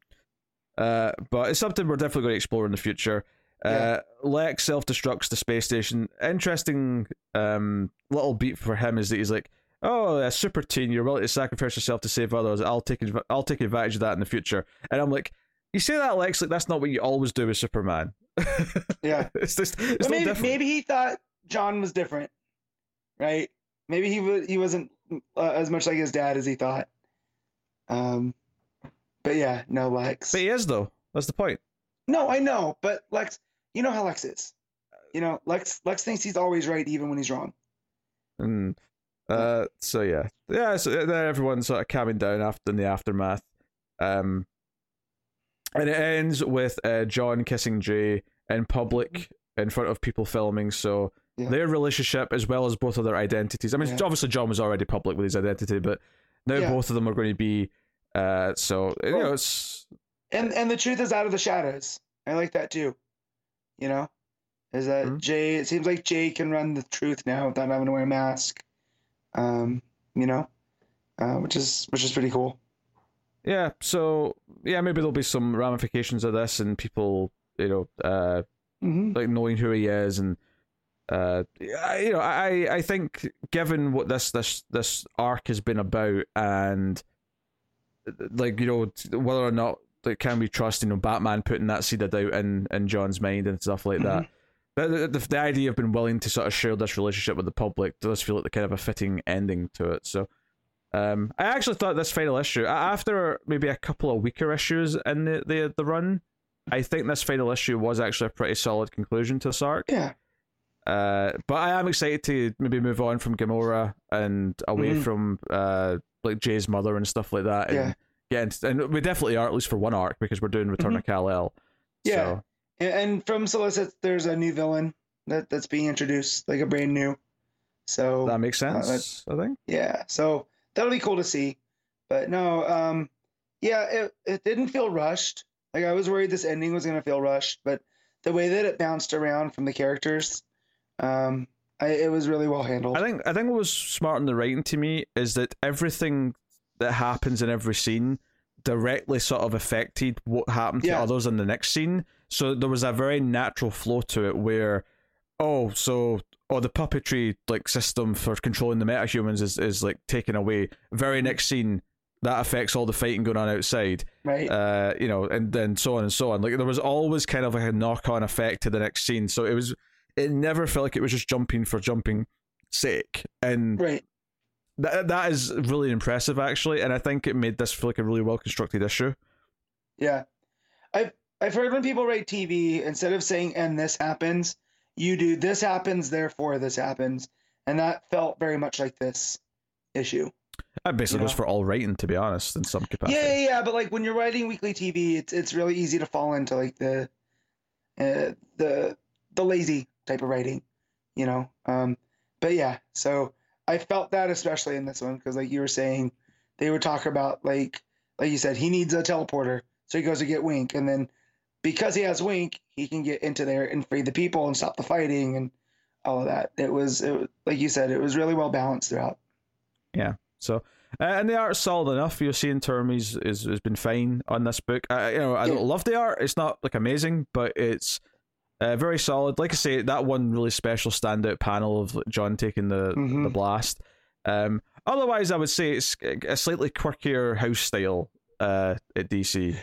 Uh, but it's something we're definitely going to explore in the future. Uh, yeah. Lex self-destructs the space station. Interesting um, little beat for him is that he's like, oh, a super teen, you're willing to sacrifice yourself to save others. I'll take inv- I'll take advantage of that in the future. And I'm like, you say that, Lex, like that's not what you always do with Superman. yeah. It's just it's well, maybe, different. Maybe he thought John was different, right? Maybe he w- he wasn't Uh, as much like his dad as he thought. Um, but yeah, no, Lex. But he is, though. That's the point. No, I know. But Lex, you know how Lex is. You know, Lex Lex thinks he's always right, even when he's wrong. Mm. Uh, so yeah. Yeah, so then everyone's sort of calming down after in the aftermath. Um, and it ends with uh, John kissing Jay in public in front of people filming, so... Yeah. Their relationship as well as both of their identities. I mean, yeah. obviously John was already public with his identity, but now yeah. both of them are going to be. Uh, so you know, it's and and the truth is out of the shadows. I like that too. You know, is that mm-hmm. Jay? It seems like Jay can run the truth now without having to wear a mask. Um, you know, uh, which is which is pretty cool. Yeah. So yeah, maybe there'll be some ramifications of this, and people, you know, uh, mm-hmm. like knowing who he is and. Uh, you know, I, I think given what this, this this arc has been about, and like you know whether or not like can we trust you know Batman putting that seed of doubt in, in John's mind and stuff like that. Mm-hmm. The, the, the idea of being willing to sort of share this relationship with the public does feel like the kind of a fitting ending to it. So, um, I actually thought this final issue after maybe a couple of weaker issues in the the, the run, I think this final issue was actually a pretty solid conclusion to this arc. Yeah. Uh, but I am excited to maybe move on from Gamorra and away mm. from uh, like Jay's mother and stuff like that. And yeah, yeah and, and we definitely are, at least for one arc, because we're doing Return mm-hmm. of Kal-El. Yeah, so. And from Solicit, there's a new villain that, that's being introduced, like a brand new. So that makes sense. Uh, I think. Yeah, so that'll be cool to see. But no, um, yeah, it it didn't feel rushed. Like I was worried this ending was gonna feel rushed, but the way that it bounced around from the characters, um, I, it was really well handled. I think I think what was smart in the writing to me is that everything that happens in every scene directly sort of affected what happened to yeah. others in the next scene. So there was a very natural flow to it where, oh, so oh, the puppetry like system for controlling the metahumans is, is like taken away. Very next scene, that affects all the fighting going on outside. Right. Uh, you know, and then so on and so on. Like there was always kind of like a knock-on effect to the next scene. So it was, it never felt like it was just jumping for jumping sake. And right. that that is really impressive actually. And I think it made this feel like a really well constructed issue. Yeah. I've I've heard when people write T V, instead of saying and this happens, you do this happens, therefore this happens. And that felt very much like this issue. That basically yeah. goes for all writing, to be honest, in some capacity. Yeah, yeah, yeah, but like when you're writing weekly T V, it's it's really easy to fall into like the uh, the the lazy type of writing, you know. Um, but yeah, so I felt that especially in this one because, like you were saying, they would talk about like like you said, he needs a teleporter, so he goes to get Wink, and then because he has Wink, he can get into there and free the people and stop the fighting and all of that. It was, it was like you said, it was really well balanced throughout. Yeah. So, uh, and the art's solid enough. Your seeing term is, is has been fine on this book. I, you know, I yeah. don't love the art. It's not like amazing, but it's uh, very solid. Like I say, that one really special standout panel of John taking the mm-hmm. the blast. Um, otherwise, I would say it's a slightly quirkier house style uh, at D C.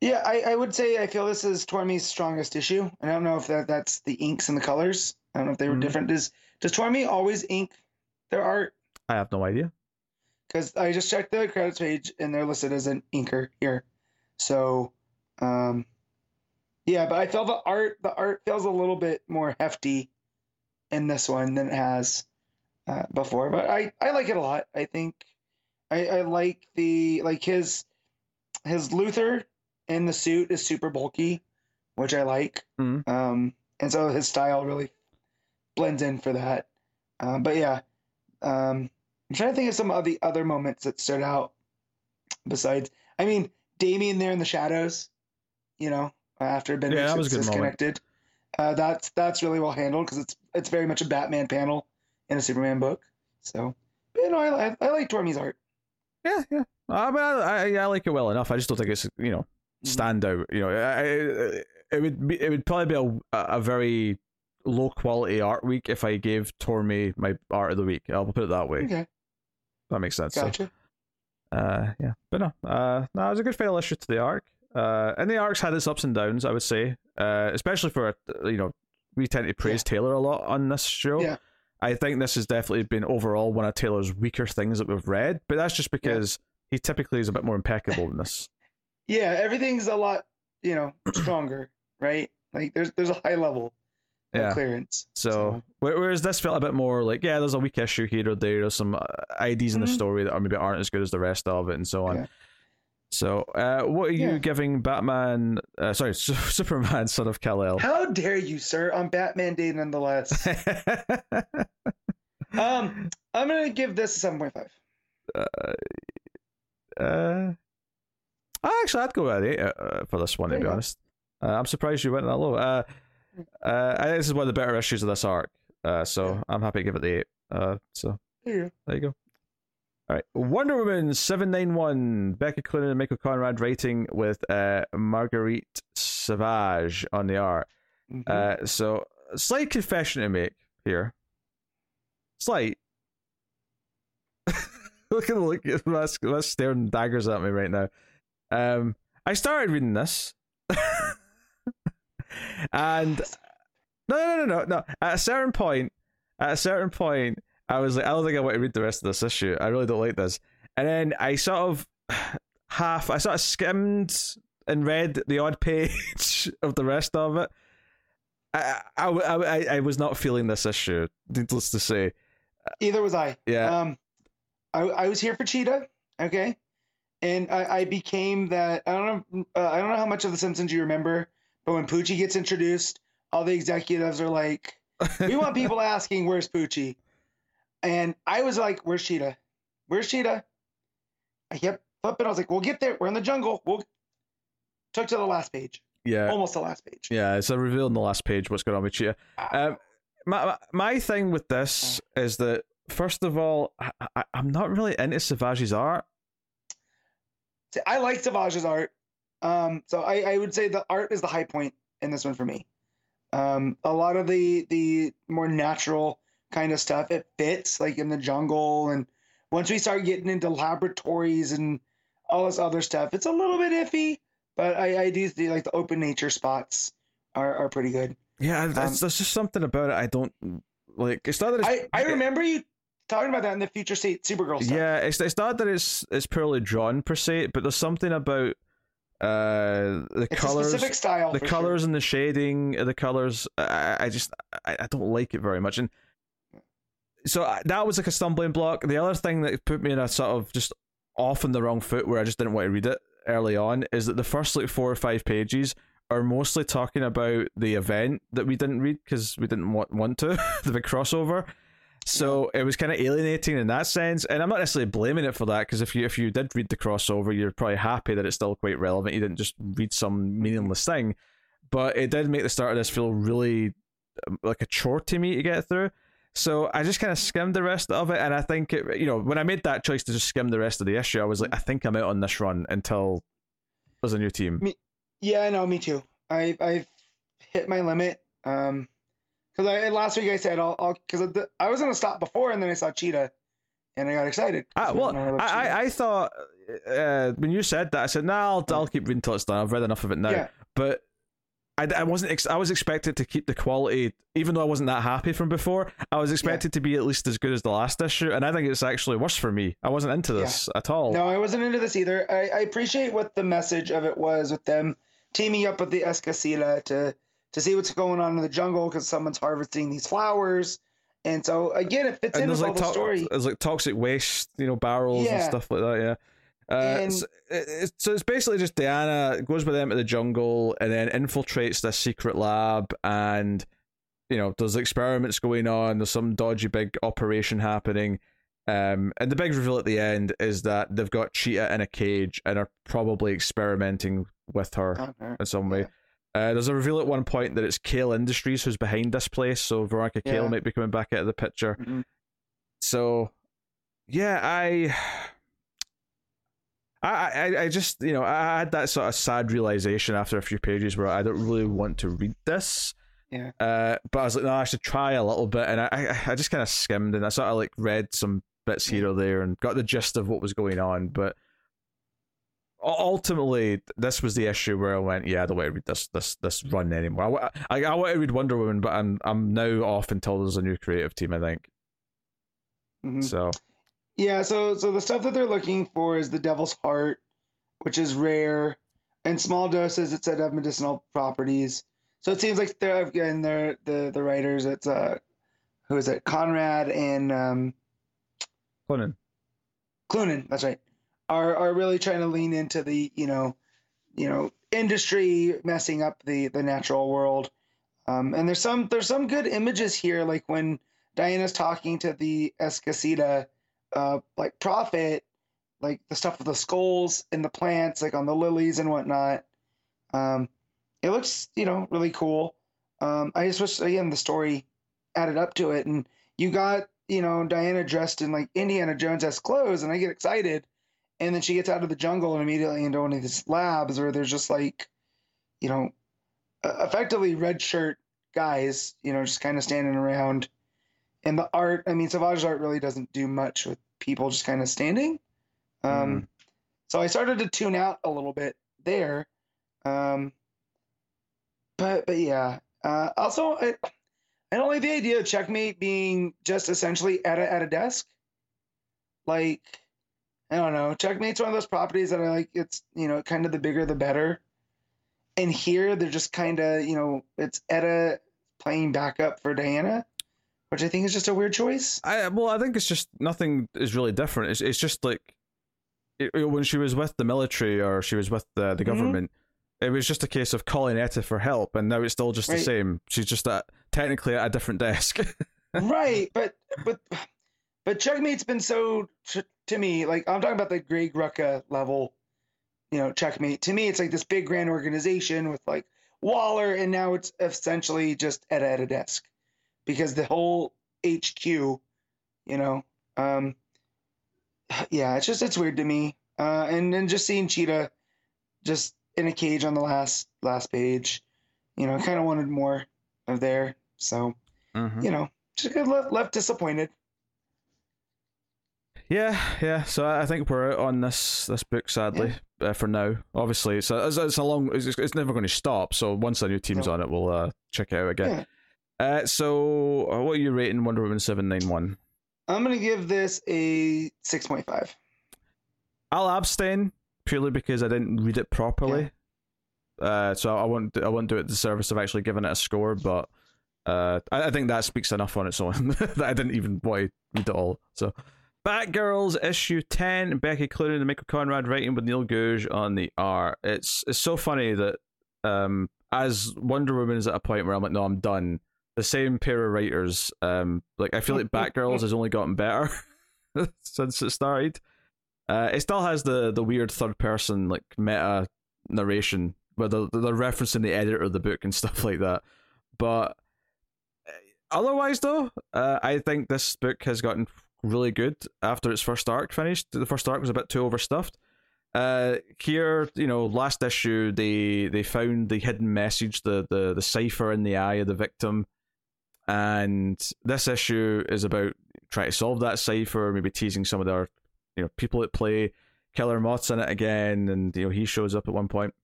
Yeah, I, I would say I feel this is Tormy's strongest issue. And I don't know if that, that's the inks and the colors. I don't know if they were mm-hmm. different. Does does Tormy always ink their art? I have no idea. Because I just checked the credits page and they're listed as an inker here. So, um, yeah, but I feel the art, the art feels a little bit more hefty in this one than it has uh, before. But I, I like it a lot. I think I, I like the, like his, his Luthor in the suit is super bulky, which I like. Mm. Um, and so his style really blends in for that. Um, but yeah, um, I'm trying to think of some of the other moments that stood out besides, I mean, Damien there in the shadows, you know, after Bendix yeah, is disconnected. Uh, that's that's really well handled because it's it's very much a Batman panel in a Superman book. So, you know, I, I, I like Tormy's art. Yeah, yeah. I, mean, I I like it well enough. I just don't think it's, you know, standout. You know, I, I, it would be it would probably be a a very low quality art week if I gave Tormy my art of the week. I'll put it that way. Okay. That makes sense. Gotcha. So, uh, yeah, but no, uh, no, it was a good fail issue to the arc. Uh, and the arc's had its ups and downs, I would say. Uh, especially for, you know, we tend to praise yeah. Taylor a lot on this show. Yeah. I think this has definitely been overall one of Taylor's weaker things that we've read, but that's just because yeah. he typically is a bit more impeccable than this. Yeah, everything's a lot, you know, stronger, right? Like there's there's a high level. Yeah. clearance. So, so, whereas this felt a bit more like, yeah, there's a weak issue here or there, there's some ideas in the mm-hmm. story that are maybe aren't as good as the rest of it, and so on. Yeah. So, uh, what are you yeah. giving Batman? Uh, sorry, Superman Son of Kal-El? How dare you, sir? On Batman Day, nonetheless. um, I'm gonna give this a seven point five. Uh, uh, actually, I'd go at eight uh, for this one. There to be honest, uh, I'm surprised you went that low. Uh. Uh, I think this is one of the better issues of this arc, uh, so I'm happy to give it the eight. Uh, so there you, there you go. All right, Wonder Woman seven ninety-one, Becca Cloonan and Michael Conrad writing with uh, Marguerite Savage on the art. Mm-hmm. Uh, so slight confession to make here. Slight. Look at the look at that's, that's staring daggers at me right now. Um, I started reading this. And no, no, no, no, no. At a certain point, at a certain point, I was like, I don't think I want to read the rest of this issue. I really don't like this. And then I sort of half, I sort of skimmed and read the odd page of the rest of it. I, I, I, I was not feeling this issue, needless to say. Either was I. Yeah. Um, I, I was here for Cheetah. Okay. And I, I became that. I don't know. Uh, I don't know how much of The Simpsons you remember. But when Poochie gets introduced, all the executives are like, we want people asking, where's Poochie? And I was like, where's Cheetah? Where's Cheetah? I kept flipping. I was like, we'll get there. We're in the jungle. We'll... Took to the last page. Yeah. Almost the last page. Yeah, it's a reveal in the last page what's going on with Cheetah. Um, my, my thing with this is that, first of all, I, I, I'm not really into Savage's art. See, I like Savage's art. Um, so I, I would say the art is the high point in this one for me. Um, a lot of the the more natural kind of stuff, it fits, like in the jungle. And once we start getting into laboratories and all this other stuff, it's a little bit iffy. But I, I do think like the open nature spots are, are pretty good. Yeah, that's, um, there's just something about it I don't like. It's not that it's, I, I remember you talking about that in the Future State Supergirl stuff. Yeah, it's it's not that it's it's poorly drawn per se, but there's something about uh the it's colors, a specific style, the colors sure. and the shading of the colors. I, I just I, I don't like it very much, and so I, that was like a stumbling block. The other thing that put me in a sort of just off on the wrong foot where I just didn't want to read it early on is that the first like four or five pages are mostly talking about the event that we didn't read because we didn't want, want to the big crossover, so it was kind of alienating in that sense. And I'm not necessarily blaming it for that, because if you if you did read the crossover, you're probably happy that it's still quite relevant, you didn't just read some meaningless thing. But it did make the start of this feel really like a chore to me to get through, so I just kind of skimmed the rest of it. And I think, it, you know, when I made that choice to just skim the rest of the issue, I was like, I think I'm out on this run until there's a new team. Me, yeah, no, me too. I, I've hit my limit. Um, because I last week I said, I'll, I'll, because I was going to stop before, and then I saw Cheetah, and I got excited. Ah, well, I, I, I thought, uh, when you said that, I said, nah, I'll, I'll keep reading until it's done. I've read enough of it now. Yeah. But I, I wasn't. Ex- I was expected to keep the quality, even though I wasn't that happy from before. I was expected yeah. to be at least as good as the last issue, and I think it's actually worse for me. I wasn't into this yeah. at all. No, I wasn't into this either. I, I appreciate what the message of it was, with them teaming up with the Escasila to to see what's going on in the jungle, because someone's harvesting these flowers, and so again, it fits and in with like all to- the story. There's like toxic waste, you know, barrels yeah. and stuff like that. Yeah. Uh, and, so, it's, so it's basically just Diana goes with them to the jungle and then infiltrates this secret lab, and you know there's experiments going on, there's some dodgy big operation happening, um, and the big reveal at the end is that they've got Cheetah in a cage and are probably experimenting with her uh-huh. in some way. yeah. Uh, there's a reveal at one point that it's Kale Industries who's behind this place, so Veronica yeah. Kale might be coming back out of the picture. mm-hmm. So yeah I I, I, I just, you know, I had that sort of sad realization after a few pages where I don't really want to read this. Yeah. Uh, but I was like, no, I should try a little bit. And I, I, I just kind of skimmed, and I sort of like read some bits here or there and got the gist of what was going on. But ultimately, this was the issue where I went, yeah, I don't want to read this this this run anymore. I, I, I want to read Wonder Woman, but I'm I'm now off until there's a new creative team, I think. Mm-hmm. So... Yeah, so so the stuff that they're looking for is the devil's heart, which is rare. In small doses, it said have medicinal properties. So it seems like they're again they're the the writers. It's uh, who is it? Conrad and um, Cloonan. Cloonan, that's right. Are are really trying to lean into the you know, you know industry messing up the the natural world. Um, and there's some there's some good images here, like when Diana's talking to the Escasita. Uh, like profit, like the stuff with the skulls and the plants, like on the lilies and whatnot. Um, it looks, you know, really cool. Um, I just wish again the story added up to it, and you got, you know, Diana dressed in like Indiana Jones-esque clothes, and I get excited, and then she gets out of the jungle and immediately into one of these labs where there's just like, you know, effectively red shirt guys, you know, just kind of standing around. And the art, I mean, Savage's art really doesn't do much with people just kind of standing. Um, mm. So I started to tune out a little bit there. Um, but but yeah. Uh, also, I, I don't like the idea of Checkmate being just essentially at a, at a desk. Like, I don't know. Checkmate's one of those properties that I like. It's, you know, kind of the bigger the better. And here, they're just kind of, you know, it's Etta playing backup for Diana. Which I think is just a weird choice. I well, I think it's just nothing is really different. It's it's just like it, when she was with the military or she was with the, the government, mm-hmm. it was just a case of calling Etta for help, and now it's still just right. the same. She's just at technically at a different desk. right, but but but Checkmate's been so to, to me like I'm talking about the Greg Rucka level, you know, Checkmate. To me, it's like this big grand organization with like Waller, and now it's essentially just Etta at a desk, because the whole H Q, you know, um, yeah, it's just, it's weird to me. Uh, and then just seeing Cheetah just in a cage on the last, last page, you know, kind of wanted more of there. So, mm-hmm. you know, just left, left disappointed. Yeah, yeah. So I think we're out on this this book, sadly, yeah. uh, for now. Obviously, it's a, it's a long. It's, it's never going to stop. So once a new team's no. on it, we'll uh, check it out again. Yeah. Uh, so what are you rating Wonder Woman seven ninety-one? I'm going to give this a six point five. I'll abstain purely because I didn't read it properly. Yeah. Uh, so I won't I won't do it the service of actually giving it a score, but uh, I, I think that speaks enough on its own that I didn't even want to read it all. So. Batgirls issue ten, Becca Cloonan and Michael Conrad writing with Neil Gouge on the art. It's it's so funny that um, as Wonder Woman is at a point where I'm like, no, I'm done. The same pair of writers, um, like I feel like Batgirls has only gotten better since it started. Uh, it still has the the weird third person like meta narration where they're, they're referencing the editor of the book and stuff like that, but otherwise though, uh, I think this book has gotten really good after its first arc finished. The first arc was a bit too overstuffed. Uh, here, you know, last issue they they found the hidden message, the the the cipher in the eye of the victim, and this issue is about trying to solve that cipher, maybe teasing some of their, you know, people at play. Killer Mott's in it again, and you know he shows up at one point.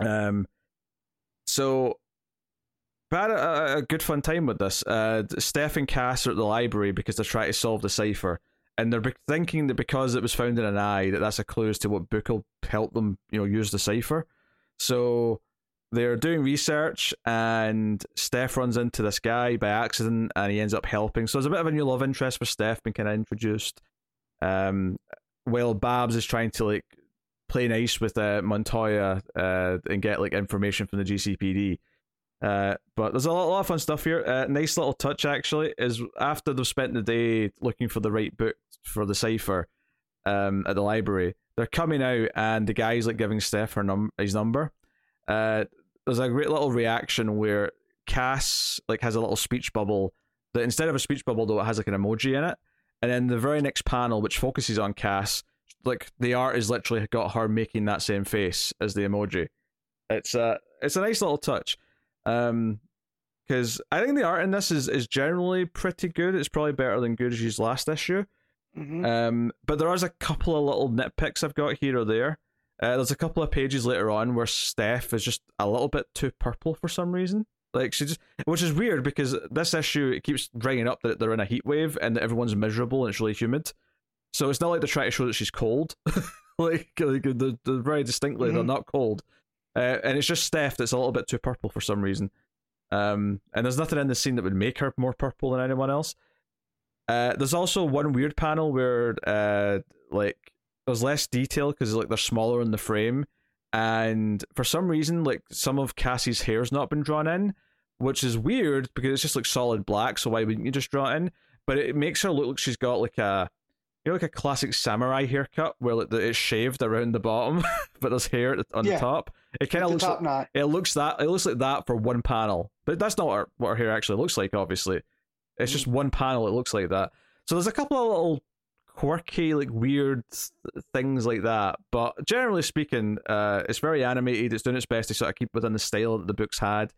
Um, so. I've had a, a good fun time with this. Uh, Steph and Cass are at the library because they're trying to solve the cipher, and they're be- thinking that because it was found in an eye, that that's a clue as to what book will help them, you know, use the cipher. So they're doing research, and Steph runs into this guy by accident, and he ends up helping. So there's a bit of a new love interest for Steph being kind of introduced. Um, while Babs is trying to like play nice with uh, Montoya uh, and get like information from the G C P D. Uh, but there's a lot, a lot of fun stuff here. Uh, nice little touch actually is after they've spent the day looking for the right book for the cipher um, at the library, they're coming out and the guy's like giving Steph her num- his number. Uh, there's a great little reaction where Cass like has a little speech bubble that instead of a speech bubble though it has like an emoji in it, and then the very next panel which focuses on Cass, like the art is literally got her making that same face as the emoji. It's a it's a nice little touch. Um, because I think the art in this is, is generally pretty good. It's probably better than Guji's last issue. Mm-hmm. Um, but there is a couple of little nitpicks I've got here or there. Uh, there's a couple of pages later on where Steph is just a little bit too purple for some reason. Like she just, which is weird because this issue it keeps bringing up that they're in a heat wave and that everyone's miserable and it's really humid. So it's not like they're trying to show that she's cold. like like they're, they're very distinctly mm-hmm. they're not cold. Uh, and it's just Steph that's a little bit too purple for some reason. Um, and there's nothing in the scene that would make her more purple than anyone else. Uh, there's also one weird panel where uh, like there's less detail because like they're smaller in the frame. And for some reason, like some of Cassie's hair's not been drawn in, which is weird because it's just like solid black, so why wouldn't you just draw it in? But it makes her look like she's got like a you know like a classic samurai haircut where like, it's shaved around the bottom, but there's hair on yeah. the top. It kind of looks like, it looks that it looks like that for one panel, but that's not what her, what her hair actually looks like. Obviously, it's mm. just one panel. It looks like that. So there's a couple of little quirky, like weird th- things like that. But generally speaking, uh, it's very animated. It's doing its best to sort of keep within the style that the books had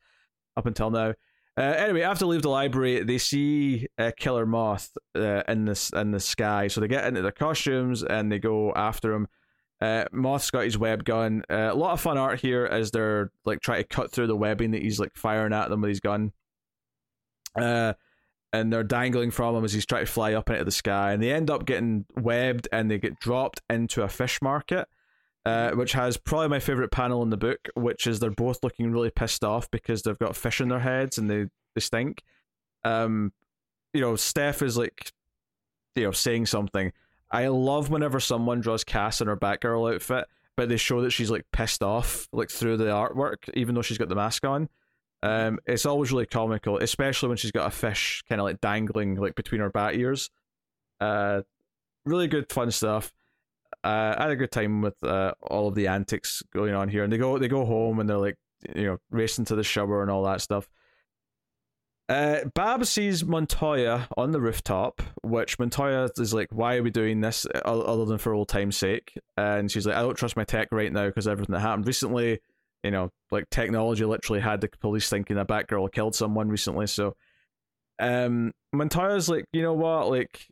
up until now. Uh, anyway, after they leave the library, they see uh, Killer Moth uh, in this in the sky. So they get into their costumes and they go after him. Uh, Moth's got his web gun. Uh, a lot of fun art here as they're like trying to cut through the webbing that he's like firing at them with his gun. Uh, and they're dangling from him as he's trying to fly up into the sky. And they end up getting webbed and they get dropped into a fish market, uh, which has probably my favorite panel in the book, which is they're both looking really pissed off because they've got fish in their heads and they, they stink. Um, you know, Steph is like, you know, saying something. I love whenever someone draws Cass in her Batgirl outfit, but they show that she's like pissed off, like through the artwork, even though she's got the mask on. Um, it's always really comical, especially when she's got a fish kind of like dangling like between her bat ears. Uh, really good fun stuff. Uh, I had a good time with uh, all of the antics going on here, and they go they go home and they're like, you know, racing to the shower and all that stuff. Uh, Bab sees Montoya on the rooftop, which Montoya is like, why are we doing this other than for old time's sake? And she's like, I don't trust my tech right now because everything that happened recently, you know, like technology literally had the police thinking that Batgirl killed someone recently. So um, Montoya's like, you know what, like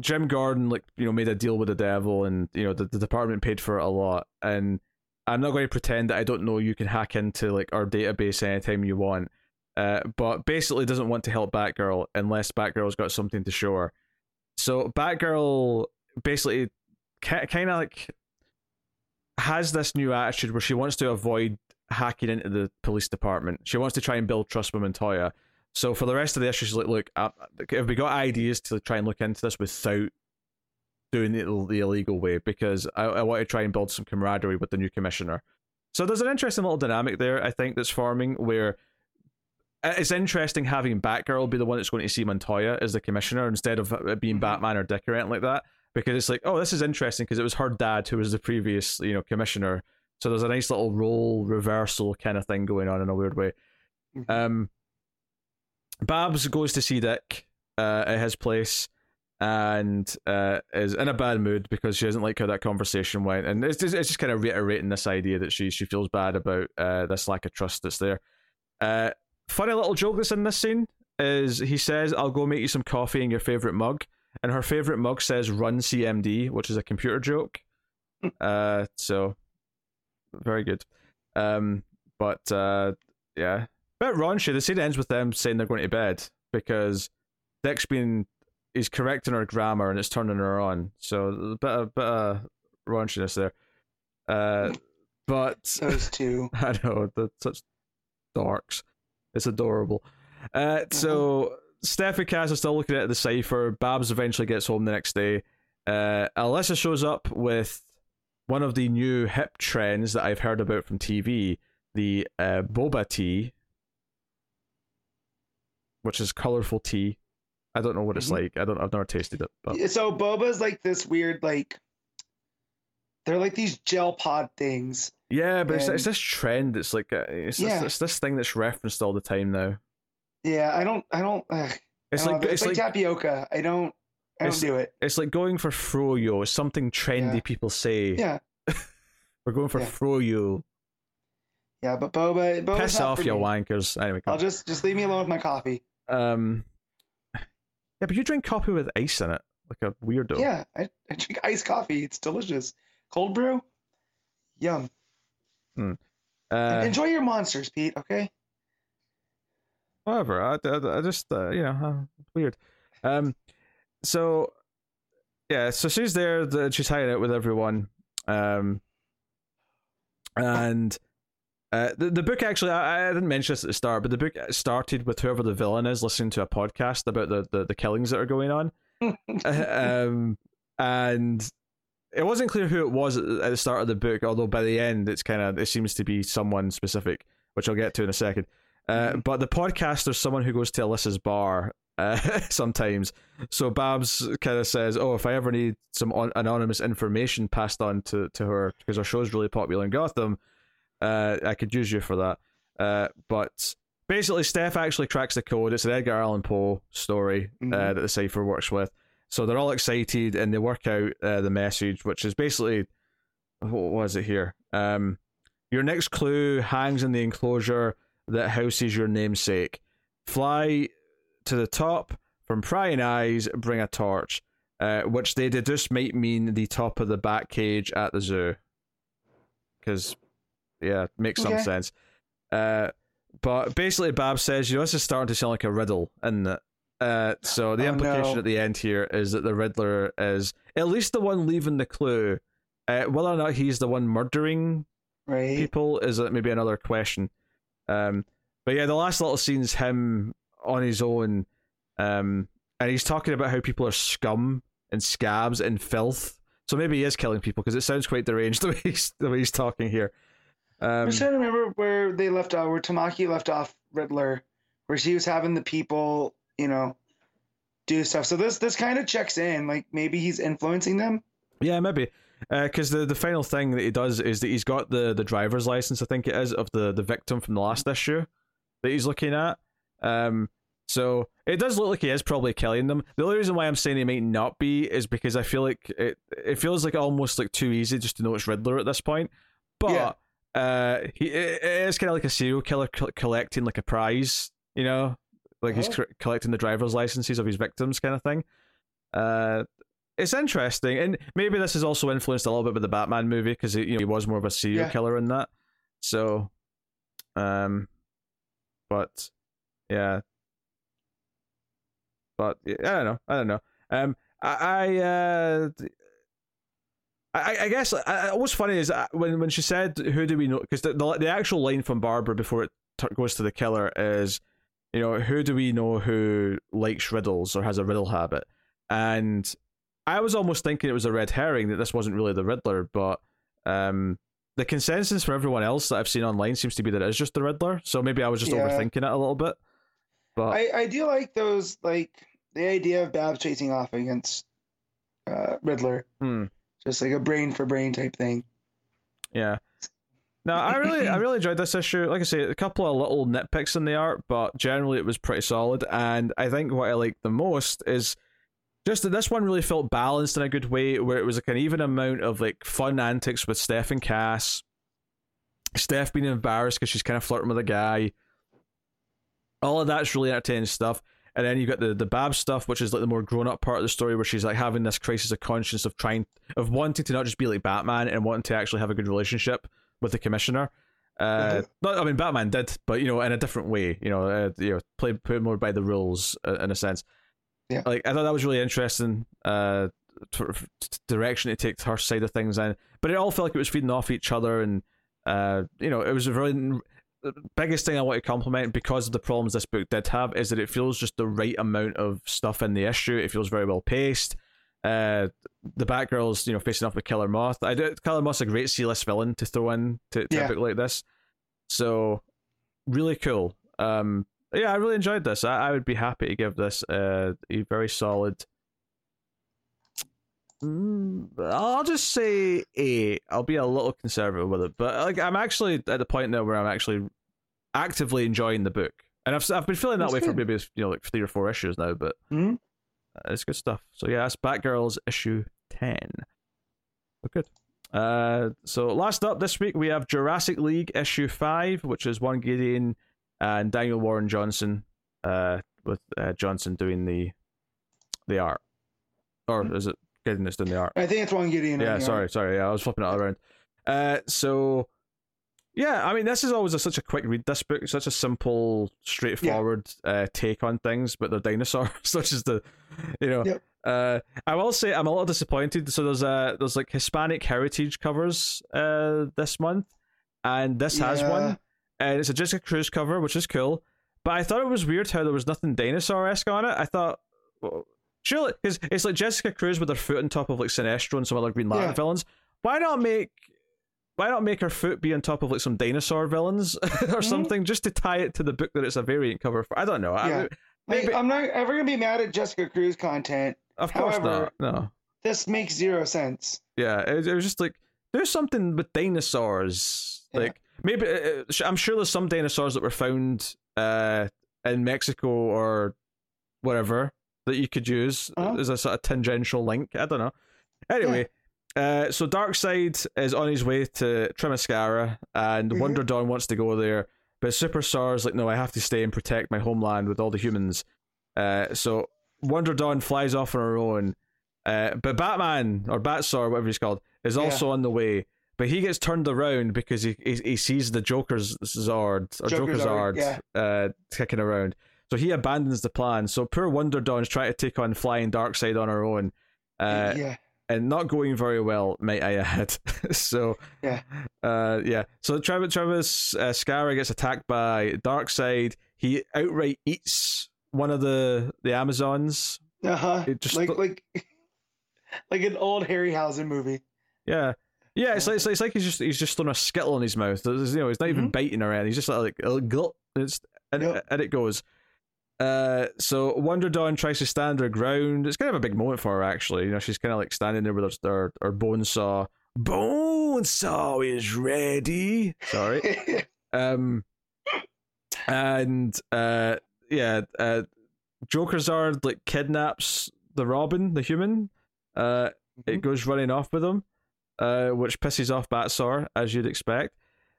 Jim Gordon, like, you know, made a deal with the devil and, you know, the, the department paid for it a lot. And I'm not going to pretend that I don't know you can hack into like our database anytime you want. Uh, but basically doesn't want to help Batgirl unless Batgirl's got something to show her. So Batgirl basically ca- kind of like has this new attitude where she wants to avoid hacking into the police department. She wants to try and build trust with Montoya. So for the rest of the issue, she's like, look, uh, have we got ideas to try and look into this without doing it the illegal way? Because I, I want to try and build some camaraderie with the new commissioner. So there's an interesting little dynamic there, I think, that's forming where it's interesting having Batgirl be the one that's going to see Montoya as the commissioner instead of it being Batman or Dick or anything like that, because it's like, oh, this is interesting because it was her dad who was the previous, you know, commissioner. So there's a nice little role reversal kind of thing going on in a weird way. Um, Babs goes to see Dick uh, at his place and uh, is in a bad mood because she doesn't like how that conversation went, and it's just, it's just kind of reiterating this idea that she she feels bad about uh, this lack of trust that's there. Uh, Funny little joke that's in this scene is he says, I'll go make you some coffee in your favourite mug. And her favourite mug says, run C M D, which is a computer joke. uh, so, very good. Um, but, uh, yeah. Bit raunchy. The scene ends with them saying they're going to bed because Dick's been, he's correcting her grammar and it's turning her on. So, a bit of, bit of raunchiness there. Uh, but... Those two. I know, they're such dorks. It's adorable. Uh, so Steph and Cass are still looking at the cipher. Babs eventually gets home the next day. Uh, Alyssa shows up with one of the new hip trends that I've heard about from T V, the uh, boba tea, which is colourful tea. I don't know what it's mm-hmm. like. I don't. I've never tasted it. But. So boba's like this weird, like they're like these gel pod things. Yeah, but and, it's, it's this trend. It's like it's, yeah. this, it's this thing that's referenced all the time now. Yeah, I don't, I don't. Ugh, it's I don't like it's, it's like, like tapioca. I don't, I don't do it. It's like going for froyo. It's something trendy yeah. people say. Yeah, we're going for yeah. froyo. Yeah, but boba, boba. Piss off, you wankers. Anyway, I'll just just leave me alone with my coffee. Um, yeah, but you drink coffee with ice in it, like a weirdo. Yeah, I, I drink iced coffee. It's delicious. Cold brew, yum. Hmm. Uh, Enjoy your monsters, Pete. Okay. Whatever. I, I, I just uh, you know uh, weird. Um. So, yeah. So she's there. The, she's hanging out with everyone. Um. And, uh, the the book actually I, I didn't mention this at the start, but the book started with whoever the villain is listening to a podcast about the the, the killings that are going on. um. And. It wasn't clear who it was at the start of the book, although by the end it's kind of it seems to be someone specific, which I'll get to in a second. Uh, but the podcast, there's someone who goes to Alyssa's bar uh, sometimes. So Babs kind of says, "Oh, if I ever need some on- anonymous information passed on to, to her because our show's really popular in Gotham, uh, I could use you for that." Uh, but basically, Steph actually cracks the code. It's an Edgar Allan Poe story mm-hmm. uh, that the cipher works with. So they're all excited and they work out uh, the message, which is basically, what was it here? Um, your next clue hangs in the enclosure that houses your namesake. Fly to the top from prying eyes, bring a torch, uh, which they deduce might mean the top of the bat cage at the zoo. Because, yeah, it makes okay. some sense. Uh, but basically, Bab says, you know, this is starting to sound like a riddle, isn't it? Uh, so the oh, implication no. at the end here is that the Riddler is at least the one leaving the clue. Uh, whether or not he's the one murdering right. people is maybe another question. Um, but yeah, the last little scene is him on his own, um, and he's talking about how people are scum and scabs and filth. So maybe he is killing people because it sounds quite deranged the way he's, the way he's talking here. Um, I'm trying to remember where they left off, where Tamaki left off Riddler, where she was having the people. You know, do stuff. So this this kind of checks in. Like maybe he's influencing them. Yeah, maybe. Because uh, the, the final thing that he does is that he's got the, the driver's license, I think it is, of the, the victim from the last issue that he's looking at. Um, so it does look like he is probably killing them. The only reason why I'm saying he might not be is because I feel like it, it feels like almost like too easy just to know it's Riddler at this point. But yeah. uh, he it, it is kind of like a serial killer co- collecting like a prize, you know? Like uh-huh. he's co- collecting the driver's licenses of his victims kind of thing. Uh, it's interesting, and maybe this is also influenced a little bit by the Batman movie, because you know, he was more of a serial yeah. killer in that. So, um, but yeah, but I don't know, I don't know. Um, I, I uh, I, I guess I, what's funny is when when she said, "Who do we know?" Because the, the the actual line from Barbara before it t- goes to the killer is, you know, who do we know who likes riddles or has a riddle habit? And I was almost thinking it was a red herring, that this wasn't really the Riddler, but um, the consensus for everyone else that I've seen online seems to be that it is just the Riddler, so maybe I was just yeah. overthinking it a little bit. But I, I do like those, like, the idea of Babs chasing off against uh, Riddler. Hmm. Just like a brain-for-brain type thing. Yeah. No, I really I really enjoyed this issue. Like I say, a couple of little nitpicks in the art, but generally it was pretty solid, and I think what I liked the most is... just that this one really felt balanced in a good way, where it was like an even amount of like fun antics with Steph and Cass. Steph being embarrassed because she's kind of flirting with a guy. All of that's really entertaining stuff. And then you've got the, the Bab stuff, which is like the more grown-up part of the story, where she's like having this crisis of conscience of trying, of wanting to not just be like Batman and wanting to actually have a good relationship with the commissioner. Uh, not, I mean, Batman did, but you know, in a different way. You know, uh, you know, play, play more by the rules uh, in a sense. Yeah. Like, I thought that was really interesting uh, t- t- direction to take to her side of things in. But it all felt like it was feeding off each other, and, uh, you know, it was a really... The biggest thing I want to compliment, because of the problems this book did have, is that it feels just the right amount of stuff in the issue. It feels very well paced. Uh, the Batgirls, you know, facing off with Killer Moth. I do, Killer Moth's a great C-list villain to throw in to, to yeah. a book like this. So, really cool. Um... Yeah, I really enjoyed this. I, I would be happy to give this uh, a very solid... Mm, I'll just say A. I'll be a little conservative with it, but like I'm actually at the point now where I'm actually actively enjoying the book, and I've I've been feeling that that's way good. For maybe you know like three or four issues now, but mm-hmm. it's good stuff. So yeah, that's Batgirls issue ten. But good. Uh, so last up this week we have Jurassic League issue five, which is Warren Gideon and Daniel Warren Johnson, uh, with uh, Johnson doing the the art. Or mm-hmm. is it Gideon that's doing the art? I think it's Warren Gideon. Yeah, sorry, art. sorry. Yeah, I was flipping it all around. Uh, so, yeah, I mean, this is always a, such a quick read, this book. Such a simple, straightforward yeah. uh, take on things, but they're dinosaurs, which is the, you know. Yep. Uh, I will say I'm a little disappointed. So there's, a, there's like, Hispanic Heritage covers uh, this month, and this yeah. has one. And it's a Jessica Cruz cover, which is cool. But I thought it was weird how there was nothing dinosaur-esque on it. I thought, well, surely, because it's like Jessica Cruz with her foot on top of like Sinestro and some other Green Lantern yeah. villains. Why not make, why not make her foot be on top of like some dinosaur villains or mm-hmm. something, just to tie it to the book that it's a variant cover for? I don't know. Yeah. I, maybe, like, I'm not ever gonna be mad at Jessica Cruz content. Of course However, not. No, this makes zero sense. Yeah, it, it was just like there's something with dinosaurs, yeah. like. Maybe uh, I'm sure there's some dinosaurs that were found uh, in Mexico or whatever that you could use uh-huh. as a sort of tangential link. I don't know. Anyway, yeah. uh, so Darkseid is on his way to Themyscira, and mm-hmm. Wonder Dawn wants to go there, but Superstar's like, no, I have to stay and protect my homeland with all the humans. Uh, so Wonder Dawn flies off on her own, uh, but Batman or Batstar, whatever he's called, is also yeah. on the way. But he gets turned around because he he, he sees the Joker's Zard or Joker's Zard yeah. uh, kicking around. So he abandons the plan. So poor Wonder Dawn's trying to take on flying Darkseid on her own, uh, yeah, and not going very well, might I add. so yeah, uh, yeah. So Travis Travis uh, Scarra gets attacked by Darkseid. He outright eats one of the the Amazons. Uh huh. Like like like an old Harryhausen movie. Yeah. Yeah, it's like, it's like it's like he's just he's just throwing a skittle in his mouth. There's, you know, he's not even mm-hmm. biting her end. He's just like, like and, it's, and, yep. and it goes. Uh, so Wonder Dawn tries to stand her ground. It's kind of a big moment for her, actually. You know, she's kind of like standing there with her her, her bone saw. Bone saw is ready. Sorry. um, and uh, yeah, uh, Jokerzard like kidnaps the Robin, the human. Uh, mm-hmm. It goes running off with him, uh, which pisses off Batsar, as you'd expect.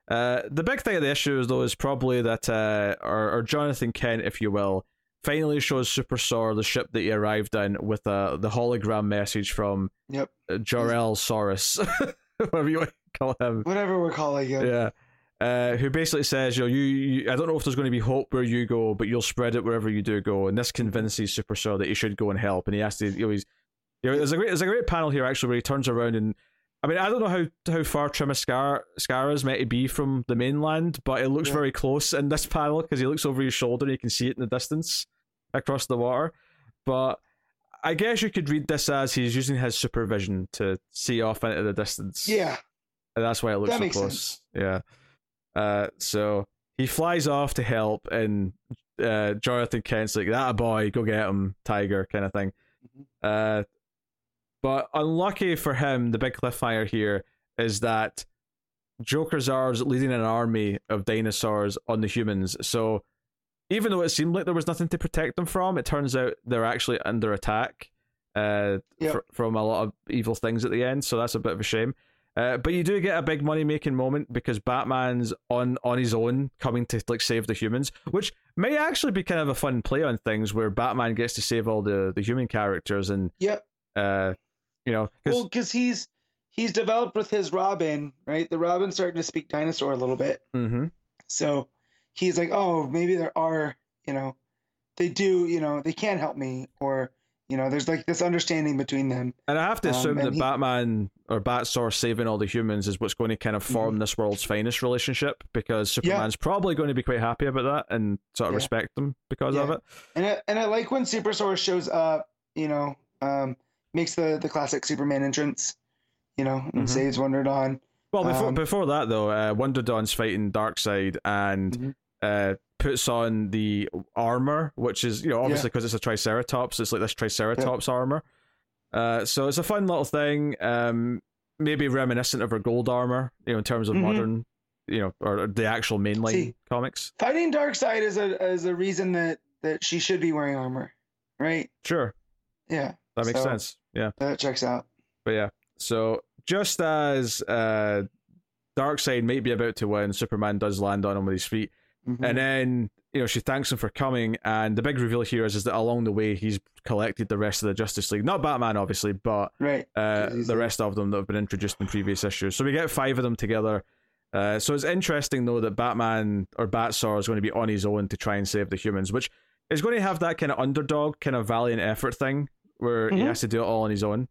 Uh, the big thing of the issue is though is probably that uh, or, or Jonathan Kent, if you will, finally shows Super Sor the ship that he arrived in with uh, the hologram message from yep. Jor-El Saurus, whatever you want to call him. Whatever we're calling him. Yeah. Uh, who basically says, you know, you, you, I don't know if there's going to be hope where you go, but you'll spread it wherever you do go. And this convinces Super Sor that he should go and help. And he has to, you know, he's, you know, there's a great, there's a great panel here actually where he turns around and, I mean, I don't know how, how far Themyscira's meant to be from the mainland, but it looks yeah. very close in this panel because he looks over his shoulder and you can see it in the distance across the water. But I guess you could read this as he's using his supervision to see off into the distance. Yeah. And that's why it looks that so makes close. Sense. Yeah. Uh, so he flies off to help, and uh, Jonathan Kent's like, that a boy, go get him, tiger, kind of thing. Uh, But unlucky for him, the big cliffhanger here is that Jokerzar is leading an army of dinosaurs on the humans. So even though it seemed like there was nothing to protect them from, it turns out they're actually under attack uh, yep. fr- from a lot of evil things at the end. So that's a bit of a shame. Uh, but you do get a big money-making moment because Batman's on, on his own coming to like save the humans, which may actually be kind of a fun play on things where Batman gets to save all the, the human characters and... Yep. Uh, You know, cause... well, because he's he's developed with his Robin, right? The Robin's starting to speak dinosaur a little bit, mm-hmm. so he's like, "Oh, maybe there are, you know, they do, you know, they can help me, or you know, there's like this understanding between them." And I have to assume um, that he... Batman or Batsar saving all the humans is what's going to kind of form mm-hmm. this world's finest relationship, because Superman's yeah. probably going to be quite happy about that and sort of yeah. respect them because yeah. of it. And I, and I like when Super Sor shows up, you know. Um, Makes the, the classic Superman entrance, you know, and mm-hmm. saves Wonder Dawn. Well, before um, before that, though, uh, Wonder Dawn's fighting Darkseid and mm-hmm. uh, puts on the armor, which is, you know, obviously because yeah. it's a Triceratops, it's like this Triceratops yeah. armor. Uh, so it's a fun little thing, um, maybe reminiscent of her gold armor, you know, in terms of mm-hmm. modern, you know, or the actual mainline See, comics. Fighting Darkseid is a, is a reason that, that she should be wearing armor, right? Sure. Yeah. That makes so, sense. Yeah. That checks out. But yeah. So just as uh, Darkseid might be about to win, Superman does land on him with his feet. Mm-hmm. And then, you know, she thanks him for coming. And the big reveal here is, is that along the way, he's collected the rest of the Justice League. Not Batman, obviously, but right. uh, the rest of them that have been introduced in previous issues. So we get five of them together. Uh, so it's interesting, though, that Batman or Batsar is going to be on his own to try and save the humans, which is going to have that kind of underdog, kind of valiant effort thing, where mm-hmm. he has to do it all on his own.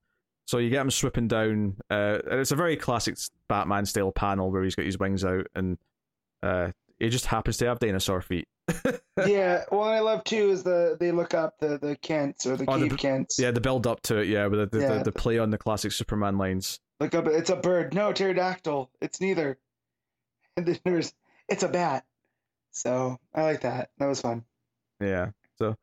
So you get him swooping down, uh, and it's a very classic Batman-style panel where he's got his wings out, and uh, he just happens to have dinosaur feet. yeah, well, what I love, too, is the they look up the, the Kents, or the oh, Cave the, Kents. Yeah, the build-up to it, yeah, with the, yeah. The, the play on the classic Superman lines. Look up, it's a bird. No, pterodactyl. It's neither. And then there's, it's a bat. So, I like that. That was fun. Yeah, so,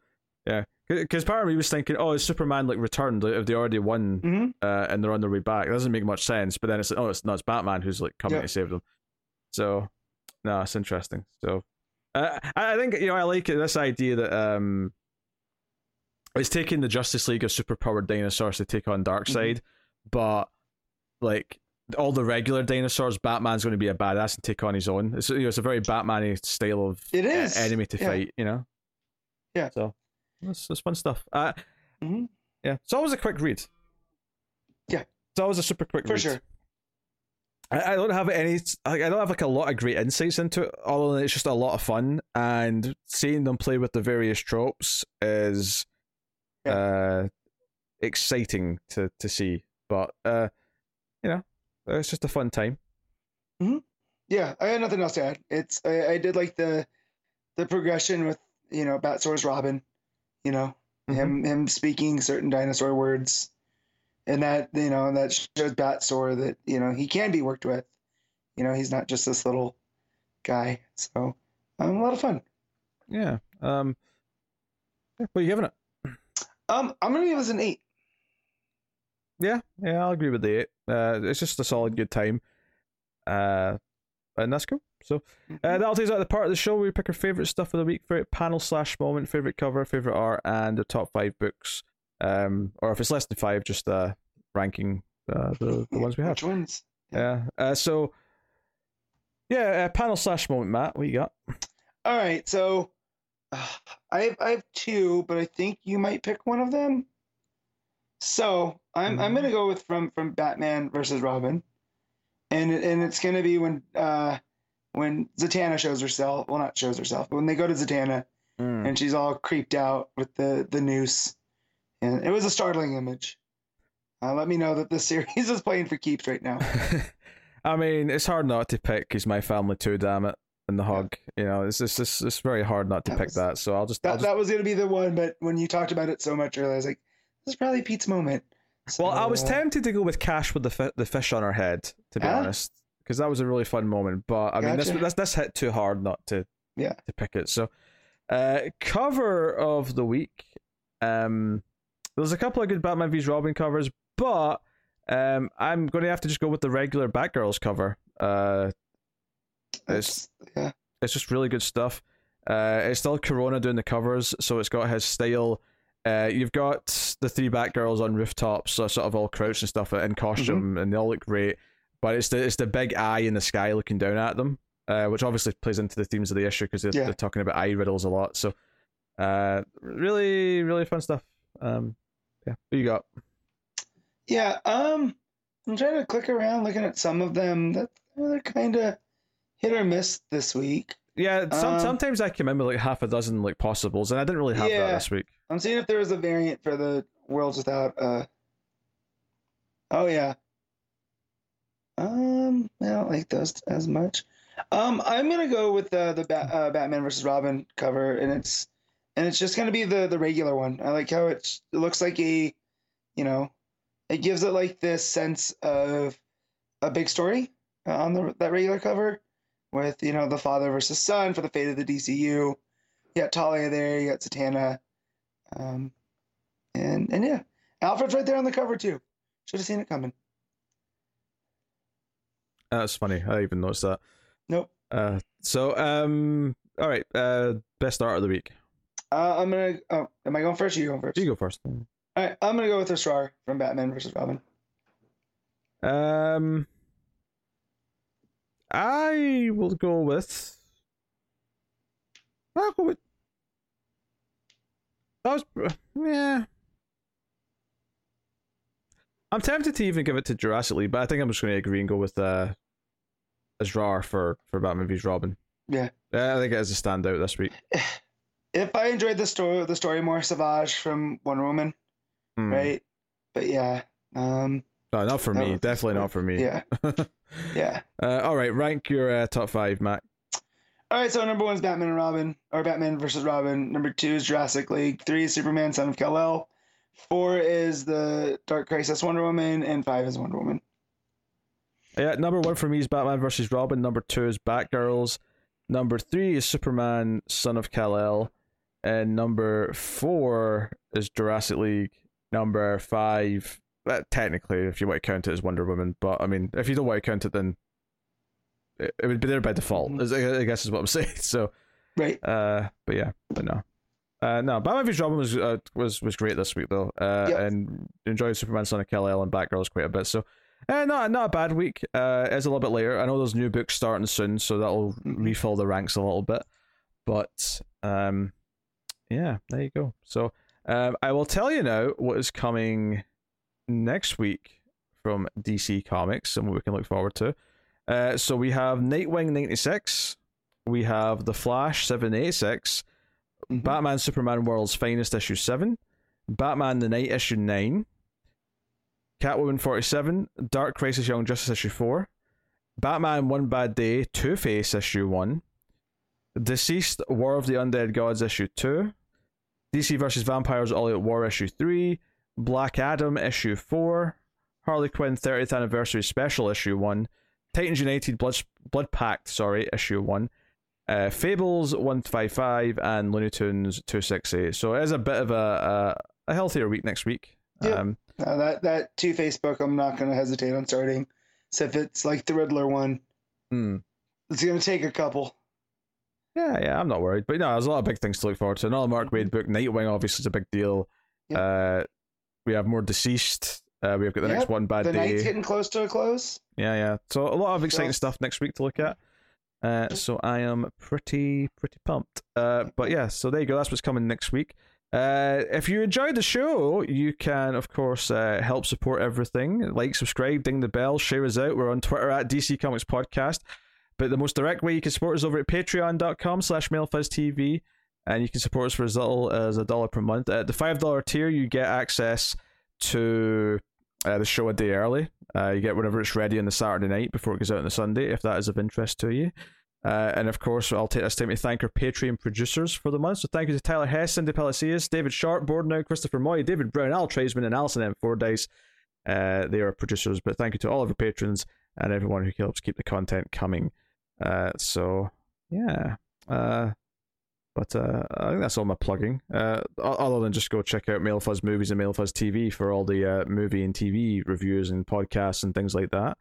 yeah. Because part of me was thinking, oh, is Superman like returned? Like, have they already won mm-hmm. uh, and they're on their way back? It doesn't make much sense. But then it's like, oh, it's no, it's Batman who's like coming yep. to save them. So, no, it's interesting. So, uh, I think, you know, I like this idea that um, it's taking the Justice League of superpowered dinosaurs to take on Darkseid, mm-hmm. but like all the regular dinosaurs, Batman's going to be a badass and take on his own. It's, you know, it's a very Batman-y style of it is. Uh, enemy to yeah. fight, you know? Yeah. So. That's, that's fun stuff. Uh, mm-hmm. Yeah, it's always a quick read. Yeah, it's always a super quick For read. For sure. I, I don't have any. I don't have like a lot of great insights into it. Other than it's just a lot of fun, and seeing them play with the various tropes is yeah. uh, exciting to, to see. But uh, you know, it's just a fun time. Mm-hmm. Yeah, I had nothing else to add. It's I, I did like the the progression with you know Batsor's Robin. You know, mm-hmm. him him speaking certain dinosaur words, and that you know that shows Batsor that you know he can be worked with. You know, he's not just this little guy. So, um, a lot of fun. Yeah. Um. What are you giving it? Um, I'm going to give this an eight. Yeah, yeah, I'll agree with the eight. Uh, it's just a solid good time. Uh, and that's cool. So uh, that'll take us out of the part of the show where we pick our favourite stuff of the week, favourite panel slash moment, favourite cover, favourite art, and the top five books. Um, or if it's less than five, just uh, ranking uh, the, the ones we have. Which ones? Yeah. Uh, uh, so, yeah, uh, panel slash moment, Matt, what you got? All right, so uh, I have, I have two, but I think you might pick one of them. So I'm mm-hmm. I'm gonna go with from, from Batman versus Robin, and and it's gonna be when uh when Zatanna shows herself, well not shows herself, but when they go to Zatanna, mm. and she's all creeped out with the, the noose, and it was a startling image. Uh, let me know that this series is playing for keeps right now. I mean, it's hard not to pick. He's my family too, damn it. And the hug, you know, it's just it's, it's very hard not to that pick was, that. So I'll just that I'll just... that was gonna be the one, but when you talked about it so much earlier, I was like, this is probably Pete's moment. So, well, I was tempted to go with Cash with the fi- the fish on her head, to be ah? honest, because that was a really fun moment. But I gotcha. mean, this, this this hit too hard not to yeah to pick it. So, uh, cover of the week. Um, there's a couple of good Batman versus Robin covers, but um, I'm going to have to just go with the regular Batgirls cover. Uh. It's yeah. it's just really good stuff. Uh, it's still Corona doing the covers, so it's got his style. Uh, you've got the three Batgirls on rooftops, so sort of all crouched and stuff in costume, mm-hmm. and they all look great. But it's the it's the big eye in the sky looking down at them, uh, which obviously plays into the themes of the issue because they're, yeah. they're talking about eye riddles a lot. So, uh, really, really fun stuff. Um, yeah, what you got? Yeah, um, I'm trying to click around looking at some of them. That they're kind of hit or miss this week. Yeah, some, um, sometimes I came in with like half a dozen like possibles, and I didn't really have yeah, that this week. I'm seeing if there was a variant for the Worlds Without. Uh... Oh yeah. Um, I don't like those as much. Um, I'm gonna go with uh, the ba- uh, Batman versus Robin cover, and it's and it's just gonna be the the regular one. I like how it, it looks like a, you know, it gives it like this sense of a big story on the that regular cover. With, you know, the father versus son for the fate of the D C U. You got Talia there, you got Zatanna. Um, and, and yeah, Alfred's right there on the cover too. Should have seen it coming. That's funny. I didn't even notice that. Nope. Uh, so, um, all right. Uh, best art of the week. Uh, I'm going to, oh, am I going first or you going first? You go first. All right. I'm going to go with Asrar from Batman versus Robin. Um... I will go with. I'll go with. That was. Yeah. I'm tempted to even give it to Jurassic League, but I think I'm just going to agree and go with uh, Asrar for, for Batman versus Robin. Yeah. I think it is a standout this week. If I enjoyed the story, the story more, Savage from Wonder Woman, mm. right? But yeah. Um... No, not for me. Definitely not for me. Yeah. Yeah. Uh, all right. Rank your uh, top five, Matt. All right. So number one is Batman and Robin, or Batman versus Robin. Number two is Jurassic League. Three is Superman Son of Kal-El. Four is the Dark Crisis Wonder Woman, and five is Wonder Woman. Yeah. Number one for me is Batman versus Robin. Number two is Batgirls. Number three is Superman Son of Kal-El, and number four is Jurassic League. Number five. Technically, if you want to count it as Wonder Woman, but I mean, if you don't want to count it, then it, it would be there by default, I guess is what I'm saying. So, right. Uh, but yeah, but no, uh, no. Batman versus Robin was uh, was was great this week though, uh, yep. and enjoyed Superman Son of Kal-El and Batgirls quite a bit. So, uh, not not a bad week. Uh, it's a little bit later. I know there's new books starting soon, so that'll refill the ranks a little bit. But um, yeah, there you go. So, um, I will tell you now what is coming next week from D C Comics and what we can look forward to. Uh, so we have Nightwing ninety-six, we have The Flash seven eighty-six, mm-hmm. Batman Superman World's Finest issue seven, Batman the Night issue nine, Catwoman forty-seven, Dark Crisis Young Justice issue four, Batman One Bad Day Two-Face issue one, Deceased War of the Undead Gods issue two, D C versus Vampires All Out War issue three, Black Adam issue four, Harley Quinn thirtieth Anniversary Special issue one, Titans United Blood, Blood Pact sorry issue one, Uh, Fables one fifty-five and Looney Tunes two sixty. So it is a bit of a a, a healthier week next week. Yeah. Um, uh, that that Two-Face book, I'm not going to hesitate on starting. So if it's like the Riddler one, mm. it's going to take a couple. Yeah, yeah, I'm not worried. But no, there's a lot of big things to look forward to. Another Mark Waid book, Nightwing, obviously, is a big deal. Yep. Uh, we have more Deceased. Uh, we've got the yep. next One Bad the Day. The night's getting close to a close. Yeah, yeah. So a lot of exciting so, stuff next week to look at. Uh, so I am pretty, pretty pumped. Uh, but yeah, so there you go. That's what's coming next week. Uh, if you enjoyed the show, you can, of course, uh, help support everything. Like, subscribe, ding the bell, share us out. We're on Twitter at D C Comics Podcast. But the most direct way you can support us over at patreon.com slash MailFuzzTV. And you can support us for as little as a dollar per month. At the five dollar tier, you get access to uh, the show a day early. Uh, you get whenever it's ready on the Saturday night before it goes out on the Sunday, if that is of interest to you. Uh, and of course, I'll take this time to thank our Patreon producers for the month. So thank you to Tyler Hess, Cindy Palacios, David Sharp, Bordenow, Christopher Moy, David Brown, Al Tradesman, and Alison M. Fordyce. Uh, they are producers, but thank you to all of our patrons and everyone who helps keep the content coming. Uh, so, yeah. Uh, but uh, I think that's all my plugging. Uh, other than just go check out Mail Fuzz Movies and Mail Fuzz T V for all the uh, movie and T V reviews and podcasts and things like that.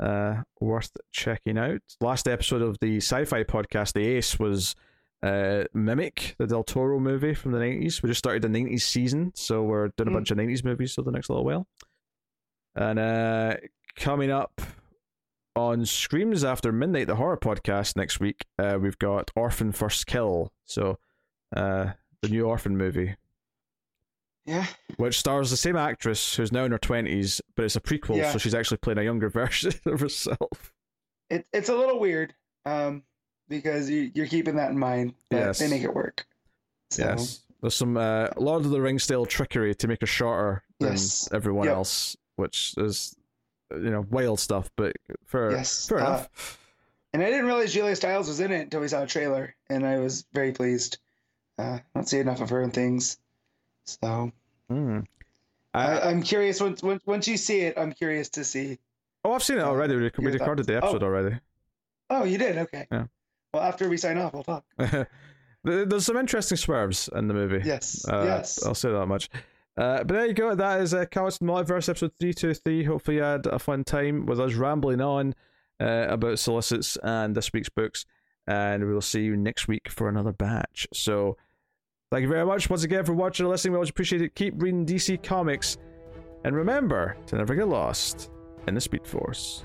Uh, worth checking out. Last episode of the sci-fi podcast, The Ace, was uh, Mimic, the Del Toro movie from the nineties. We just started the nineties season, so we're doing mm. a bunch of nineties movies for the next little while. And uh, coming up on Screams After Midnight, the horror podcast next week, uh, we've got Orphan First Kill, so uh, the new Orphan movie. Yeah. Which stars the same actress who's now in her twenties, but it's a prequel, yeah. so she's actually playing a younger version of herself. It, it's a little weird, um, because you, you're keeping that in mind, but yes. they make it work. So. Yes. There's some uh, Lord of the Rings style trickery to make her shorter than yes. everyone yep. else, which is, you know, wild stuff, but fair, yes. fair uh, enough. And I didn't realize Julia Stiles was in it until we saw a trailer, and I was very pleased. Uh, I don't see enough of her in things. So, mm. I, I, I'm curious. Once, once once you see it, I'm curious to see. Oh, I've seen it already. We, we recorded the episode oh. already. Oh, you did? Okay. Yeah. Well, after we sign off, we'll talk. There's some interesting swerves in the movie. Yes. Uh, yes. I'll say that much. Uh, but there you go. That is uh, Cowards in the Multiverse episode three twenty-three. Hopefully, you had a fun time with us rambling on uh, about solicits and this week's books. And we will see you next week for another batch. So. Thank you very much once again for watching and listening. We always appreciate it. Keep reading D C Comics. And remember to never get lost in the Speed Force.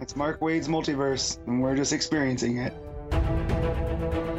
It's Mark Waid's multiverse, and we're just experiencing it.